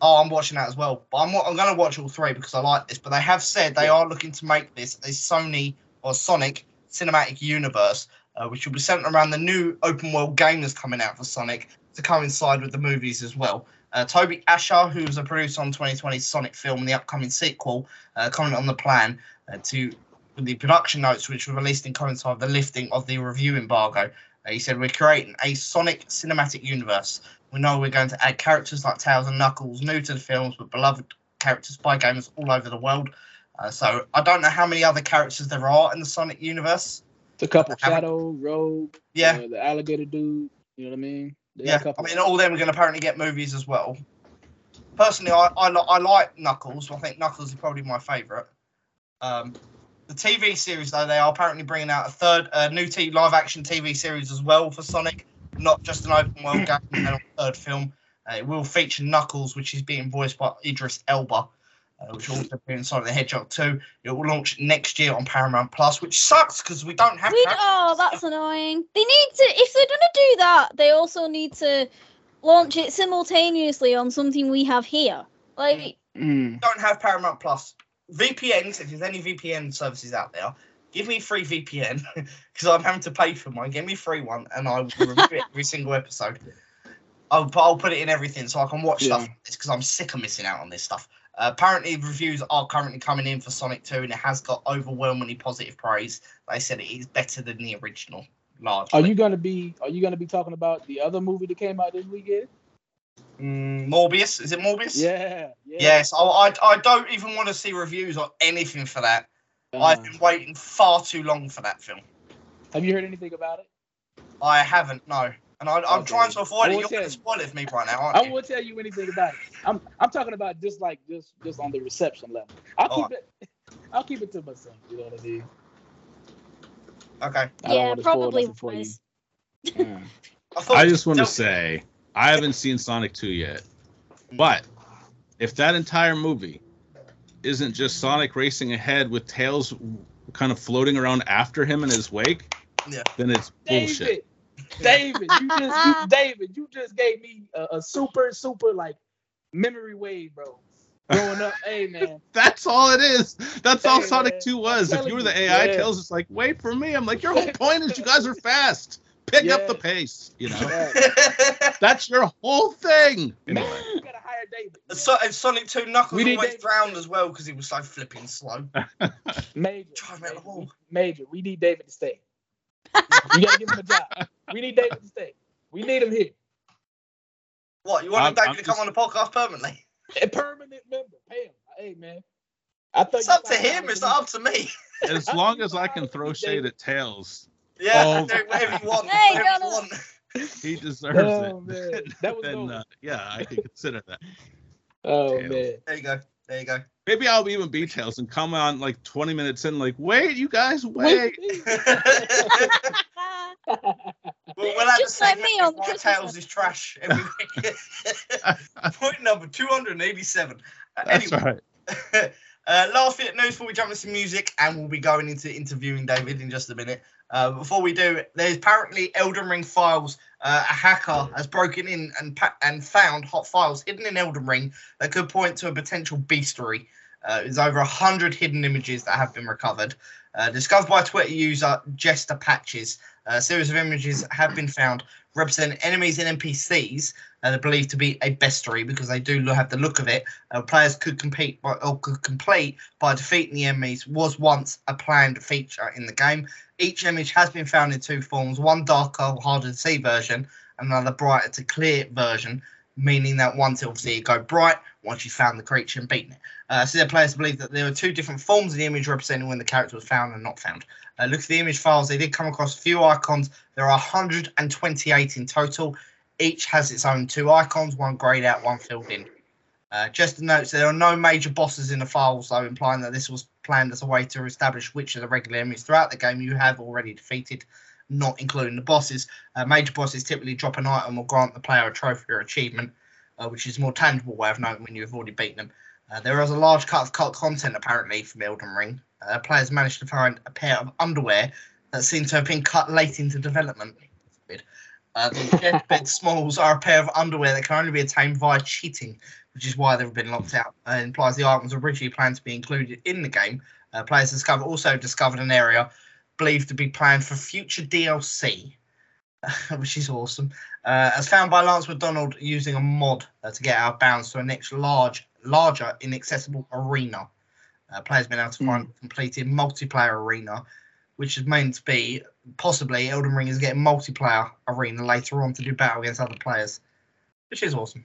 Oh, I'm watching that as well. But I'm, I'm going to watch all three because I like this. But they have said they yeah. are looking to make this a Sony or Sonic Cinematic Universe, uh, which will be centered around the new open world game that's coming out for Sonic to coincide with the movies as well. Uh, Toby Asher, who was a producer on twenty twenty's Sonic film and the upcoming sequel, uh, commented on the plan uh, to the production notes, which were released in coincide with the lifting of the review embargo. Uh, he said, we're creating a Sonic cinematic universe. We know we're going to add characters like Tails and Knuckles, new to the films, but beloved characters by gamers all over the world. Uh, so I don't know how many other characters there are in the Sonic universe. It's a couple. Have Shadow, it. Rogue, yeah. uh, the alligator dude, you know what I mean? They yeah, I mean, all of them are going to apparently get movies as well. Personally, I, I, I like Knuckles. I think Knuckles is probably my favourite. Um, the T V series, though, they are apparently bringing out a third uh, new t- live-action T V series as well for Sonic, not just an open-world game and a third film. Uh, it will feature Knuckles, which is being voiced by Idris Elba, uh, which will also appear in Sonic the Hedgehog two. It will launch next year on Paramount Plus, which sucks because we don't have... We, oh, that's annoying. They need to... If they're going to do that, they also need to... launch it simultaneously on something we have here. Like, mm. don't have Paramount Plus. V P Ns, if there's any V P N services out there, give me free V P N because I'm having to pay for mine. Give me free one, and I will review every single episode. I'll, I'll put it in everything so I can watch yeah. stuff because I'm sick of missing out on this stuff. Uh, apparently, reviews are currently coming in for Sonic two, and it has got overwhelmingly positive praise. They said it is better than the original. Largely. Are you gonna be? Are you gonna be talking about the other movie that came out this weekend? Mm, Morbius? Is it Morbius? Yeah. yeah. Yes. I, I I don't even want to see reviews or anything for that. Uh, I've been waiting far too long for that film. Have you heard anything about it? I haven't. No. And I, I'm okay. trying to avoid it. You're gonna spoil it for me right now, aren't you? I won't tell you anything about it. I'm I'm talking about just like just just on the reception level. I'll all keep right. it. I'll keep it to myself. You know what I mean? Okay. I yeah, probably was. Yeah. I, I just want to say, I haven't seen Sonic two yet. But if that entire movie isn't just Sonic racing ahead with Tails kind of floating around after him in his wake, yeah. then it's David, bullshit. David, you just, you, David, you just gave me a, a super, super, like, memory wave, bro. Growing up, hey man. That's all it is. That's hey, all Sonic man. two was. If you were the A I, yeah. Tails, it's like, wait for me. I'm like, your whole point is you guys are fast. Pick yeah. up the pace. You know, yeah. that's your whole thing. Anyway. You gotta hire David. So, and Sonic two, Knuckles always David. drowned as well because he was so flipping slow. Major, major, we, major. We need David to stay. You gotta give him a job. We need David to stay. We need him here. What you want I'm, David I'm to come just... on the podcast permanently? A permanent member. Pay him. Hey, man. I thought it's up to him. It's not up to me. As long as I can throw shade at Tails. Yeah, oh, do whatever you want. Hey, whatever you want. He deserves oh, it. Man. That was then, uh, yeah, I can consider that. Oh, Tails. Man. There you go. There you go. Maybe I'll even be Tails and come on like twenty minutes in like, wait, you guys, wait. wait. Well, we'll have just like me on the Christmas Tails one. Is trash every week. Point number two hundred eighty-seven. Uh, That's anyway. Right. uh, last bit of news before we jump into some music, and we'll be going into interviewing David in just a minute. Uh, before we do, there's apparently Elden Ring files. Uh, a hacker has broken in and pa- and found hot files hidden in Elden Ring that could point to a potential beastery. Uh, there's over one hundred hidden images that have been recovered. Uh, discovered by Twitter user Jester Patches. A series of images have been found representing enemies and N P Cs that are believed to be a bestiary because they do have the look of it. Uh, players could compete by, or could complete by defeating the enemies was once a planned feature in the game. Each image has been found in two forms, one darker, harder to see version, and another brighter to clear version, meaning that once obviously it go bright, once you found the creature and beaten it. Uh, so the players believe that there were two different forms of the image representing when the character was found and not found. Uh, look at the image files. They did come across a few icons. There are one hundred twenty-eight in total. Each has its own two icons, one grayed out, one filled in. Uh, just to note, there are no major bosses in the files, though, implying that this was planned as a way to establish which of the regular enemies throughout the game you have already defeated, not including the bosses. Uh, major bosses typically drop an item or grant the player a trophy or achievement, uh, which is a more tangible way of knowing when you've already beaten them. Uh, there is a large cut of cult content, apparently, from Elden Ring. Uh, players managed to find a pair of underwear that seem to have been cut late into development. Uh, the deathbed smalls are a pair of underwear that can only be attained via cheating, which is why they've been locked out. Uh, it implies the items originally planned to be included in the game. Uh, players discover, also discovered an area believed to be planned for future D L C, which is awesome. Uh, as found by Lance McDonald using a mod uh, to get out of bounds to a next large, larger, inaccessible arena. Uh, players been able to find a completed multiplayer arena, which is meant to be possibly Elden Ring is getting multiplayer arena later on to do battle against other players, which is awesome.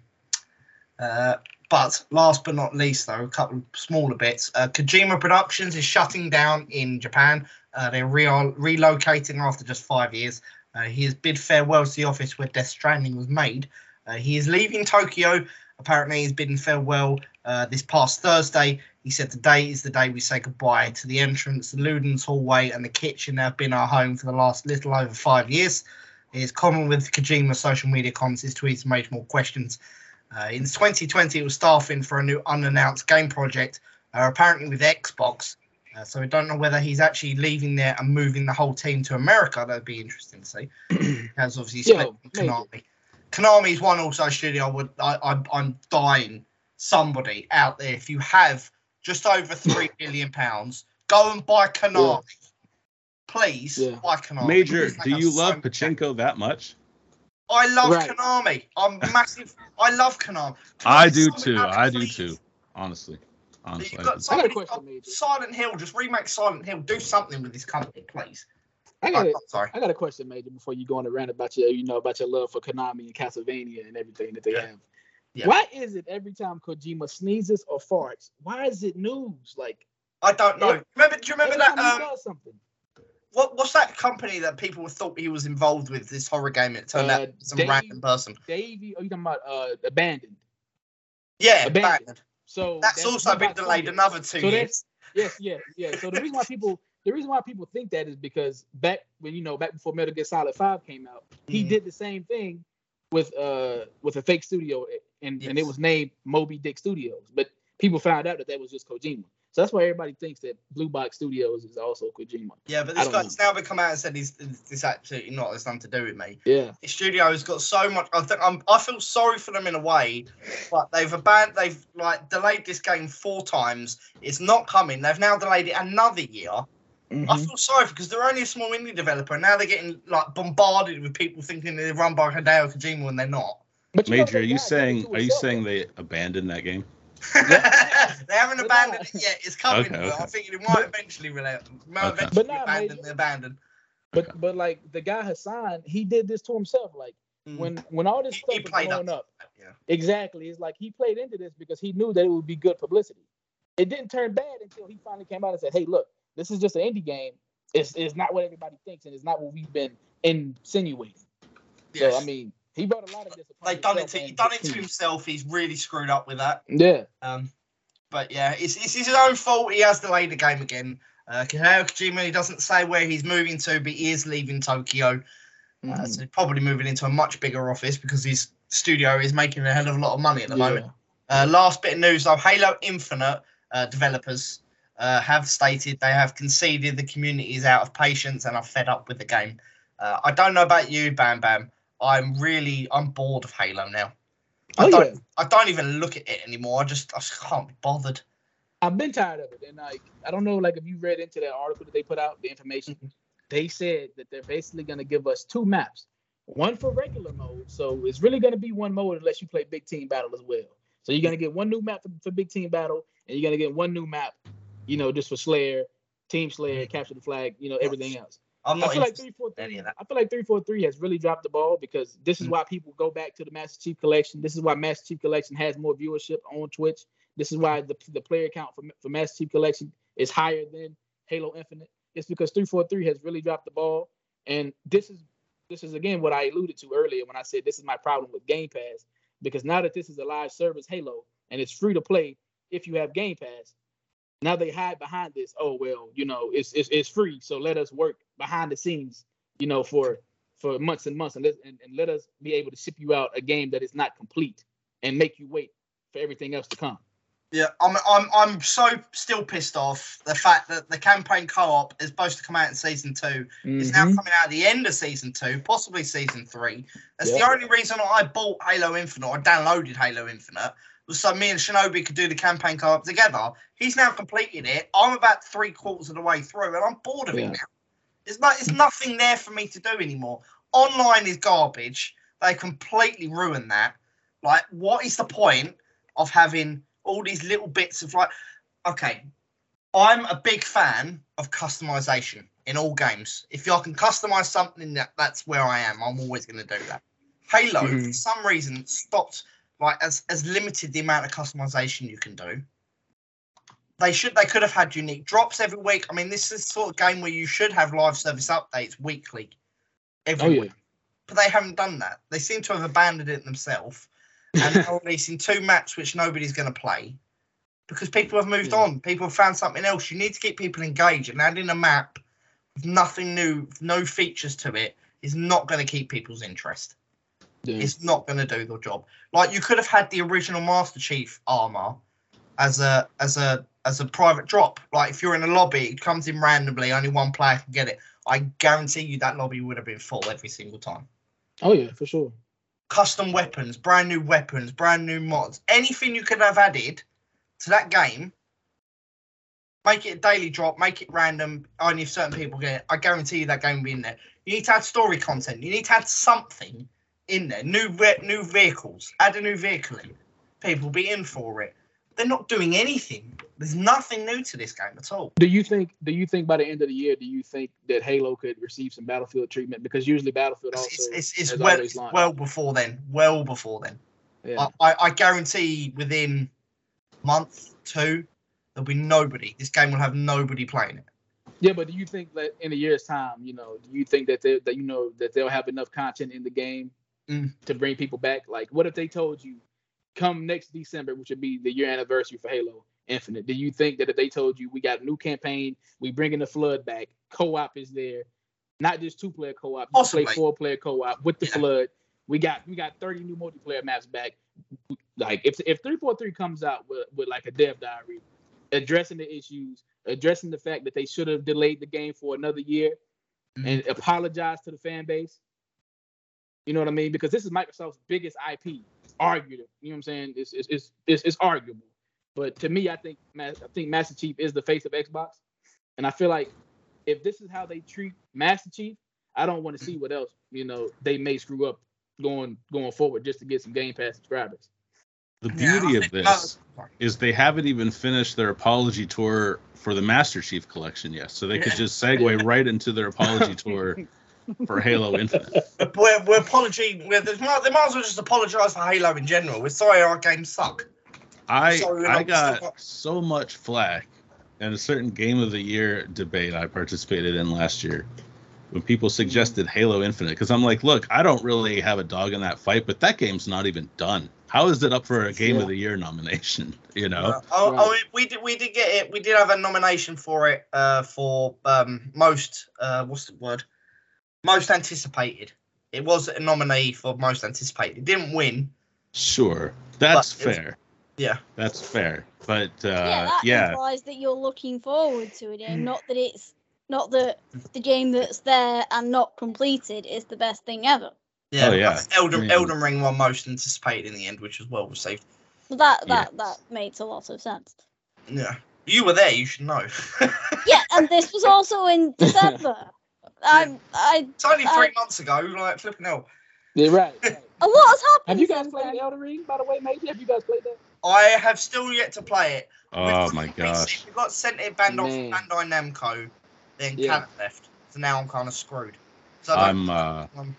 Uh, but last but not least, though, a couple of smaller bits. Uh, Kojima Productions is shutting down in Japan. Uh, they're re- relocating after just five years. Uh, he has bid farewell to the office where Death Stranding was made. Uh, he is leaving Tokyo. Apparently, he's bidden farewell uh, this past Thursday. He said, "Today is the day we say goodbye to the entrance, the Luden's hallway and the kitchen that have been our home for the last little over five years. It is common with Kojima's social media comments. His tweets made more questions. Uh, in twenty twenty, he was staffing for a new unannounced game project, uh, apparently with Xbox. Uh, so we don't know whether he's actually leaving there and moving the whole team to America. That would be interesting to see. As obviously split yeah, Konami. Konami is one also studio I would, I, I, I'm dying. Somebody out there, if you have just over three billion pounds, go and buy Konami. Yeah. Please yeah. buy Konami. Major, do you love so Pachinko that much? I love right. Konami. I'm massive. I love Konami. Please, I do too. I please. do too. Honestly. Honestly, I got a question, Silent Hill, just remake Silent Hill. Do something with this company, please. I got, oh, a, sorry. I got a question, Major, before you go on a rant about your, you know, about your love for Konami and Castlevania and everything that they yeah. have. Yeah. Why is it every time Kojima sneezes or farts, why is it news? Like I don't know. Every, remember? Do you remember that? Um, something. What What's that company that people thought he was involved with? This horror game that turned uh, out some Dave, random person. Davey, are you talking about uh, Abandoned? Yeah, Abandoned. Abandoned. So that's, that's also been delayed COVID. another two so years. Yes, yes, yes. So the reason why people, the reason why people think that is because back when you know back before Metal Gear Solid five came out, mm. he did the same thing with uh with a fake studio, and yes. and it was named Moby Dick Studios. But people found out that that was just Kojima. So that's why everybody thinks that Blue Box Studios is also Kojima. Yeah, but this guy's now come out and said he's this absolutely not. It's nothing to do with me. Yeah, his studio has got so much. I think I'm. I feel sorry for them in a way, but they've abandoned. They've like delayed this game four times. It's not coming. They've now delayed it another year. Mm-hmm. I feel sorry because they're only a small indie developer, and now they're getting like bombarded with people thinking they're run by Hideo Kojima when they're not. But you Major, are you saying? Are you saying they abandoned that game? They haven't but abandoned nah. it yet. It's coming. Okay, okay. I think it might eventually relate. Might okay. eventually nah, abandon the abandon. But okay. but like the guy Hassan, he did this to himself. Like mm. when when all this he, stuff he was going up, up yeah. exactly. It's like he played into this because he knew that it would be good publicity. It didn't turn bad until he finally came out and said, "Hey, look, this is just an indie game. It's it's not what everybody thinks, and it's not what we've been insinuating." Yes. So I mean. He brought a lot of disappointment. They've done it to he done it to himself. He's really screwed up with that. Yeah. Um. But yeah, it's it's his own fault. He has delayed the game again. Uh, Kojima, he doesn't say where he's moving to, but he is leaving Tokyo. Mm. Uh, so he's probably moving into a much bigger office because his studio is making a hell of a lot of money at the yeah. moment. Uh, last bit of news though: Halo Infinite uh, developers uh, have stated they have conceded the community is out of patience and are fed up with the game. Uh, I don't know about you, Bam Bam. I'm really, I'm bored of Halo now. I oh, don't, yeah. I don't even look at it anymore. I just, I just can't be bothered. I've been tired of it, and like, I don't know, like, if you read into that article that they put out, the information, mm-hmm. they said that they're basically going to give us two maps, one for regular mode. So it's really going to be one mode unless you play Big Team Battle as well. So you're going to get one new map for, for Big Team Battle, and you're going to get one new map, you know, just for Slayer, Team Slayer, Capture the Flag, you know, everything else. I'm not I feel like three forty-three. I feel like three forty-three has really dropped the ball because this is mm. why people go back to the Master Chief Collection. This is why Master Chief Collection has more viewership on Twitch. This is why the the player count for, for Master Chief Collection is higher than Halo Infinite. It's because three forty-three has really dropped the ball, and this is this is again what I alluded to earlier when I said this is my problem with Game Pass, because now that this is a live service Halo and it's free to play if you have Game Pass. Now they hide behind this. Oh well, you know, it's it's it's free, so let us work behind the scenes, you know, for for months and months, and let and, and let us be able to ship you out a game that is not complete and make you wait for everything else to come. Yeah, I'm I'm I'm so still pissed off the fact that the campaign co-op is supposed to come out in season two. Mm-hmm. It's now coming out at the end of season two, possibly season three. That's yeah. the only reason I bought Halo Infinite or downloaded Halo Infinite. So me and Shinobi could do the campaign co-op together. He's now completed it. I'm about three quarters of the way through, and I'm bored of yeah. it now. It's not. It's nothing there for me to do anymore. Online is garbage. They completely ruined that. Like, what is the point of having all these little bits of like? Okay, I'm a big fan of customization in all games. If I can customize something, that, that's where I am. I'm always going to do that. Halo, mm-hmm. for some reason, stopped like as as limited the amount of customization you can do. They should they could have had unique drops every week. I mean, this is the sort of game where you should have live service updates weekly, every oh, yeah. week. But they haven't done that. They seem to have abandoned it themselves, and they're releasing two maps which nobody's going to play because people have moved yeah. on. People have found something else. You need to keep people engaged, and adding a map with nothing new, no features to it, is not going to keep people's interest. Yeah. It's not going to do the job. Like, you could have had the original Master Chief armor as a as a as a private drop. Like, if you're in a lobby, it comes in randomly, only one player can get it. I guarantee you that lobby would have been full every single time. Oh yeah, for sure. Custom weapons, brand new weapons, brand new mods, anything you could have added to that game. Make it a daily drop, make it random, only if certain people get it. I guarantee you that game will be in there. You need to add story content. You need to add something in there. New ve- new vehicles. Add a new vehicle in. People will be in for it. They're not doing anything. There's nothing new to this game at all. Do you think do you think by the end of the year, do you think that Halo could receive some Battlefield treatment? Because usually Battlefield also it's, it's, it's well, always lined. well before then. Well before then. Yeah. I, I, I guarantee within a month, two, there'll be nobody. This game will have nobody playing it. Yeah, but do you think that in a year's time, you know, do you think that they, that you know that they'll have enough content in the game mm. to bring people back? Like, what if they told you, come next December, which would be the year anniversary for Halo Infinite, do you think that if they told you, we got a new campaign, we bringing the Flood back, co-op is there, not just two-player co-op, you awesome, play mate. four-player co-op with the yeah. Flood, we got we got thirty new multiplayer maps back. Like, if if three forty-three comes out with, with like a dev diary, addressing the issues, addressing the fact that they should have delayed the game for another year mm-hmm. and apologize to the fan base. You know what I mean? Because this is Microsoft's biggest I P. It's arguable. You know what I'm saying? It's it's it's it's, it's arguable. But to me, I think I think Master Chief is the face of Xbox. And I feel like if this is how they treat Master Chief, I don't want to see what else, you know, they may screw up going going forward just to get some Game Pass subscribers. The beauty of this is they haven't even finished their apology tour for the Master Chief collection yet, so they could just segue right into their apology tour for Halo Infinite. We're, we're apology. We're, they might as well just apologize for Halo in general. We're sorry our games suck. I sorry, I got so much flack in a certain Game of the Year debate I participated in last year when people suggested Halo Infinite, because I'm like, look, I don't really have a dog in that fight, but that game's not even done. How is it up for a Game yeah. of the Year nomination? You know, yeah. oh, right. oh, we did, we did get it. We did have a nomination for it uh, for um, most. Uh, what's the word? Most anticipated. It was a nominee for most anticipated. It didn't win. Sure, that's fair. Was, yeah, that's fair. But uh, yeah, that yeah. implies that you're looking forward to it, and not that it's not that the game that's there and not completed is the best thing ever. Yeah, oh, yeah. Elden, yeah. Elden Ring won most anticipated in the end, which was well received. Well, that that yeah. that makes a lot of sense. Yeah, you were there. You should know. yeah, and this was also in December. I, I. It's only three I, months ago. Like flipping hell. Yeah, right. right. A lot has happened. Have you guys played Elden Ring, by the way? Maybe have you guys played that? I have still yet to play it. Oh We've my gosh! We got sent it banned off Bandai Namco, then yeah. Cat left. So now I'm kind of screwed. So I'm. Uh, I'm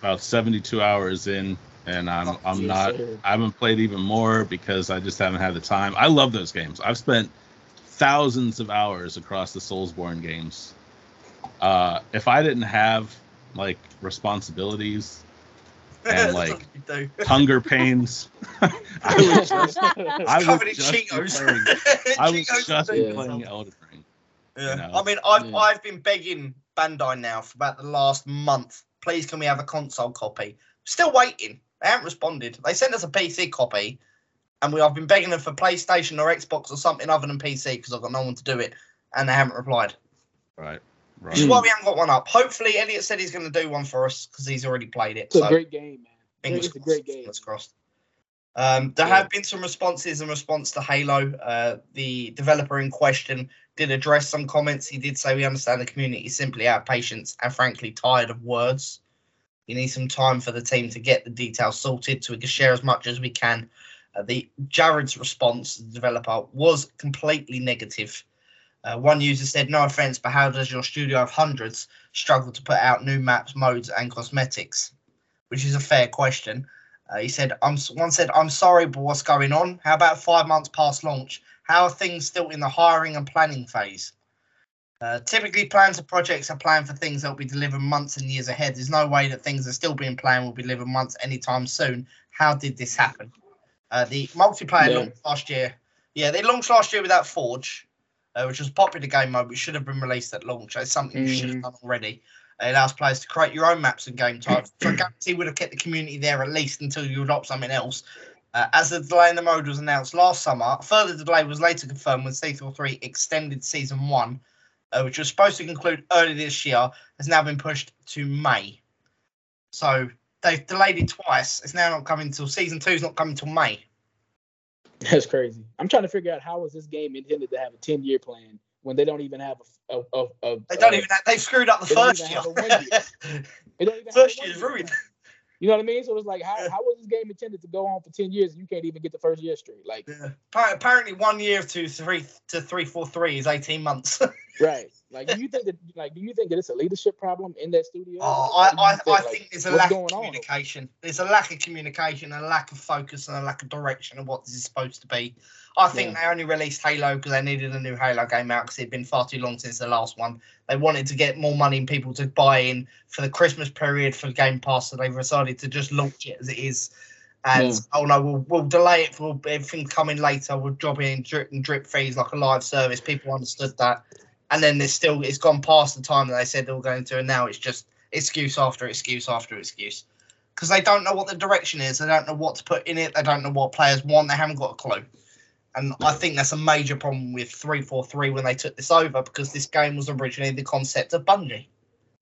about seventy-two hours in, and I'm I'm not I haven't played even more because I just haven't had the time. I love those games. I've spent thousands of hours across the Soulsborne games. Uh, if I didn't have like responsibilities and like hunger pains, I was just I was just Cheetos. playing, I was just yeah. playing Elden Ring. Yeah. You know? I mean, I've yeah. I've been begging Bandai now for about the last month. Please, can we have a console copy? Still waiting. They haven't responded. They sent us a P C copy, and we I've been begging them for PlayStation or Xbox or something other than P C because I've got no one to do it, and they haven't replied. Right, right. Which is why we haven't got one up. Hopefully, Elliot said he's going to do one for us because he's already played it. It's so, a great game, man. Fingers it's crossed. A great game. Fingers crossed. Um, there yeah. have been some responses in response to Halo. Uh, the developer in question did address some comments. He did say, we understand the community is simply out of patience and frankly tired of words. You need some time for the team to get the details sorted so we can share as much as we can. Uh, the Jared's response, the developer, was completely negative. Uh, one user said, no offense, but how does your studio of hundreds struggle to put out new maps, modes, and cosmetics? Which is a fair question. Uh, he said, "I'm." One said, I'm sorry, but what's going on? How about five months past launch? How are things still in the hiring and planning phase? Uh, typically, plans of projects are planned for things that will be delivered months and years ahead. There's no way that things that are still being planned will be delivered months anytime soon. How did this happen? Uh, the multiplayer yeah. launched last year. Yeah, they launched last year without Forge, uh, which was a popular game mode, which should have been released at launch. That's something mm. you should have done already. It allows players to create your own maps and game types. So I guarantee would have kept the community there at least until you adopt something else. Uh, as the delay in the mode was announced last summer, further delay was later confirmed when C three extended Season one, uh, which was supposed to conclude early this year, has now been pushed to May. So they've delayed it twice. It's now not coming until Season two is not coming till May. That's crazy. I'm trying to figure out how was this game intended to have a ten-year plan when they don't even have a, a, a, a they don't a, even have, they've screwed up the first year. First year's ruined. You know what I mean? So it's like, how yeah. how was this game intended to go on for ten years and you can't even get the first year straight? Like, yeah. apparently, one year to three to three four three is eighteen months. Right. Like, do you think that? Like, do you think that it's a leadership problem in that studio? Oh, I I think, I like, think there's a lack of communication. On? There's a lack of communication, a lack of focus, and a lack of direction of what this is supposed to be. I think yeah. they only released Halo because they needed a new Halo game out because it'd been far too long since the last one. They wanted to get more money and people to buy in for the Christmas period for Game Pass, so they decided to just launch it as it is. And, yeah. oh, no, we'll, we'll delay it. We'll, everything coming later. We'll drop in drip and drip fees like a live service. People understood that. And then there's still it's gone past the time that they said they were going to, and now it's just excuse after excuse after excuse. Because they don't know what the direction is. They don't know what to put in it. They don't know what players want. They haven't got a clue. And I think that's a major problem with three forty-three when they took this over, because this game was originally the concept of Bungie.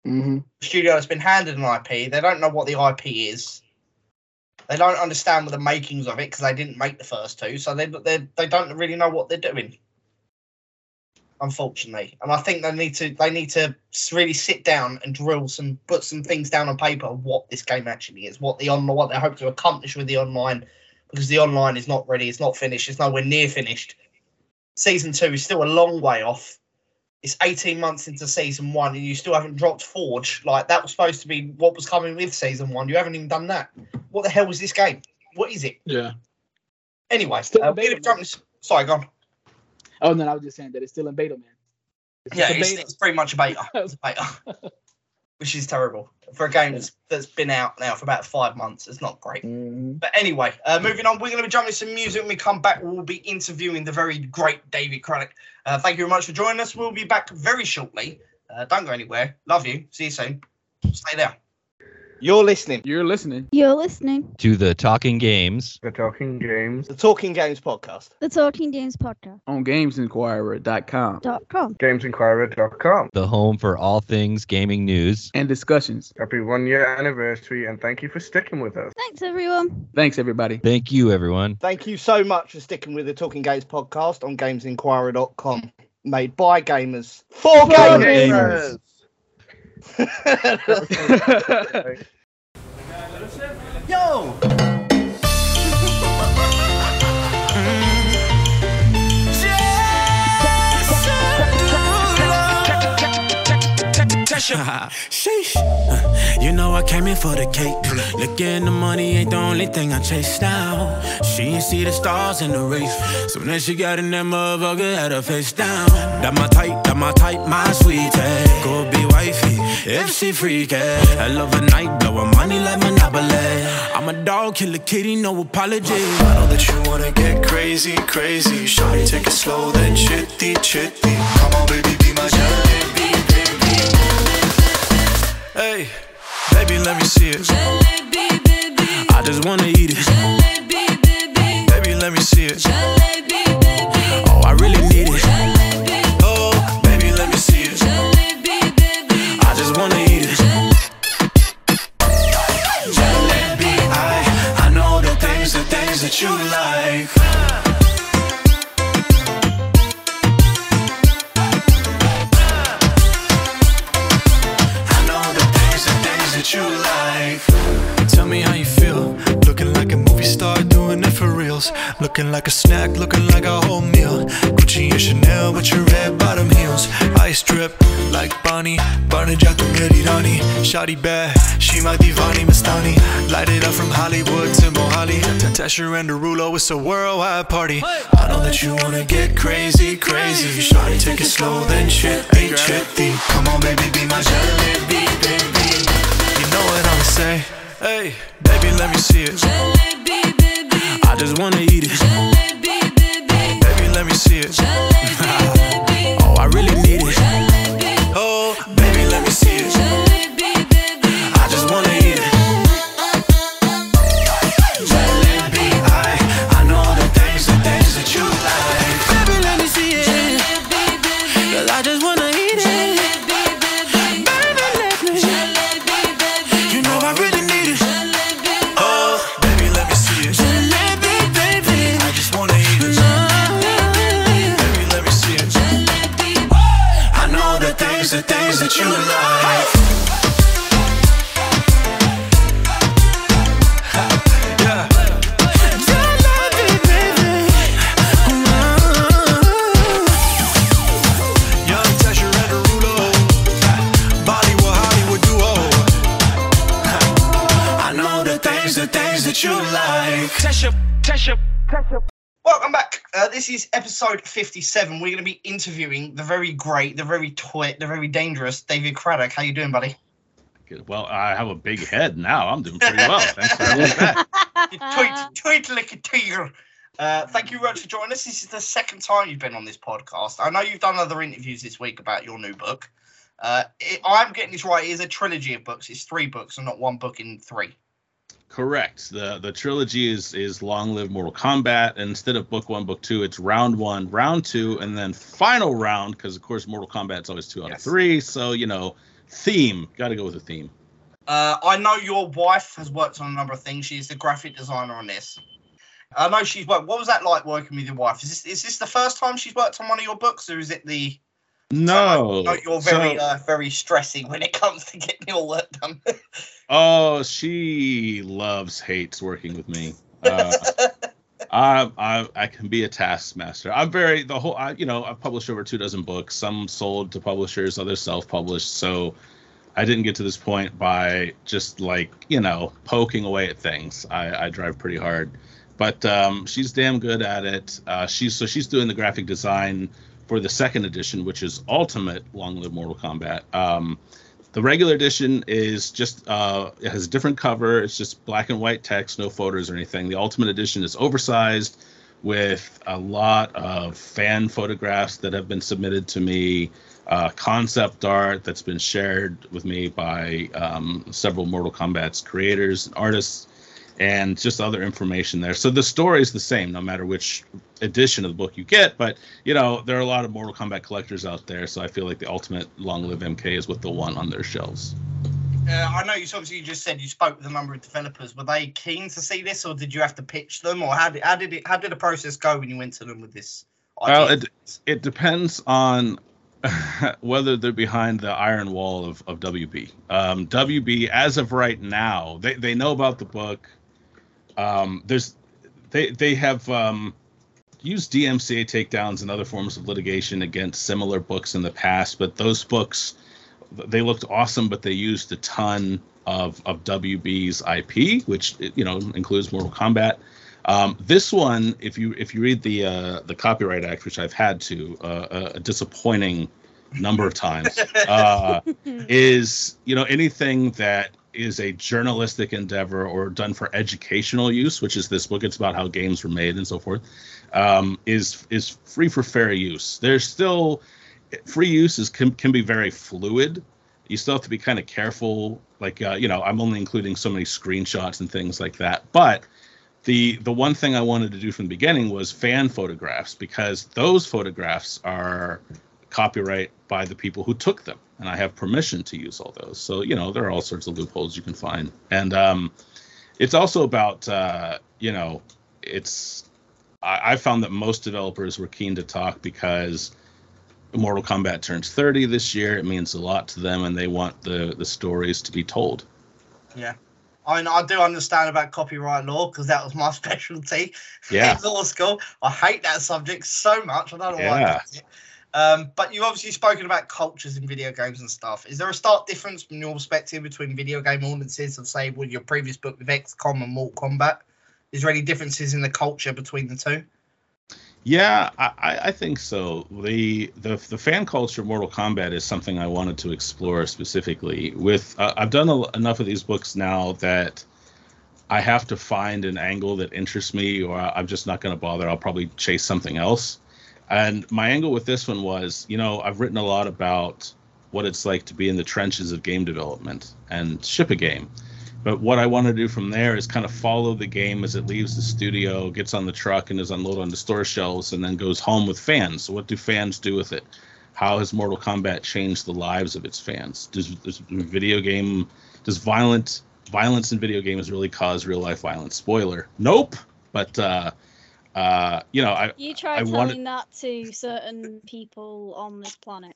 Mm-hmm. The studio has been handed an I P. They don't know what the I P is. They don't understand what the makings of it, because they didn't make the first two, so they, they they don't really know what they're doing, unfortunately. And I think they need to they need to really sit down and drill some, put some things down on paper of what this game actually is, what the online, what they hope to accomplish with the online. Because the online is not ready, it's not finished, it's nowhere near finished. Season two is still a long way off. It's eighteen months into Season one and you still haven't dropped Forge. Like, that was supposed to be what was coming with Season one. You haven't even done that. What the hell was this game? What is it? Yeah. Anyway, still uh, beta, jump... sorry, go on. Oh, no, I was just saying that it's still in beta, man. It's yeah, it's, beta. it's pretty much a beta. It's a beta. Which is terrible for a game that's, that's been out now for about five months. It's not great. Mm-hmm. But anyway, uh, moving on, we're going to be jumping some music. When we come back, we'll be interviewing the very great David Craddock. Uh, thank you very much for joining us. We'll be back very shortly. Uh, don't go anywhere. Love you. See you soon. Stay there. You're listening. You're listening. You're listening. To the Talking Games. The Talking Games. The Talking Games Podcast. The Talking Games Podcast. On games enquirer dot com. .com. games enquirer dot com. The home for all things gaming news. And discussions. Happy one year anniversary, and thank you for sticking with us. Thanks, everyone. Thanks, everybody. Thank you, everyone. Thank you so much for sticking with the Talking Games Podcast on games enquirer dot com. Made by gamers. For, for gamers. gamers. Yo! Sheesh. Uh, you know I came in for the cake. Looking the money ain't the only thing I chase now. She ain't see the stars in the race. So then she got in that motherfucker, had her face down. That my type, that my type, my sweetie. Go be wifey, if she freaky. I love a night, blowin' money like Monopoly. I'm a dog, kill a kitty, no apology. I know that you wanna get crazy, crazy. Shawty, take it slow, then chitty, chitty. Come on, baby, be my jelly. Hey, baby, let me see it. Jalebi, baby. I just wanna eat it. Jalebi, baby. Baby, let me see it. Jalebi, baby. Oh, I really need it. Jalebi. Oh, baby, let me see it. Jalebi, baby. I just wanna eat it. Jalebi, I, I know the things, the things that you like. You like. Tell me how you feel, looking like a movie star doing doing it for reals. Looking like a snack, looking like a whole meal. Gucci and Chanel with your red bottom heels. Ice drip like Bonnie, Barney Jackson, Irani. Shawty bad, she might be Vani Mastani. Light it up from Hollywood to Mohali. Tatasha and Derulo, it's a worldwide party. I know that you wanna get crazy, crazy. Shawty, take it slow, then trippy, trippy. Come on, baby, be my jalebi, baby. You know what I'ma say? Hey, baby, let me see it. Jalebi, baby. I just wanna eat it. Jalebi, baby. Baby, let me see it. Jalebi, baby. Oh, I really need it. Jalebi. Oh, baby, let me see it. Jalebi, baby. I just wanna eat it. Jalebi, I, I know all the things, the things that you like. Baby, let me see it. Jalebi, baby. Girl, I just wanna eat it. Jalebi, baby. Baby, let me. Jalebi, baby. You know I really. The things that you like. Yeah. Jalebi, baby. Young Tasha and Derulo, Bollywood, Hollywood duo. I know the things, the things that you like. Tasha, Tasha, Tasha. Welcome back. Uh, this is episode fifty-seven. We're going to be interviewing the very great, the very twit, the very dangerous David Craddock. How you doing, buddy? Good. Well, I have a big head now. I'm doing pretty well. Thanks for having me back. Tweet, tweet like a tiger. Uh, thank you very much for joining us. This is the second time you've been on this podcast. I know you've done other interviews this week about your new book. Uh, it, I'm getting this right. It is a trilogy of books. It's three books and not one book in three. Correct. The the trilogy is is Long Live Mortal Kombat. And instead of book one, book two, it's round one, round two, and then final round, because of course Mortal Kombat's always two out yes. of three. So, you know, theme. Gotta go with the theme. Uh, I know your wife has worked on a number of things. She's the graphic designer on this. I know she's worked. What was that like working with your wife? Is this is this the first time she's worked on one of your books, or is it the No. So, like, you're very, so, uh, very stressy when it comes to getting your work done. Oh, she loves, hates working with me. Uh, I, I, I can be a taskmaster. I'm very, the whole, I, you know, I've published over two dozen books, some sold to publishers, others self-published. So I didn't get to this point by just like, you know, poking away at things. I, I drive pretty hard, but um, she's damn good at it. Uh, she's, so she's doing the graphic design for the second edition, which is Ultimate Long Live Mortal Kombat. Um, the regular edition is just, uh, it has a different cover. It's just black and white text, no photos or anything. The Ultimate edition is oversized with a lot of fan photographs that have been submitted to me, uh, concept art that's been shared with me by um, several Mortal Kombat's creators and artists, and just other information there. So the story is the same, no matter which edition of the book you get. But, you know, there are a lot of Mortal Kombat collectors out there. So I feel like the Ultimate Long Live M K is what they'll want on their shelves. Uh, I know you obviously you just said you spoke with a number of developers. Were they keen to see this, or did you have to pitch them? Or how did, how did, it, how did the process go when you went to them with this idea? Well, it, it depends on whether they're behind the iron wall of, of W B. Um, W B, as of right now, they, they know about the book. Um, there's, they they have um, used D M C A takedowns and other forms of litigation against similar books in the past, but those books, they looked awesome, but they used a ton of of W B's I P, which, you know, includes Mortal Kombat. Um, this one, if you if you read the uh, the Copyright Act, which I've had to uh, a disappointing number of times, uh, is, you know, anything that is a journalistic endeavor or done for educational use, which is this book. It's about how games were made and so forth, um, is is free for fair use. There's still free use is can, can be very fluid. You still have to be kind of careful. Like, uh, you know, I'm only including so many screenshots and things like that. But the the one thing I wanted to do from the beginning was fan photographs, because those photographs are copyright by the people who took them, and I have permission to use all those. So, you know, there are all sorts of loopholes you can find. And um, it's also about, uh, you know, it's, I, I found that most developers were keen to talk because Mortal Kombat turns thirty this year. It means a lot to them, and they want the, the stories to be told. Yeah. I mean, I do understand about copyright law because that was my specialty yeah. in law school. I hate that subject so much. I don't know yeah. why I hate it. Um, but you've obviously spoken about cultures in video games and stuff. Is there a stark difference from your perspective between video game audiences of, say, with your previous book with X COM and Mortal Kombat? Is there any differences in the culture between the two? Yeah, I, I think so. The, the the fan culture of Mortal Kombat is something I wanted to explore specifically. With uh, I've done a, enough of these books now that I have to find an angle that interests me, or I'm just not going to bother. I'll probably chase something else. And my angle with this one was, you know, I've written a lot about what it's like to be in the trenches of game development and ship a game. But what I want to do from there is kind of follow the game as it leaves the studio, gets on the truck, and is unloaded on the store shelves, and then goes home with fans. So what do fans do with it? How has Mortal Kombat changed the lives of its fans? Does, does video game, does violent violence in video games really cause real life violence? Spoiler. Nope. But uh, uh, you know, I you try I telling wanted... that to certain people on this planet.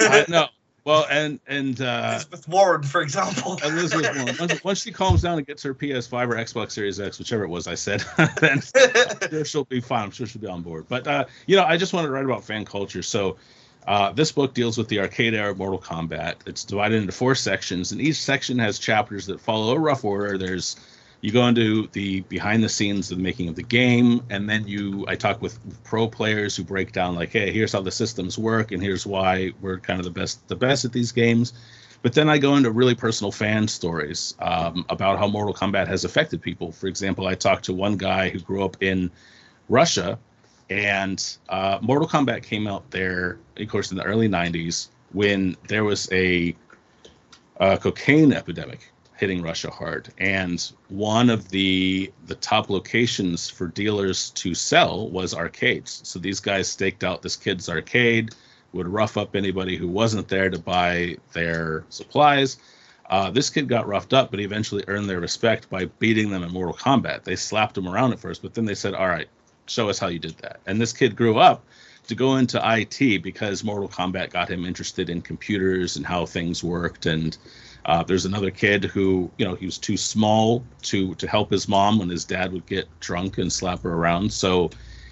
I know. Well, and and uh, Elizabeth Warren, for example. Elizabeth Warren. Once, once she calms down and gets her P S five or Xbox Series X, whichever it was, I said, then I'm sure she'll be fine. I'm sure she'll be on board. But uh, you know, I just wanted to write about fan culture. So uh, this book deals with the arcade era of Mortal Kombat. It's divided into four sections, and each section has chapters that follow a rough order. There's you go into the behind the scenes of the making of the game, and then you I talk with pro players who break down like, hey, here's how the systems work, and here's why we're kind of the best the best at these games. But then I go into really personal fan stories um, about how Mortal Kombat has affected people. For example, I talked to one guy who grew up in Russia, and uh, Mortal Kombat came out there, of course, in the early nineties when there was a, a cocaine epidemic hitting Russia hard. And one of the the top locations for dealers to sell was arcades. So these guys staked out this kid's arcade, would rough up anybody who wasn't there to buy their supplies. Uh, this kid got roughed up, but he eventually earned their respect by beating them in Mortal Kombat. They slapped him around at first, but then they said, all right, show us how you did that. And this kid grew up to go into I T because Mortal Kombat got him interested in computers and how things worked. And Uh, there's another kid who, you know, he was too small to to help his mom when his dad would get drunk and slap her around. So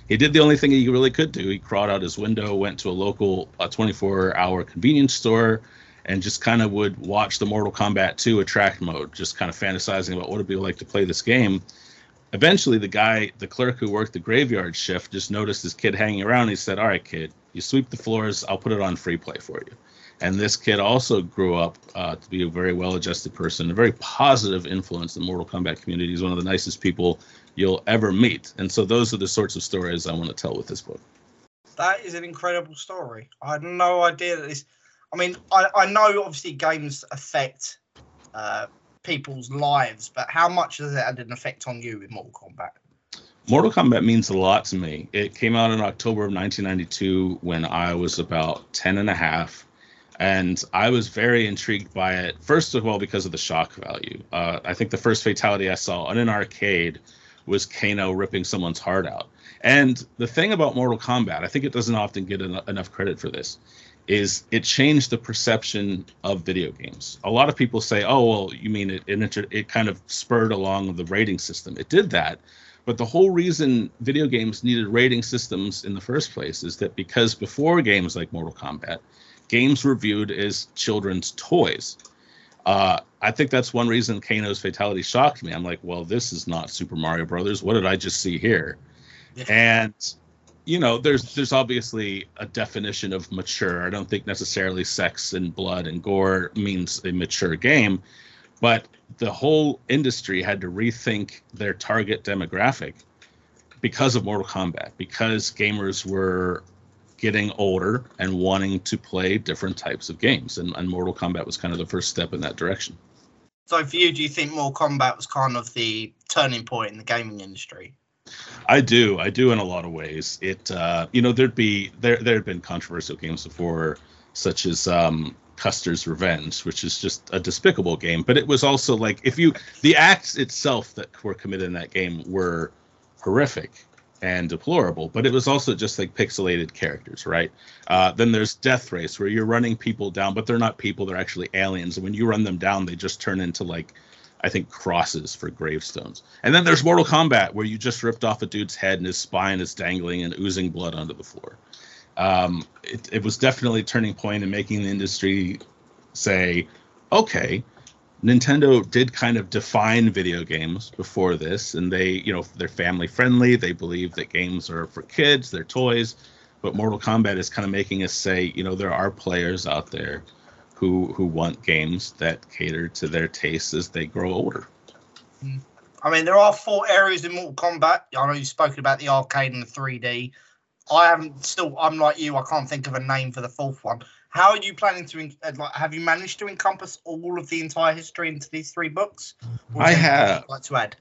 he did the only thing he really could do. He crawled out his window, went to a local twenty-four hour convenience store, and just kind of would watch the Mortal Kombat two attract mode, just kind of fantasizing about what it'd be like to play this game. Eventually, the guy, the clerk who worked the graveyard shift, just noticed this kid hanging around. He said, all right, kid, you sweep the floors. I'll put it on free play for you. And this kid also grew up uh, to be a very well-adjusted person, a very positive influence in the Mortal Kombat community. He's one of the nicest people you'll ever meet. And so those are the sorts of stories I want to tell with this book. That is an incredible story. I had no idea that this... I mean, I, I know, obviously, games affect uh, people's lives, but how much has it had an effect on you with Mortal Kombat? Mortal Kombat means a lot to me. It came out in October of nineteen ninety-two when I was about ten and a half. And I was very intrigued by it, first of all, because of the shock value. Uh, I think the first fatality I saw in an arcade was Kano ripping someone's heart out. And the thing about Mortal Kombat, I think it doesn't often get en- enough credit for this, is it changed the perception of video games. A lot of people say, oh, well, you mean it, it, it kind of spurred along the rating system. It did that. But the whole reason video games needed rating systems in the first place is that because before games like Mortal Kombat, games were viewed as children's toys. Uh, I think that's one reason Kano's fatality shocked me. I'm like, well, this is not Super Mario Brothers. What did I just see here? Yeah. And, you know, there's there's obviously a definition of mature. I don't think necessarily sex and blood and gore means a mature game. But the whole industry had to rethink their target demographic because of Mortal Kombat, because gamers were getting older and wanting to play different types of games. And, and Mortal Kombat was kind of the first step in that direction. So for you, do you think Mortal Kombat was kind of the turning point in the gaming industry? I do. I do in a lot of ways. It, uh, you know, there'd be, there, there'd been controversial games before, such as um, Custer's Revenge, which is just a despicable game. But it was also like, if you, the acts itself that were committed in that game were horrific and deplorable, but it was also just like pixelated characters, right? Uh, then there's Death Race, where you're running people down, but they're not people, they're actually aliens. And when you run them down, they just turn into like I think, crosses for gravestones. And then there's Mortal Kombat, where you just ripped off a dude's head and his spine is dangling and oozing blood onto the floor. Um, it, it was definitely a turning point in making the industry say, okay, Nintendo did kind of define video games before this, and they, you know, they're family friendly. They believe that games are for kids, they're toys. But Mortal Kombat is kind of making us say, you know, there are players out there who who want games that cater to their tastes as they grow older. I mean, there are four areas in Mortal Kombat. I know you've spoken about the arcade and the three D. I haven't still, I'm like you, I can't think of a name for the fourth one. How are you planning to, like, have you managed to encompass all of the entire history into these three books? I have. Like to add?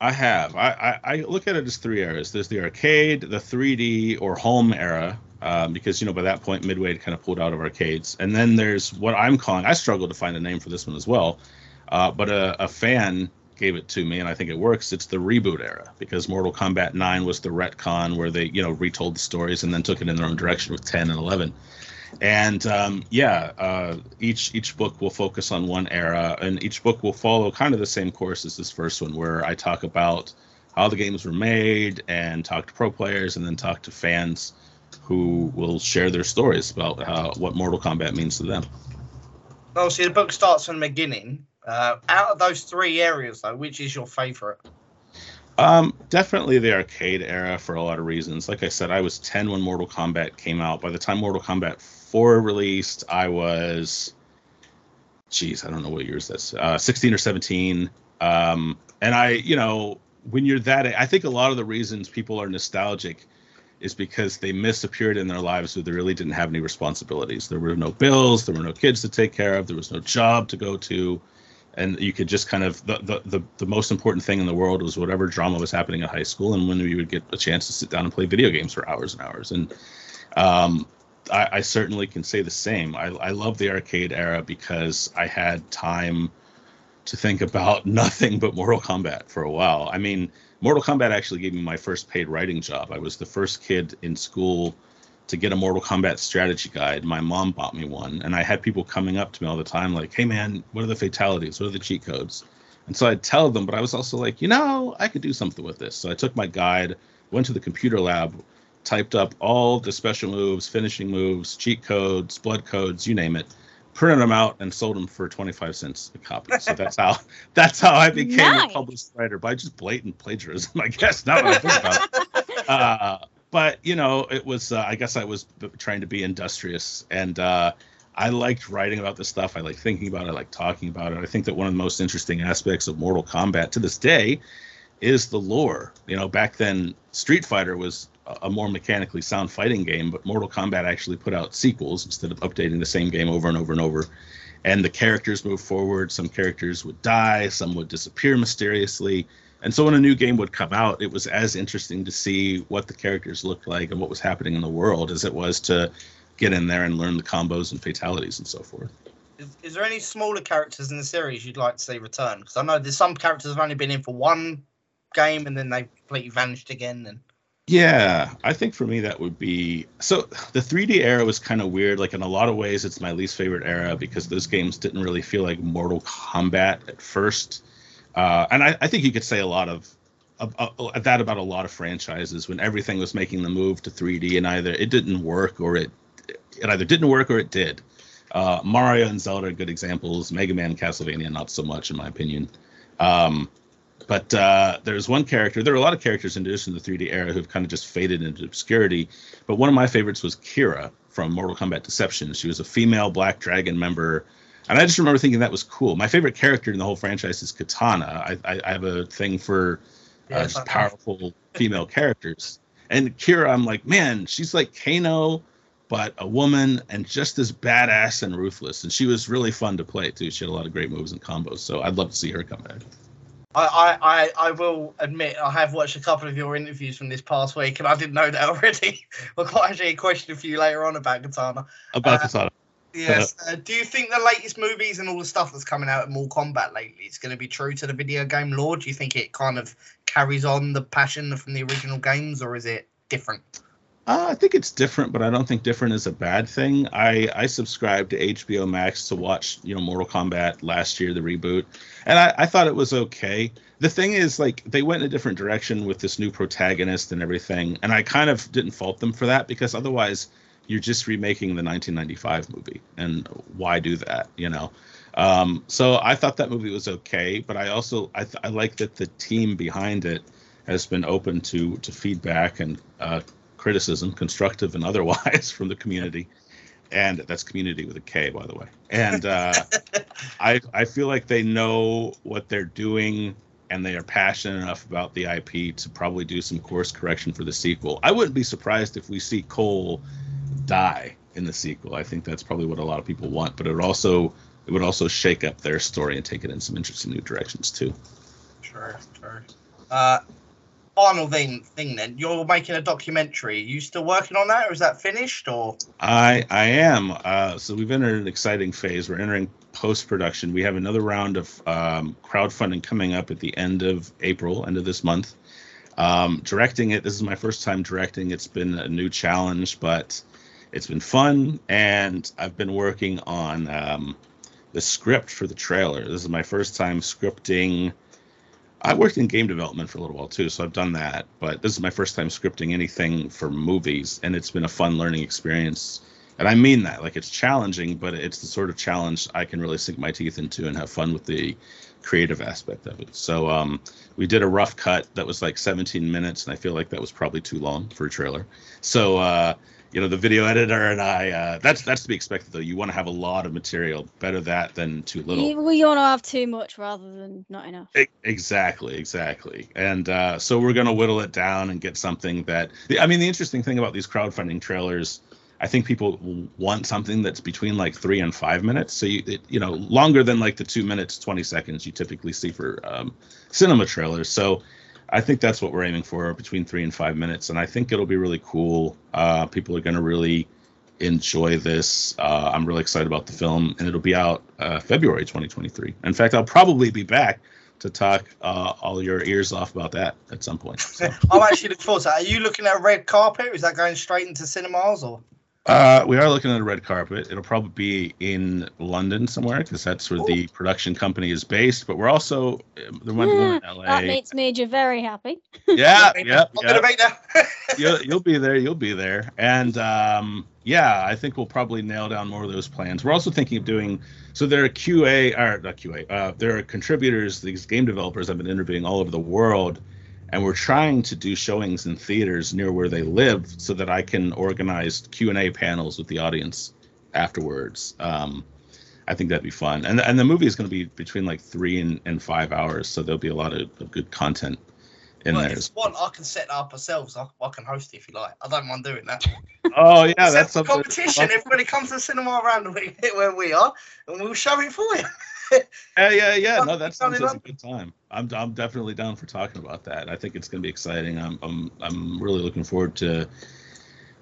I have. I, I, I look at it as three eras. There's the arcade, the three D or home era, um, because, you know, by that point, Midway had kind of pulled out of arcades. And then there's what I'm calling, I struggled to find a name for this one as well, uh, but a, a fan gave it to me, and I think it works. It's the reboot era, because Mortal Kombat nine was the retcon where they, you know, retold the stories and then took it in their own direction with ten and eleven. And um, yeah, uh, each each book will focus on one era, and each book will follow kind of the same course as this first one, where I talk about how the games were made and talk to pro players and then talk to fans who will share their stories about uh, what Mortal Kombat means to them. Oh, see, the book starts from the beginning. Uh, out of those three areas, though, which is your favorite? Um, definitely the arcade era for a lot of reasons. Like I said, I was ten when Mortal Kombat came out. By the time Mortal Kombat four released, I was, geez, I don't know what year is this, uh, sixteen or seventeen. Um, and I, you know, when you're that, I think a lot of the reasons people are nostalgic is because they missed a period in their lives where they really didn't have any responsibilities. There were no bills, there were no kids to take care of, there was no job to go to. And you could just kind of, the, the, the, the most important thing in the world was whatever drama was happening at high school, and when you would get a chance to sit down and play video games for hours and hours. And um, I, I certainly can say the same. I, I love the arcade era because I had time to think about nothing but Mortal Kombat for a while. I mean, Mortal Kombat actually gave me my first paid writing job. I was the first kid in school to get a Mortal Kombat strategy guide. My mom bought me one, and I had people coming up to me all the time like, hey man, what are the fatalities? What are the cheat codes? And so I'd tell them, but I was also like, you know, I could do something with this. So I took my guide, went to the computer lab, typed up all the special moves, finishing moves, cheat codes, blood codes, you name it, printed them out and sold them for twenty-five cents a copy. So that's how that's how I became nice. A published writer, by just blatant plagiarism, I guess, now that I think about it. Uh, But, you know, it was, uh, I guess I was b- trying to be industrious, and uh, I liked writing about this stuff. I like thinking about it. I like talking about it. I think that one of the most interesting aspects of Mortal Kombat to this day is the lore. You know, back then, Street Fighter was a more mechanically sound fighting game, but Mortal Kombat actually put out sequels instead of updating the same game over and over and over. And the characters moved forward. Some characters would die. Some would disappear mysteriously. And so when a new game would come out, it was as interesting to see what the characters looked like and what was happening in the world as it was to get in there and learn the combos and fatalities and so forth. Is, is there any smaller characters in the series you'd like to see return? Because I know there's some characters have only been in for one game and then they completely vanished again. And yeah, I think for me that would be... So the three D era was kind of weird. Like in a lot of ways, it's my least favorite era because those games didn't really feel like Mortal Kombat at first. Uh, and I, I think you could say a lot of uh, uh, that about a lot of franchises when everything was making the move to three D and either it didn't work or it it either didn't work or it did. Uh, Mario and Zelda are good examples. Mega Man, Castlevania, not so much in my opinion. Um, but uh, there's one character. There are a lot of characters introduced in the three D era who've kind of just faded into obscurity. But one of my favorites was Kira from Mortal Kombat Deception. She was a female Black Dragon member. And I just remember thinking that was cool. My favorite character in the whole franchise is Katana. I, I, I have a thing for uh, yeah, just powerful female characters. And Kira, I'm like, man, she's like Kano, but a woman and just as badass and ruthless. And she was really fun to play, too. She had a lot of great moves and combos. So I'd love to see her come back. I, I, I will admit I have watched a couple of your interviews from this past week, and I didn't know that already. We'll quite actually a question for you later on about Katana. About uh, Katana. Yes. Uh, do you think the latest movies and all the stuff that's coming out at Mortal Kombat lately is going to be true to the video game lore? Do you think it kind of carries on the passion from the original games, or is it different? Uh, I think it's different, but I don't think different is a bad thing. I, I subscribed to H B O Max to watch, you know, Mortal Kombat last year, the reboot, and I, I thought it was okay. The thing is, like, they went in a different direction with this new protagonist and everything, and I kind of didn't fault them for that, because otherwise you're just remaking the nineteen ninety-five movie, and why do that, you know? Um, so I thought that movie was okay, but I also, I, th- I like that the team behind it has been open to, to feedback and uh, criticism, constructive and otherwise, from the community. And that's community with a K, by the way. And uh, I I feel like they know what they're doing, and they are passionate enough about the I P to probably do some course correction for the sequel. I wouldn't be surprised if we see Cole die in the sequel. I think that's probably what a lot of people want, but it would also, it would also shake up their story and take it in some interesting new directions too. Sure, sure. Uh, Final thing, thing then, you're making a documentary. You still working on that, or is that finished? Or I, I am. Uh, so we've entered an exciting phase. We're entering post-production. We have another round of um, crowdfunding coming up at the end of April, end of this month. Um, directing it, this is my first time directing. It's been a new challenge, but it's been fun. And I've been working on um, the script for the trailer. This is my first time scripting. I worked in game development for a little while too, so I've done that. But this is my first time scripting anything for movies, and it's been a fun learning experience. And I mean that, like, it's challenging, but it's the sort of challenge I can really sink my teeth into and have fun with the creative aspect of it. So um, we did a rough cut that was like seventeen minutes, and I feel like that was probably too long for a trailer. So, uh, you know, the video editor and I, uh, that's that's to be expected, though. You want to have a lot of material. Better that than too little. You, you want to have too much rather than not enough. It, exactly, exactly. And uh, so we're going to whittle it down and get something that, I mean, the interesting thing about these crowdfunding trailers, I think people want something that's between like three and five minutes. So, you it, you know, longer than like the two minutes, twenty seconds you typically see for um, cinema trailers. So I think that's what we're aiming for, between three and five minutes. And I think it'll be really cool. Uh, people are going to really enjoy this. Uh, I'm really excited about the film, and it'll be out uh, February twenty twenty-three. In fact, I'll probably be back to talk uh, all your ears off about that at some point. So. I'm actually looking forward to that. Are you looking at a red carpet? Is that going straight into cinemas, or? Uh, we are looking at a red carpet. It'll probably be in London somewhere, because that's where Ooh. the production company is based. But we're also there might yeah, be in L A. That makes Major very happy. Yeah, yeah, yeah. you'll you'll be there. You'll be there. And um, yeah, I think we'll probably nail down more of those plans. We're also thinking of doing. So there are Q A or not Q A. Uh, there are contributors. These game developers I've been interviewing all over the world. And we're trying to do showings in theaters near where they live, so that I can organize Q and A panels with the audience afterwards. Um, I think that'd be fun. And, and the movie is going to be between like three and, and five hours. So there'll be a lot of, of good content in well, there. If you want, I can set that up ourselves. I, I can host it if you like. I don't mind doing that. Oh, yeah. That's a competition. Everybody comes to the cinema around where we are, and we'll show it for you. yeah, yeah, yeah. No, that sounds like a good time. I'm, I'm definitely down for talking about that. I think it's going to be exciting. I'm, I'm, I'm really looking forward to.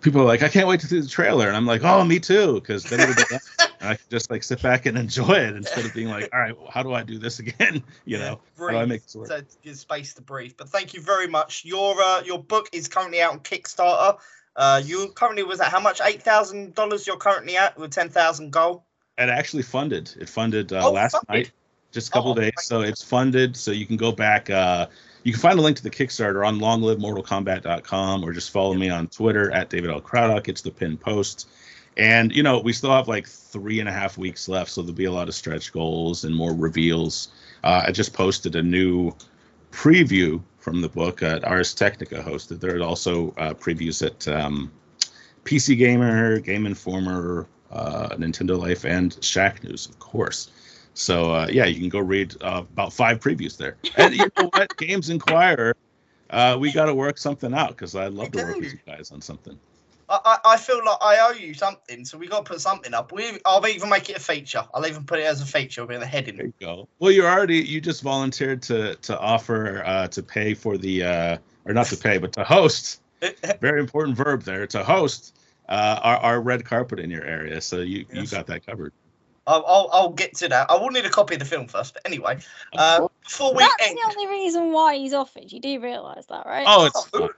People are like, I can't wait to see the trailer, and I'm like, oh, me too, because then it'll be done. And I can just like sit back and enjoy it instead of being like, all right, well, how do I do this again? You know, yeah, how do I make this work? So give space to breathe. But thank you very much. Your, uh, your book is currently out on Kickstarter. Uh, you currently was at how much? Eight thousand dollars. You're currently at with ten thousand goal. It actually funded. It funded uh, oh, last funded. night, just a couple oh, days. So it's funded. So you can go back. Uh, you can find a link to the Kickstarter on long live mortal kombat dot com, or just follow me on Twitter at David L. Craddock. It's the pinned post. And, you know, we still have like three and a half weeks left. So there'll be a lot of stretch goals and more reveals. Uh, I just posted a new preview from the book at Ars Technica hosted. There are also uh, previews at um, P C Gamer, Game Informer, Uh, Nintendo Life, and Shack News, of course. So, uh, yeah, you can go read uh, about five previews there. And you know what? Games Inquirer, uh, we got to work something out, because I'd love to work with you guys on something. I, I feel like I owe you something, so we got to put something up. We, I'll even make it a feature. I'll even put it as a feature with a heading. There you go. Well, you're already, you just volunteered to, to offer, uh, to pay for the, uh, or not to pay, but to host. Very important verb there, to host. Uh, our, our red carpet in your area, so you, yes. you got that covered. I'll, I'll I'll get to that. I will need a copy of the film first, but anyway. Uh, before we That's end... the only reason why he's offered. You do realise that, right? Oh, it's...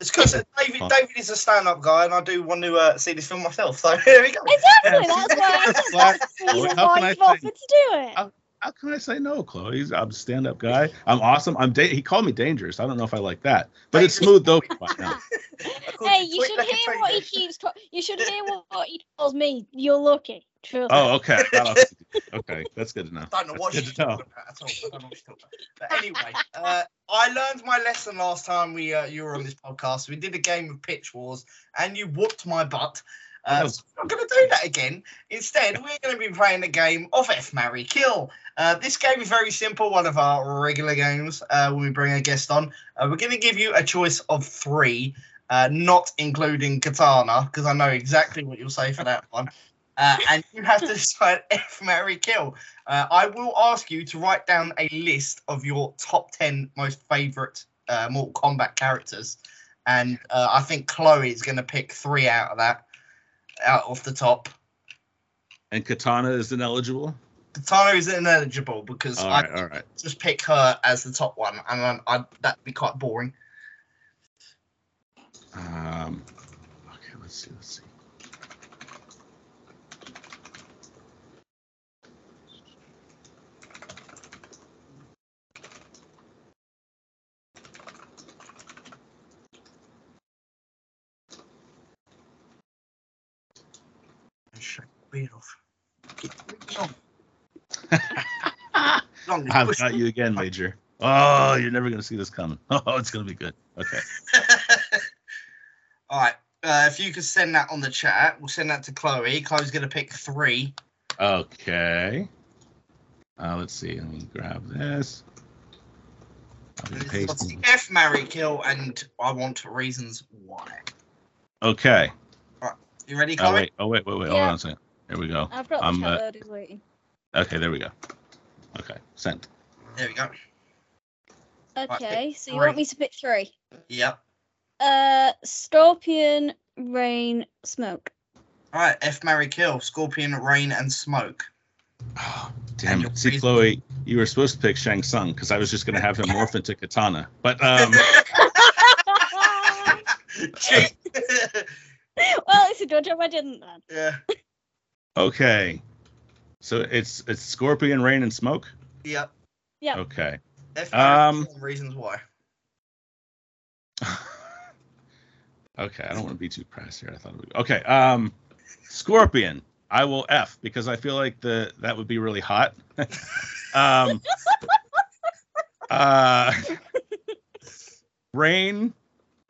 It's because David, David is a stand-up guy, and I do want to uh, see this film myself. So here we go. Exactly. Yeah. That's why. That's like, the reason how why you offered to do it. How, how can I say no, Chloe? I'm a stand-up guy. I'm awesome. I'm. Da- he called me dangerous. I don't know if I like that, but it's smooth though. Hey, you should like hear what he keeps. Co- you should hear what, what he tells me. You're lucky. True. Oh, okay. Okay, that's good enough. I don't know what she's talking about at all. I don't know what she's talking about. But anyway, uh, I learned my lesson last time we uh, you were on this podcast. We did a game of Pitch Wars, and you whooped my butt. Uh, so I'm not going to do that again. Instead, we're going to be playing a game of F, Marry, Kill. Uh, this game is very simple, one of our regular games uh, when we bring a guest on. Uh, we're going to give you a choice of three, uh, not including Katana, because I know exactly what you'll say for that one. Uh, and you have to decide F, marry, kill. Uh, I will ask you to write down a list of your top ten most favourite uh, Mortal Kombat characters. And uh, I think Chloe is going to pick three out of that, out off the top. And Katana is ineligible? Katana is ineligible because all right, I all right. just pick her as the top one. And I, I, that'd be quite boring. Um. Okay, let's see, let's see. I've got you again, Major. Oh, you're never going to see this coming. Oh, it's going to be good. Okay. All right. Uh, if you could send that on the chat, we'll send that to Chloe. Chloe's going to pick three. Okay. Uh, let's see. Let me grab this. F, marry, kill, and I want reasons why. Okay. All right. You ready, Chloe? Oh, wait. Oh, wait, wait, wait. Yeah. Hold on a second. Here we go. I've got the chat uh, waiting. Okay, there we go. Okay, sent. There we go. Okay, right, so you want me to pick three? Yep. Uh, Scorpion, Rain, Smoke. All right, F, marry, kill. Scorpion, Rain, and Smoke. Oh, damn it. See, Chloe, you were supposed to pick Shang Tsung because I was just going to have him morph into Katana. But, um... well, it's a good job I didn't, then. Yeah. Okay. So it's it's Scorpion, Rain, and Smoke? Yep. Yep. Okay. Um, reasons why. Okay, I don't want to be too crass here. I thought it would be. Okay, um, Scorpion, I will F, because I feel like the that would be really hot. um, uh, Rain...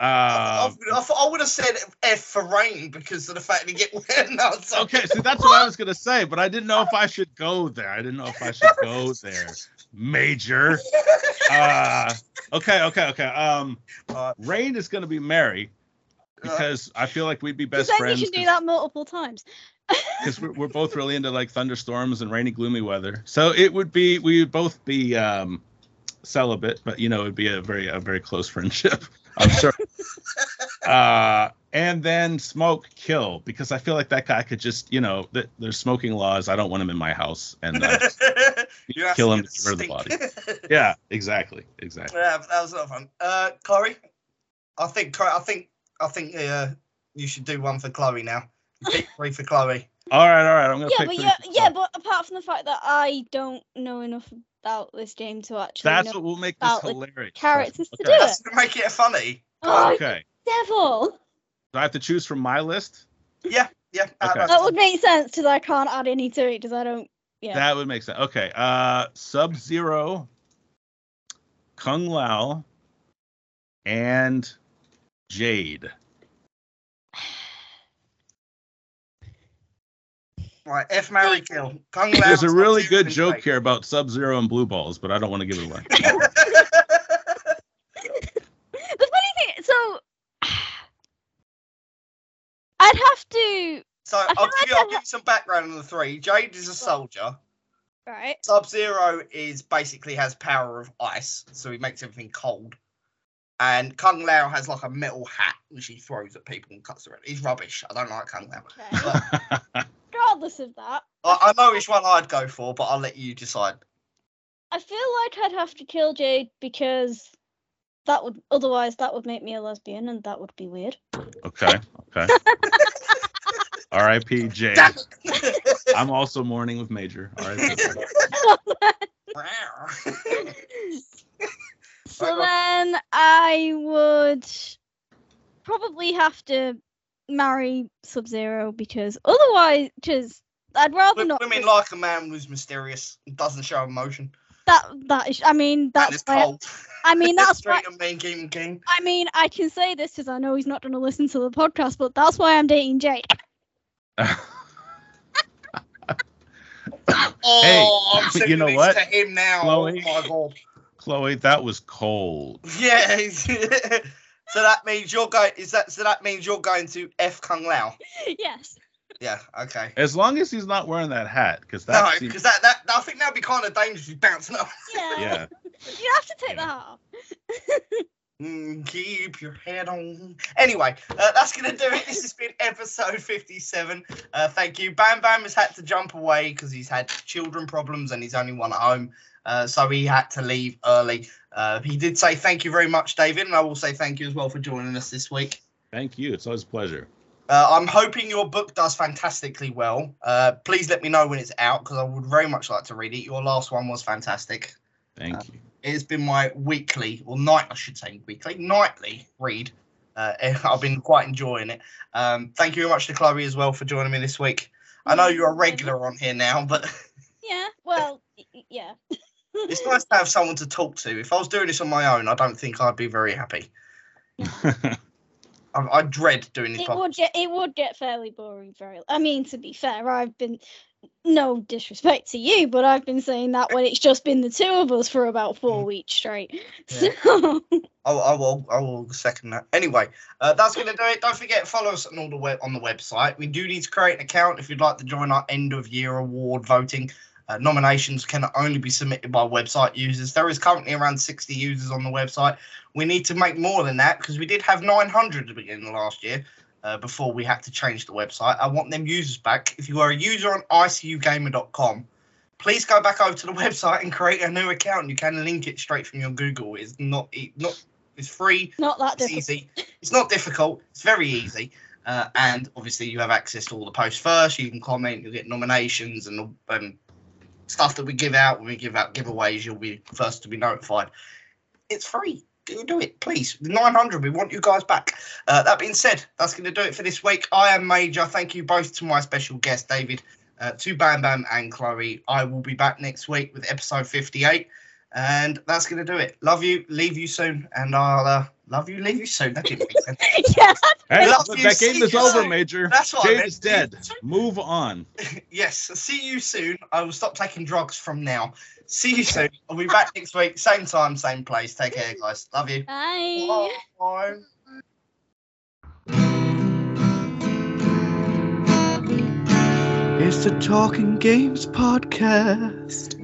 Uh, I, I, I would have said F for Rain because of the fact that you get wet nuts. Okay, so that's what I was going to say, but I didn't know if I should go there. I didn't know if I should go there. Major. Uh, okay, okay, okay. Um, uh, Rain is going to be Mary because I feel like we'd be best friends. You should do that multiple times. Because we're, we're both really into like thunderstorms and rainy, gloomy weather. So it would be, we would both be um, celibate, but you know, it'd be a very, a very close friendship. I'm sure. Uh, and then Smoke, kill, because I feel like that guy could just, you know, th- there's smoking laws. I don't want him in my house, and uh, kill him to get rid of the body. Yeah, exactly, exactly. Yeah, that was a lot of fun. Uh, Chloe, I think, I think, I think uh, you should do one for Chloe now. Pick three for Chloe. All right, all right. I'm gonna. Yeah, pick but yeah, yeah, but apart from the fact that I don't know enough about this game to actually. That's what will make this hilarious. Characters okay. to do it. That's to make it funny. Oh, okay. Devil. Do I have to choose from my list? Yeah, yeah. Okay. That would make sense because I can't add any to it because I don't. Yeah. That would make sense. Okay. Uh, Sub Zero, Kung Lao, and Jade. Right, F, marry, kill. Kung Lao. There's a really good joke here about Sub-Zero and blue balls, but I don't want to give it away. The funny thing, so I'd have to. So I'll, like give, I'll have... give you some background on the three. Jade is a soldier. Right. Sub-Zero is basically has power of ice, so he makes everything cold. And Kung Lao has like a metal hat which he throws at people and cuts around. He's rubbish. I don't like Kung Lao. Okay. But... regardless of that, I, I know which one I'd go for, but I'll let you decide. I feel like I'd have to kill Jade because That would otherwise that would make me a lesbian, and that would be weird. Okay, okay. R I P Jay. I'm also mourning with Major. R I P So then I would probably have to marry Sub-Zero, because otherwise, because I'd rather women not. Women like a man who's mysterious and doesn't show emotion. That that is, I mean, that's why. Cold. I mean, that's why. Main game king. I mean, I can say this because I know he's not going to listen to the podcast, but that's why I'm dating Jake. Oh, hey, I'm you know what? To him now. Chloe, oh my God. Chloe, that was cold. Yeah. So that means you're going. Is that so? That means you're going to F Kung Lao. Yes. Yeah, okay. As long as he's not wearing that hat, because that no, because seems... that, that I think that'd be kind of dangerous. He's bouncing up. Yeah. Yeah. You have to take yeah. the hat off. mm, keep your head on. Anyway, uh, that's gonna do it. This has been episode fifty-seven. Uh, thank you. Bam Bam has had to jump away because he's had children problems and he's only one at home, uh, so he had to leave early. Uh, he did say thank you very much, David, and I will say thank you as well for joining us this week. Thank you. It's always a pleasure. Uh, I'm hoping your book does fantastically well. Uh, please let me know when it's out, because I would very much like to read it. Your last one was fantastic. Thank uh, you. It's been my weekly, or night, I should say weekly, nightly read. Uh, I've been quite enjoying it. Um, thank you very much to Chloe as well for joining me this week. I know you're a regular on here now, but... yeah, well, yeah. It's nice to have someone to talk to. If I was doing this on my own, I don't think I'd be very happy. I, I dread doing this. It would get it would get fairly boring. Very. I mean, to be fair, I've been no disrespect to you, but I've been saying that when it's just been the two of us for about four weeks straight. Yeah. So. I, I will. I will second that. Anyway, uh, that's gonna do it. Don't forget, follow us on all the web on the website. We do need to create an account if you'd like to join our end of year award voting. Uh, nominations can only be submitted by website users. There is currently around sixty users on the website. We need to make more than that, because we did have nine hundred at the beginning of last year uh, before we had to change the website. I want them users back. If you are a user on I C U gamer dot com, please go back over to the website and create a new account. You can link it straight from your Google. It's not, it, not it's free. Not that it's easy. It's not difficult. It's very easy. Uh, and obviously you have access to all the posts first. You can comment. You'll get nominations and um, stuff that we give out. When we give out giveaways, you'll be first to be notified. It's free. You do it, please. The nine hundred, we want you guys back. Uh, that being said, that's going to do it for this week. I am Major. Thank you both to my special guest, David, uh, to Bam Bam and Chloe. I will be back next week with episode fifty-eight, and that's going to do it. Love you, leave you soon, and I'll uh, love you, leave you soon. That didn't make sense. Yeah. Hey, look, you, that game is over, soon. Major. That's what Jade I is dead. Move on. Yes. See you soon. I will stop taking drugs from now. See you soon. I'll be back next week. Same time, same place. Take care, guys. Love you. Bye. Bye. It's the Talking Games Podcast.